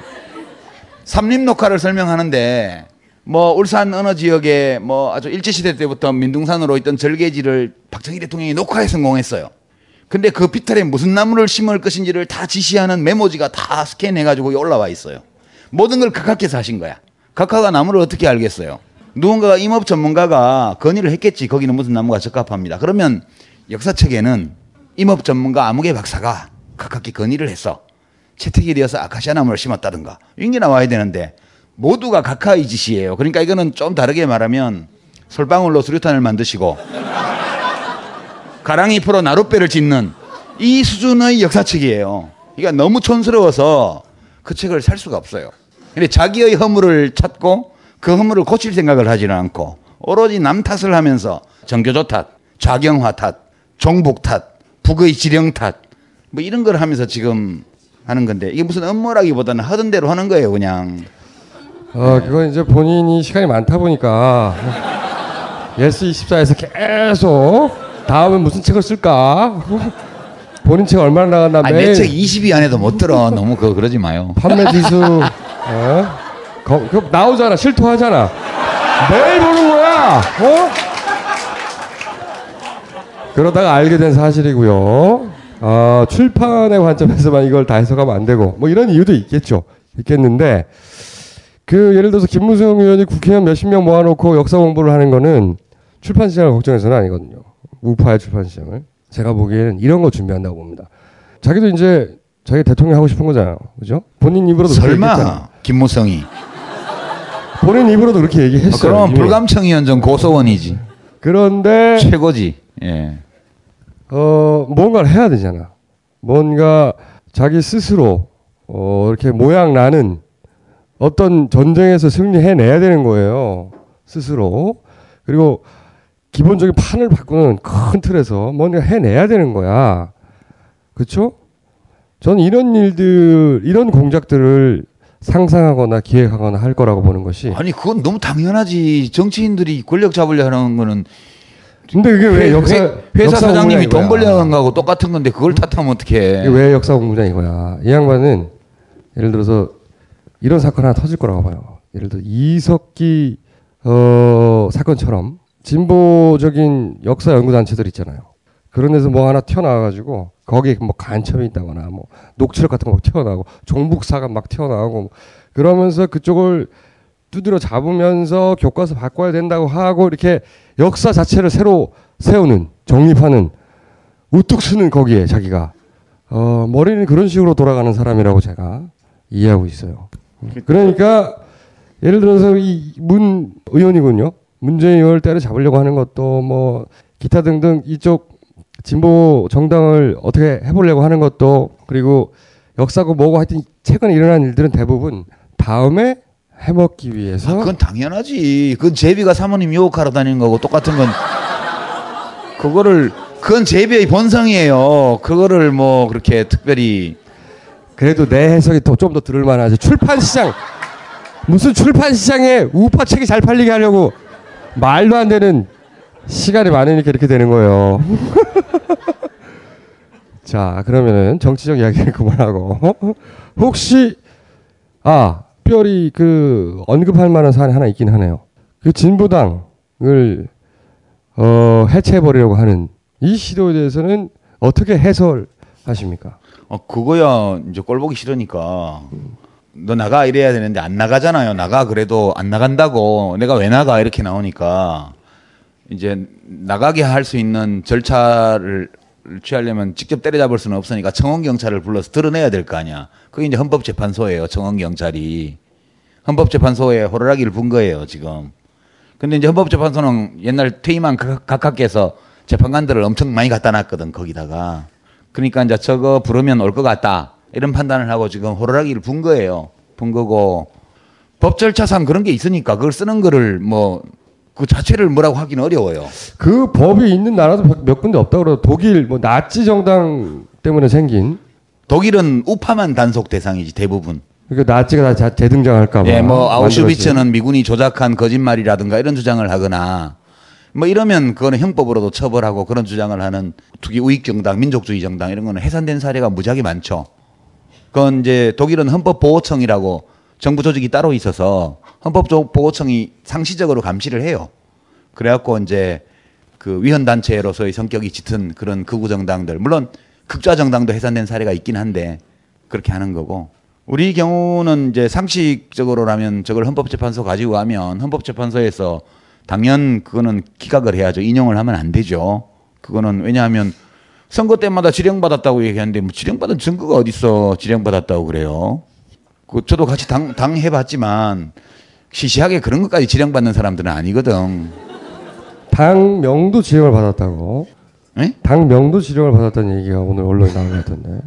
삼림 녹화를 설명하는데 뭐 울산 어느 지역에 뭐 아주 일제시대 때부터 민둥산으로 있던 절개지를 박정희 대통령이 녹화에 성공했어요. 근데 그 비탈에 무슨 나무를 심을 것인지를 다 지시하는 메모지가 다 스캔해가지고 올라와 있어요. 모든 걸 각하께서 하신 거야. 각하가 나무를 어떻게 알겠어요? 누군가가 임업 전문가가 건의를 했겠지. 거기는 무슨 나무가 적합합니다. 그러면 역사책에는 임업 전문가 아무개 박사가 각하께 건의를 해서 채택이 되어서 아카시아 나무를 심었다든가 이런 게 나와야 되는데 모두가 각하의 짓이에요. 그러니까 이거는 좀 다르게 말하면 솔방울로 수류탄을 만드시고 가랑이 풀어 나룻배를 짓는 이 수준의 역사책이에요. 그러니까 너무 촌스러워서 그 책을 살 수가 없어요. 근데 자기의 허물을 찾고 그 허물을 고칠 생각을 하지는 않고 오로지 남 탓을 하면서 정교조 탓, 좌경화 탓, 종북 탓, 북의 지령 탓 뭐 이런 걸 하면서 지금 하는 건데 이게 무슨 업무라기보다는 하던 대로 하는 거예요 그냥. 그건 이제 본인이 시간이 많다 보니까 예스24에서 계속 다음에 무슨 책을 쓸까? 본인 책 얼마나 나갔나 매일. 내 책 20위 안에도 못 들어. 너무 그거 그러지 마요. 판매지수 그거 나오잖아. 실토하잖아. 매일 보는 거야. 그러다가 알게 된 사실이고요. 출판의 관점에서만 이걸 다 해석하면 안 되고 뭐 이런 이유도 있겠는데 그 예를 들어서 김무성 의원이 국회의원 몇십 명 모아놓고 역사 공부를 하는 거는 출판 시장을 걱정해서는 아니거든요. 우파의 출판 시장을. 제가 보기에는 이런 거 준비한다고 봅니다. 자기도 이제 자기 대통령 하고 싶은 거잖아요. 그죠? 본인 입으로도 설마 김무성이 본인 입으로도 그렇게 얘기했어요. 그럼 불감청위원장 고소원이지. 그런데 최고지. 예. 뭔가를 해야 되잖아. 뭔가 자기 스스로 이렇게 모양 나는 어떤 전쟁에서 승리해내야 되는 거예요. 스스로. 그리고 기본적인 판을 바꾸는 큰 틀에서 뭔가 해내야 되는 거야. 그렇죠? 저는 이런 일들, 이런 공작들을 상상하거나 기획하거나 할 거라고 보는 것이. 아니 그건 너무 당연하지. 정치인들이 권력 잡으려 하는 거는. 근데 그게 왜 회사 사장님이 돈 벌려 하는 거하고 똑같은 건데 그걸 탓하면 어떡해. 왜 역사 공부장인 거야. 이 양반은 예를 들어서 이런 사건 하나 터질 거라고 봐요. 예를 들어 이석기 사건처럼. 진보적인 역사 연구단체들 있잖아요. 그런 데서 뭐 하나 튀어나와가지고, 거기에 뭐 간첩이 있다거나, 뭐, 녹취록 같은 거 막 튀어나오고, 종북사가 막 튀어나오고, 그러면서 그쪽을 두드려 잡으면서 교과서 바꿔야 된다고 하고, 이렇게 역사 자체를 새로 세우는, 정립하는, 우뚝 쓰는 거기에 자기가. 머리는 그런 식으로 돌아가는 사람이라고 제가 이해하고 있어요. 그러니까, 예를 들어서 이 문 의원이군요. 문재인 의원을 때려잡으려고 하는 것도 뭐 기타 등등 이쪽 진보 정당을 어떻게 해보려고 하는 것도 그리고 역사고 뭐고 하여튼 최근에 일어난 일들은 대부분 다음에 해먹기 위해서. 그건 당연하지. 그건 제비가 사모님 유혹하러 다니는 거고 똑같은 건 그건 제비의 본성이에요. 그거를 뭐 그렇게 특별히. 그래도 내 해석이 좀 더 들을만하지. 출판시장 무슨 출판시장에 우파책이 잘 팔리게 하려고. 말도 안 되는 시간이 많으니까 이렇게 되는 거예요. 자, 그러면은 정치적 이야기는 그만하고. 혹시, 뼈리 언급할 만한 사안이 하나 있긴 하네요. 그 진보당을, 해체해버리려고 하는 이 시도에 대해서는 어떻게 해설, 하십니까? 그거야 이제 꼴보기 싫으니까 너 나가 이래야 되는데 안 나가잖아요. 나가 그래도 안 나간다고 내가 왜 나가 이렇게 나오니까 이제 나가게 할 수 있는 절차를 취하려면 직접 때려잡을 수는 없으니까 청원경찰을 불러서 드러내야 될 거 아니야. 그게 이제 헌법재판소예요. 청원경찰이. 헌법재판소에 호루라기를 분 거예요 지금. 근데 이제 헌법재판소는 옛날 퇴임한 각하께서 재판관들을 엄청 많이 갖다 놨거든 거기다가. 그러니까 이제 저거 부르면 올 것 같다 이런 판단을 하고 지금 호루라기를 분 거예요. 분 거고 법 절차상 그런 게 있으니까 그걸 쓰는 거를 뭐 그 자체를 뭐라고 하기는 어려워요. 그 법이 있는 나라도 몇 군데 없다고 그러고 독일 뭐 나치 정당 때문에 생긴 독일은 우파만 단속 대상이지 대부분. 그러니까 나치가 다 재등장할까 봐. 예, 뭐 아우슈비츠는 미군이 조작한 거짓말이라든가 이런 주장을 하거나 뭐 이러면 그거는 형법으로도 처벌하고 그런 주장을 하는 특히 우익 정당, 민족주의 정당 이런 거는 해산된 사례가 무지하게 많죠. 그건 이제 독일은 헌법보호청이라고 정부 조직이 따로 있어서 헌법보호청이 상시적으로 감시를 해요. 그래갖고 이제 그 위헌단체로서의 성격이 짙은 그런 극우 정당들, 물론 극좌 정당도 해산된 사례가 있긴 한데 그렇게 하는 거고. 우리 경우는 이제 상식적으로라면 저걸 헌법재판소 가지고 가면 헌법재판소에서 당연 그거는 기각을 해야죠. 인용을 하면 안 되죠. 그거는 왜냐하면 선거 때마다 지령받았다고 얘기하는데 뭐 지령받은 증거가 어딨어. 지령받았다고 그래요. 저도 같이 당 해봤지만 시시하게 그런 것까지 지령받는 사람들은 아니거든. 당명도 지령을 받았다고? 에? 당명도 지령을 받았다는 얘기가 오늘 언론에 나온 것 같은데.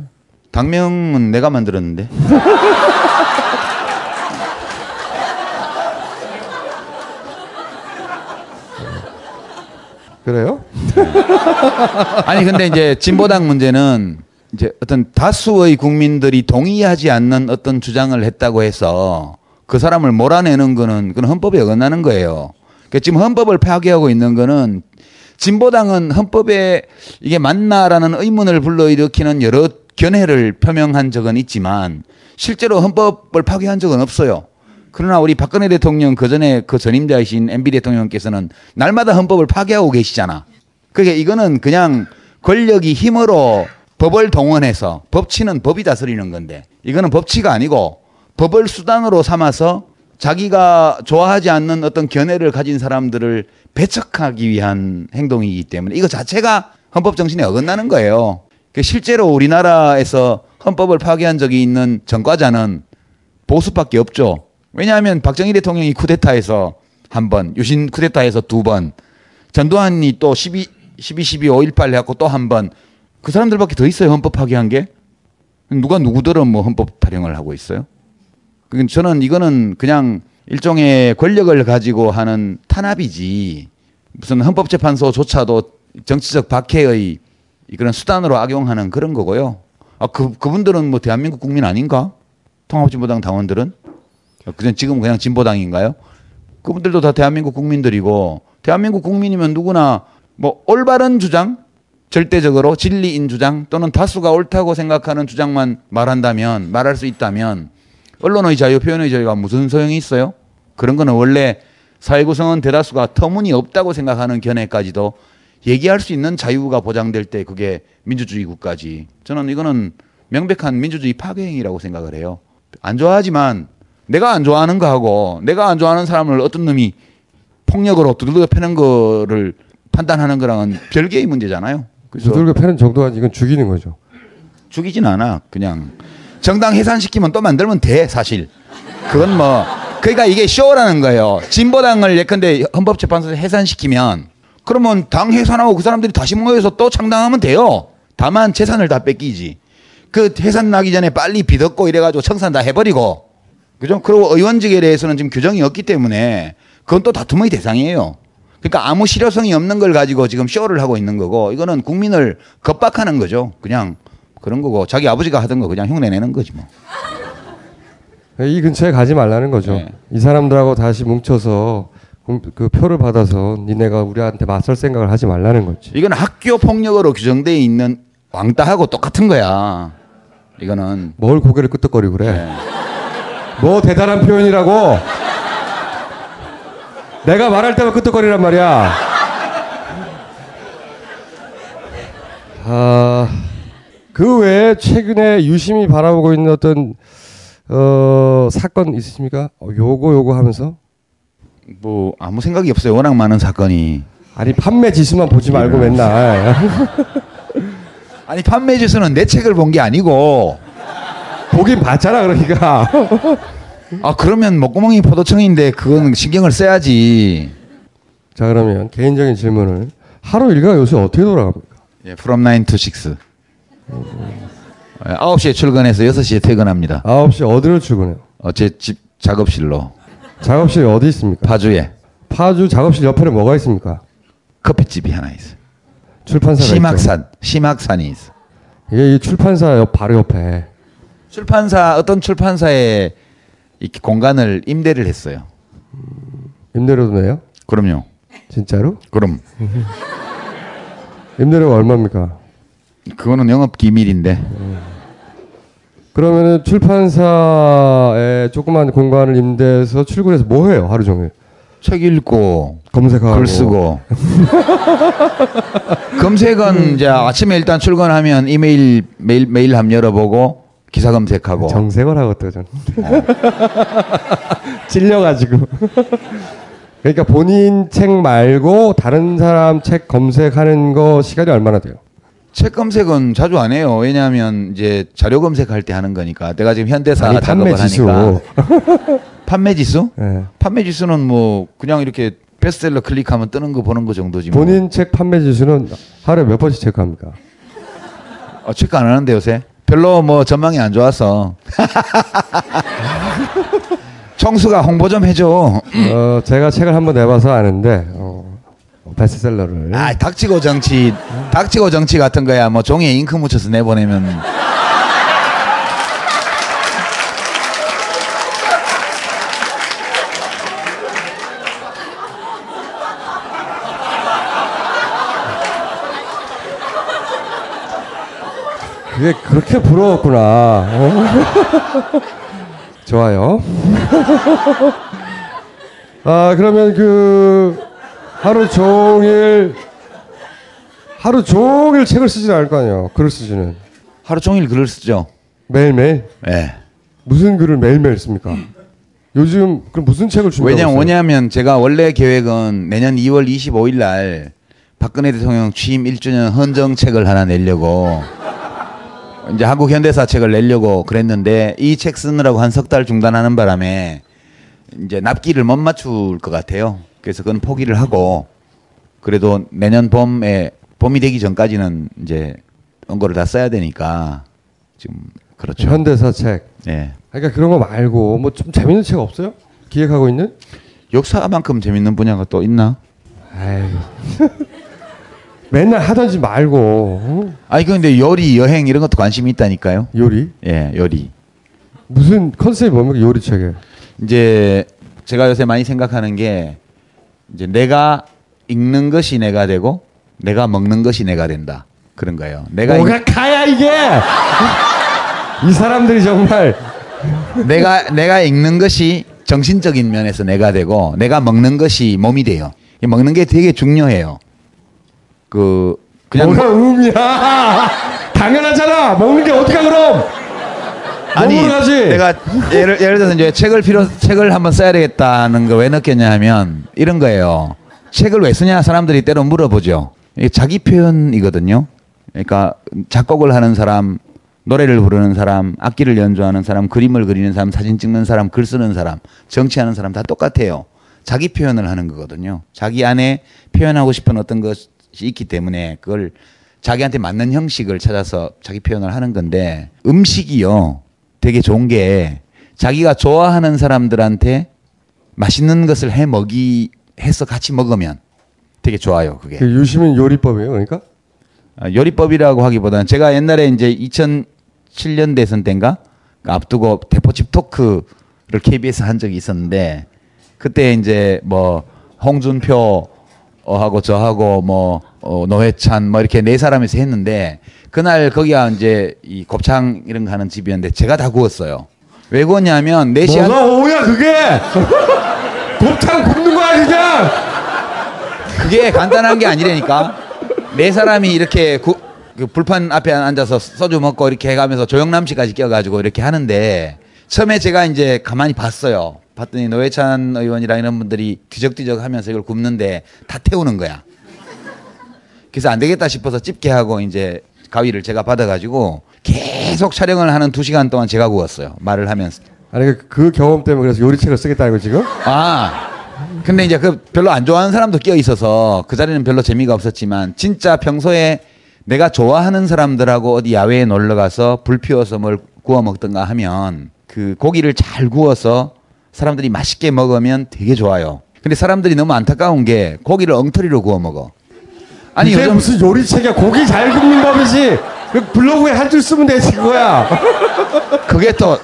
당명은 내가 만들었는데. 그래요? 아니 근데 이제 진보당 문제는 이제 어떤 다수의 국민들이 동의하지 않는 어떤 주장을 했다고 해서 그 사람을 몰아내는 거는 그건 헌법에 어긋나는 거예요. 그러니까 지금 헌법을 파괴하고 있는 거는 진보당은 헌법에 이게 맞나라는 의문을 불러일으키는 여러 견해를 표명한 적은 있지만 실제로 헌법을 파괴한 적은 없어요. 그러나 우리 박근혜 대통령 그전에 그 전임자이신 MB 대통령께서는 날마다 헌법을 파괴하고 계시잖아. 그러니까 이거는 그냥 권력이 힘으로 법을 동원해서 법치는 법이 다스리는 건데 이거는 법치가 아니고 법을 수단으로 삼아서 자기가 좋아하지 않는 어떤 견해를 가진 사람들을 배척하기 위한 행동이기 때문에 이거 자체가 헌법 정신에 어긋나는 거예요. 실제로 우리나라에서 헌법을 파괴한 적이 있는 전과자는 보수밖에 없죠. 왜냐하면 박정희 대통령이 쿠데타에서 한 번, 유신 쿠데타에서 두 번, 전두환이 또 12.12, 5.18 해갖고 또 한 번. 그 사람들밖에 더 있어요. 헌법 파괴한 게. 누가 누구들은 뭐 헌법 타령을 하고 있어요. 저는 이거는 그냥 일종의 권력을 가지고 하는 탄압이지 무슨 헌법재판소조차도 정치적 박해의 그런 수단으로 악용하는 그런 거고요. 그분들은 뭐 대한민국 국민 아닌가? 통합진보당 당원들은? 지금 그냥 진보당인가요? 그분들도 다 대한민국 국민들이고 대한민국 국민이면 누구나 뭐 올바른 주장, 절대적으로 진리인 주장 또는 다수가 옳다고 생각하는 주장만 말한다면 말할 수 있다면 언론의 자유, 표현의 자유가 무슨 소용이 있어요? 그런 거는 원래 사회 구성원 대다수가 터무니없다고 생각하는 견해까지도 얘기할 수 있는 자유가 보장될 때 그게 민주주의 국가지. 저는 이거는 명백한 민주주의 파괴행위라고 생각을 해요. 안 좋아하지만 내가 안 좋아하는 거하고 내가 안 좋아하는 사람을 어떤 놈이 폭력으로 두들겨 패는 거를 판단하는 거랑은 별개의 문제잖아요. 그래서 두들겨 패는 정도가 이건 죽이는 거죠. 죽이진 않아. 그냥 정당 해산시키면 또 만들면 돼 사실. 그건 뭐 그러니까 이게 쇼라는 거예요. 진보당을 예컨대 헌법재판소에서 해산시키면 그러면 당 해산하고 그 사람들이 다시 모여서 또 창당하면 돼요. 다만 재산을 다 뺏기지. 그 해산 나기 전에 빨리 비덮고 이래가지고 청산 다 해버리고. 그죠? 그리고 의원직에 대해서는 지금 규정이 없기 때문에 그건 또 다툼의 대상이에요. 그러니까 아무 실효성이 없는 걸 가지고 지금 쇼를 하고 있는 거고 이거는 국민을 겁박하는 거죠. 그냥 그런 거고 자기 아버지가 하던 거 그냥 흉내내는 거지 뭐. 이 근처에 가지 말라는 거죠. 네. 이 사람들하고 다시 뭉쳐서 그 표를 받아서 니네가 우리한테 맞설 생각을 하지 말라는 거지. 이건 학교 폭력으로 규정돼 있는 왕따하고 똑같은 거야. 이거는 뭘 고개를 끄덕거리고 그래. 네. 뭐 대단한 표현이라고. 내가 말할 때만 끄덕거리란 말이야. 그 외에 최근에 유심히 바라보고 있는 어떤 사건 있으십니까? 요거 하면서 뭐 아무 생각이 없어요. 워낙 많은 사건이. 아니 판매 지수만 보지 말고 맨날. 아니 판매 지수는 내 책을 본 게 아니고. 보긴 봤잖아 그러니까. 아 그러면 목구멍이 포도청인데 그건 신경을 써야지. 자 그러면 개인적인 질문을. 하루 일과가 요새 어떻게 돌아갑니까? 예, from 9 to 6. 9시에 출근해서 6시에 퇴근합니다. 9시 어디로 출근해요? 제 집 작업실로. 작업실이 어디 있습니까? 파주에. 파주 작업실 옆에 뭐가 있습니까? 커피집이 하나 있어요. 출판사가 심학산 있죠? 심학산이 있어. 이게 출판사 바로 옆에. 출판사 어떤 출판사에 이렇게 공간을 임대를 했어요. 임대료도 내요? 그럼요. 진짜로? 그럼. 임대료가 얼마입니까? 그거는 영업 기밀인데. 그러면은 출판사에 조그만 공간을 임대해서 출근해서 뭐 해요 하루 종일? 책 읽고 검색하고 글 쓰고. 검색은 이제 아침에 일단 출근하면 이메일 매일 함 열어보고 기사 검색하고. 정색을 하거든요 저는. 찔려가지고. 그러니까 본인 책 말고 다른 사람 책 검색하는 거 시간이 얼마나 돼요? 책 검색은 자주 안 해요. 왜냐하면 이제 자료 검색할 때 하는 거니까. 내가 지금 현대사 아니, 작업을 하니까. 판매 지수? 네. 판매 지수는 뭐 그냥 이렇게 베스트셀러 클릭하면 뜨는 거 보는 거 정도지 뭐. 본인 책 판매 지수는 하루에 몇 번씩 체크합니까? 체크 안 하는데 요새? 별로 뭐 전망이 안 좋아서. 청수가 홍보 좀 해줘. 제가 책을 한번 내봐서 아는데 베스트셀러를. 아 닥치고 정치 같은 거야. 뭐 종이에 잉크 묻혀서 내보내면. 그게 그렇게 부러웠구나. 좋아요. 아 그러면 그 하루 종일 책을 쓰진 않을 거 아니에요. 글을 쓰지는. 하루 종일 글을 쓰죠. 매일매일? 네. 무슨 글을 매일매일 씁니까? 요즘 그럼 무슨 책을 준비하고 있어요? 왜냐하면 제가 원래 계획은 내년 2월 25일 날 박근혜 대통령 취임 1주년 헌정책을 하나 내려고 이제 한국 현대사 책을 내려고 그랬는데 이 책 쓰느라고 한 석 달 중단하는 바람에 이제 납기를 못 맞출 것 같아요. 그래서 그건 포기를 하고 그래도 내년 봄이 되기 전까지는 이제 원고를 다 써야 되니까 지금 그렇죠. 현대사 책. 네. 그러니까 그런 거 말고 뭐 좀 재밌는 책 없어요? 기획하고 있는? 역사만큼 재밌는 분야가 또 있나? 에이. 맨날 하던지 말고. 아니 근데 요리, 여행 이런 것도 관심이 있다니까요. 요리? 예, 요리. 무슨 컨셉이 뭡니까 요리 책에? 이제 제가 요새 많이 생각하는 게 이제 내가 읽는 것이 내가 되고 내가 먹는 것이 내가 된다 그런 거예요. 내가 뭐가 가야 이게. 이 사람들이 정말. 내가 읽는 것이 정신적인 면에서 내가 되고 내가 먹는 것이 몸이 돼요. 먹는 게 되게 중요해요. 그냥 뭐가 음이야. 당연하잖아. 먹는 게 어떡하 그럼. 아니 내가 예를 들어서 이제 책을 한번 써야 되겠다는 거 왜 넣겠냐 하면 이런 거예요. 책을 왜 쓰냐 사람들이 때로 물어보죠. 이게 자기 표현이거든요. 그러니까 작곡을 하는 사람, 노래를 부르는 사람, 악기를 연주하는 사람, 그림을 그리는 사람, 사진 찍는 사람, 글 쓰는 사람, 정치하는 사람 다 똑같아요. 자기 표현을 하는 거거든요. 자기 안에 표현하고 싶은 어떤 것 있기 때문에 그걸 자기한테 맞는 형식을 찾아서 자기 표현을 하는 건데 음식이요 되게 좋은 게 자기가 좋아하는 사람들한테 맛있는 것을 해서 같이 먹으면 되게 좋아요. 그게 그 유시민 요리법이에요 그러니까? 요리법이라고 하기보다는 제가 옛날에 이제 2007년 대선 때인가 앞두고 대포집 토크를 KBS 한 적이 있었는데 그때 이제 뭐 홍준표 하고 저하고 뭐 노회찬 뭐 이렇게 네 사람에서 했는데 그날 거기가 이제 이 곱창 이런 거 하는 집이었는데 제가 다 구웠어요. 왜 구웠냐면 4시간 뭐가 오야 그게. 곱창 굽는 거야 그냥. 그게 간단한 게 아니라니까. 네 사람이 이렇게 그 불판 앞에 앉아서 소주 먹고 이렇게 해가면서 조영남 씨까지 껴가지고 이렇게 하는데 처음에 제가 이제 가만히 봤어요. 봤더니 노회찬 의원이랑 이런 분들이 뒤적뒤적 하면서 이걸 굽는데 다 태우는 거야. 그래서 안 되겠다 싶어서 집게 하고 이제 가위를 제가 받아가지고 계속 촬영을 하는 2시간 동안 제가 구웠어요. 말을 하면서. 아니 그 경험 때문에 그래서 요리책을 쓰겠다 이거 지금? 아 근데 이제 그 별로 안 좋아하는 사람도 끼어 있어서 그 자리는 별로 재미가 없었지만 진짜 평소에 내가 좋아하는 사람들하고 어디 야외에 놀러가서 불 피워서 뭘 구워 먹던가 하면 그 고기를 잘 구워서 사람들이 맛있게 먹으면 되게 좋아요. 근데 사람들이 너무 안타까운 게 고기를 엉터리로 구워 먹어. 아니 이게 요즘... 무슨 요리책이야. 고기 잘 굽는 법이지. 블로그에 한 줄 쓰면 되지 그거야. 그게 또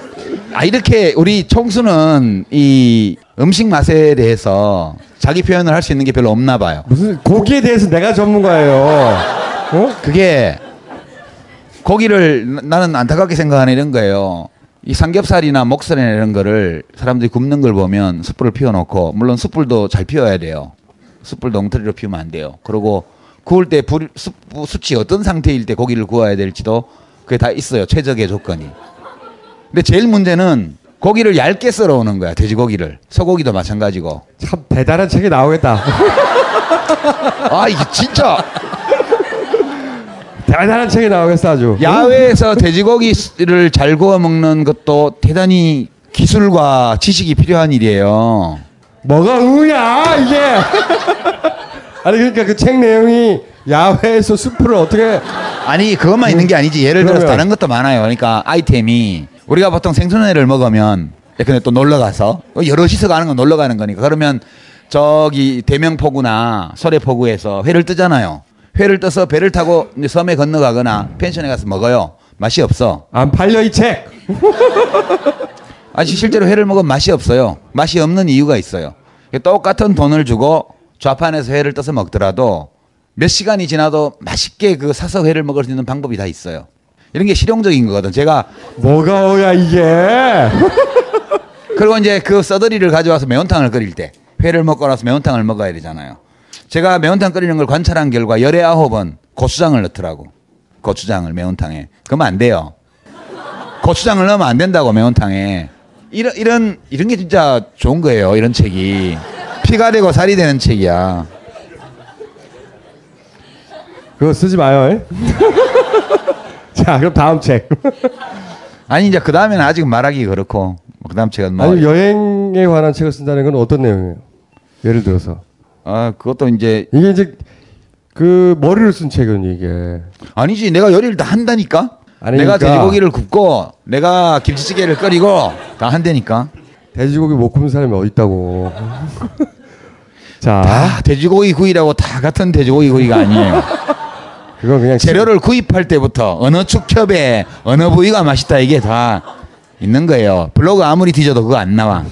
아 이렇게 우리 총수는 이 음식 맛에 대해서 자기 표현을 할 수 있는 게 별로 없나 봐요. 무슨 고기에 대해서 내가 전문가예요. 어? 그게 고기를 나는 안타깝게 생각하는 이런 거예요. 이 삼겹살이나 목살이나 이런 거를 사람들이 굽는 걸 보면 숯불을 피워놓고 물론 숯불도 잘 피워야 돼요. 숯불도 엉터리로 피우면 안 돼요. 그리고 구울 때 숯이 어떤 상태일 때 고기를 구워야 될지도 그게 다 있어요. 최적의 조건이. 근데 제일 문제는 고기를 얇게 썰어오는 거야. 돼지고기를. 소고기도 마찬가지고. 참 대단한 책이 나오겠다. 아 이게 진짜 대단한 책이 나오겠어 아주. 야외에서 돼지고기를 잘 구워 먹는 것도 대단히 기술과 지식이 필요한 일이에요. 뭐가 의야 이게. 아니 그러니까 그 책 내용이 야외에서 숯불을 어떻게. 아니 그것만 있는 게 아니지. 예를 들어서 그러면... 다른 것도 많아요. 그러니까 아이템이 우리가 보통 생선회를 먹으면 근데 또 놀러가서 여럿이서 가는 건 놀러가는 거니까 그러면 저기 대명포구나 소래포구에서 회를 뜨잖아요. 회를 떠서 배를 타고 섬에 건너가거나 펜션에 가서 먹어요. 맛이 없어. 안 팔려 이 책. 아니 실제로 회를 먹으면 맛이 없어요. 맛이 없는 이유가 있어요. 똑같은 돈을 주고 좌판에서 회를 떠서 먹더라도 몇 시간이 지나도 맛있게 그 사서 회를 먹을 수 있는 방법이 다 있어요. 이런 게 실용적인 거거든. 제가 뭐가 오야 이게. 그리고 이제 그 써더리를 가져와서 매운탕을 끓일 때 회를 먹고 나서 매운탕을 먹어야 되잖아요. 제가 매운탕 끓이는 걸 관찰한 결과 열에 9번 고추장을 넣더라고. 고추장을 매운탕에. 그러면 안 돼요. 고추장을 넣으면 안 된다고 매운탕에. 이런 게 진짜 좋은 거예요. 이런 책이 피가 되고 살이 되는 책이야. 그거 쓰지 마요. 자 그럼 다음 책. 아니 이제 그 다음에는 아직 말하기 그렇고 그 다음 책은 뭐. 아니 여행에 관한 책을 쓴다는 건 어떤 내용이에요? 예를 들어서. 아 그것도 이제 이게 이제 그 머리를 쓴 책은 이게 아니지. 내가 요리를 다 한다니까. 아니니까. 내가 돼지고기를 굽고 내가 김치찌개를 끓이고 다 한다니까. 돼지고기 못 굽는 사람이 어디 있다고. 자 다 돼지고기 구이라고 다 같은 돼지고기 구이가 아니에요. 그건 그냥 재료를 구입할 때부터 어느 축협에 어느 부위가 맛있다 이게 다 있는 거예요. 블로그 아무리 뒤져도 그거 안 나와.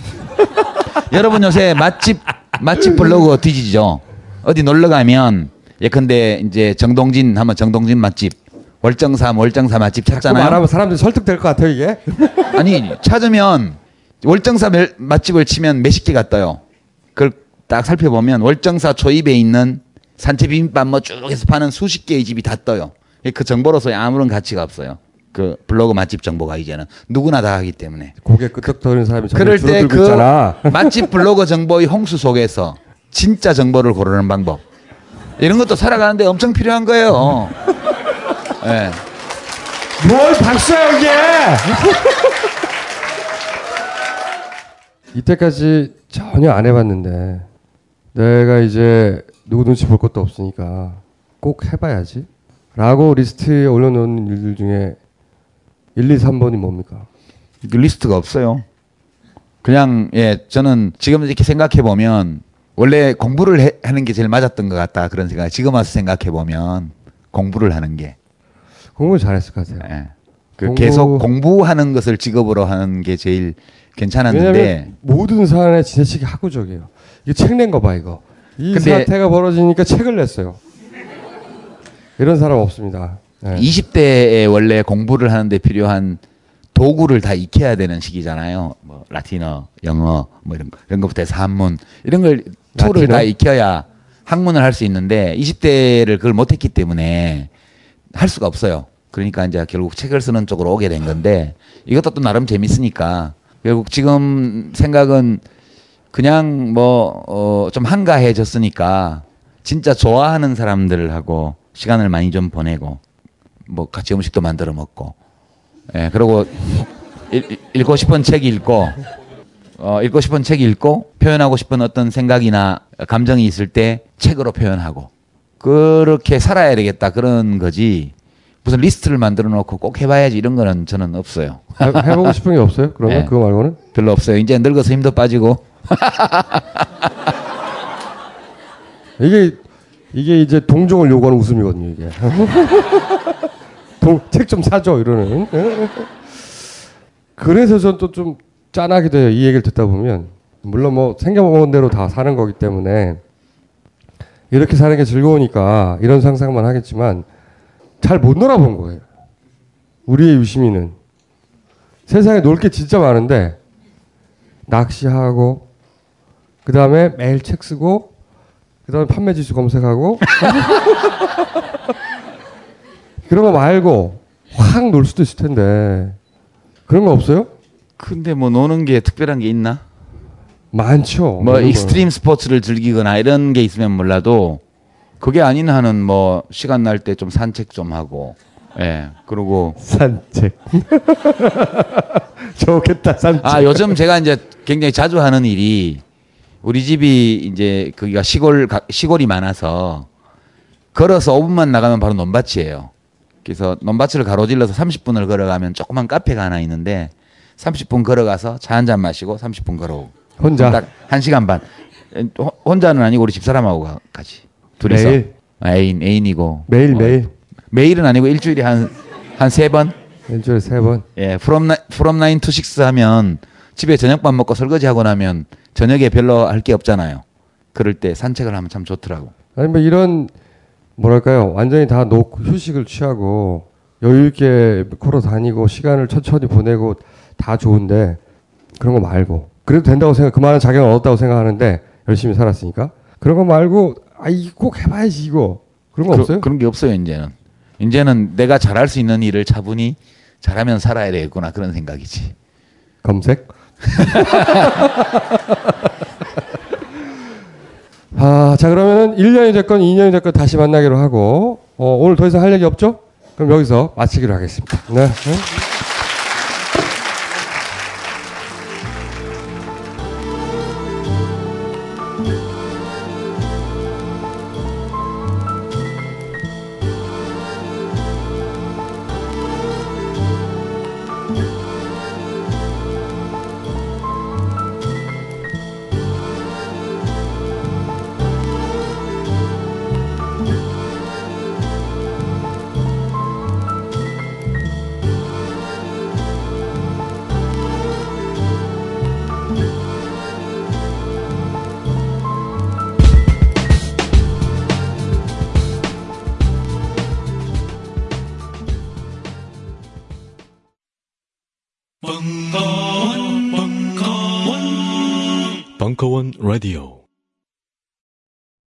여러분 요새 맛집 블로그 뒤지죠. 어디 놀러 가면 예컨대 이제 정동진 하면 정동진 맛집, 월정사 맛집 찾잖아요. 자꾸 말하면 사람들이 설득될 것 같아요 이게. 아니 찾으면 월정사 맛집을 치면 몇십 개가 떠요. 그걸 딱 살펴보면 월정사 초입에 있는 산채 비빔밥 뭐 쭉 해서 파는 수십 개의 집이 다 떠요. 그 정보로서 아무런 가치가 없어요. 그 블로그 맛집 정보가 이제는 누구나 다 하기 때문에. 고개 끄덕거리는 사람이 정말 줄어들고 그 있잖아. 맛집 블로그 정보의 홍수 속에서 진짜 정보를 고르는 방법. 이런 것도 살아가는데 엄청 필요한 거예요. 네. 뭘 박수야 이게. 이때까지 전혀 안 해봤는데 내가 이제 누구 눈치 볼 것도 없으니까 꼭 해봐야지 라고 리스트에 올려놓은 일들 중에 1, 2, 3번이 뭡니까? 리스트가 없어요. 그냥 예 저는 지금 이렇게 생각해보면 원래 공부를 하는 게 제일 맞았던 것 같다 그런 생각. 지금 와서 생각해보면 공부를 하는 게 공부를 잘했을 것 같아요. 예. 계속 공부하는 것을 직업으로 하는 게 제일 괜찮았는데. 왜냐면 모든 사안에 지내치게 학구적이에요. 이거 책 낸 거 봐 이거. 이 근데 사태가 벌어지니까 책을 냈어요. 이런 사람 없습니다. 네. 20대에 원래 공부를 하는데 필요한 도구를 다 익혀야 되는 시기잖아요. 뭐 라틴어, 영어 뭐 이런 것부터 해서 한문 이런 걸 툴을 다 익혀야 학문을 할 수 있는데 20대를 그걸 못했기 때문에 할 수가 없어요. 그러니까 이제 결국 책을 쓰는 쪽으로 오게 된 건데 이것도 또 나름 재밌으니까 결국 지금 생각은 그냥 뭐 좀 한가해졌으니까 진짜 좋아하는 사람들하고 시간을 많이 좀 보내고 뭐 같이 음식도 만들어 먹고 예, 그리고 읽고 싶은 책 읽고 읽고 싶은 책 읽고 표현하고 싶은 어떤 생각이나 감정이 있을 때 책으로 표현하고 그렇게 살아야 되겠다 그런 거지 무슨 리스트를 만들어 놓고 꼭 해봐야지 이런 거는 저는 없어요. 해보고 싶은 게 없어요? 그러면 네. 그거 말고는? 별로 없어요. 이제 늙어서 힘도 빠지고. 이게 이제 동정을 요구하는 웃음이거든요. 이게. 책 좀 사줘 이러는. 그래서 전 또 좀 짠하기도 해요. 이 얘기를 듣다 보면. 물론 뭐 생겨먹은 대로 다 사는 거기 때문에 이렇게 사는 게 즐거우니까 이런 상상만 하겠지만 잘 못 놀아본 거예요. 우리의 유시민은 세상에 놀 게 진짜 많은데 낚시하고 그 다음에 매일 책 쓰고 그 다음에 판매지수 검색하고 그런 거 말고 확 놀 수도 있을 텐데 그런 거 없어요? 근데 뭐 노는 게 특별한 게 있나? 많죠. 뭐 익스트림 거는. 스포츠를 즐기거나 이런 게 있으면 몰라도 그게 아닌 한은 뭐 시간 날 때 좀 산책 좀 하고 예 그리고 산책 좋겠다 산책. 아 요즘 제가 이제 굉장히 자주 하는 일이 우리 집이 이제 거기가 시골이 많아서 걸어서 5분만 나가면 바로 논밭이에요. 그래서 논밭을 가로질러서 30분을 걸어가면 조그만 카페가 하나 있는데 30분 걸어가서 차 한 잔 마시고 30분 걸어오고 혼자 딱 1시간 반 혼자는 아니고 우리 집사람하고 같이 둘이서 매일? 애인이고 매일은 아니고 일주일에 한 세 번? 일주일에 세 번? 예, from 9 to 6 하면 집에 저녁밥 먹고 설거지하고 나면 저녁에 별로 할 게 없잖아요. 그럴 때 산책을 하면 참 좋더라고. 아니 뭐 이런 뭐랄까요 완전히 다 휴식을 취하고 여유 있게 걸어 다니고 시간을 천천히 보내고 다 좋은데 그런 거 말고 그래도 된다고 그만한 자격을 얻었다고 생각하는데 열심히 살았으니까 그런 거 말고 아 이거 꼭 해봐야지 이거 그런 거 없어요? 그런 게 없어요. 이제는 내가 잘할 수 있는 일을 차분히 잘하면 살아야 되겠구나 그런 생각이지. 검색? 아, 자 그러면은 1년이 됐건 2년이 됐건 다시 만나기로 하고 오늘 더 이상 할 얘기 없죠? 그럼 여기서 마치기로 하겠습니다. 네. 벙커원 라디오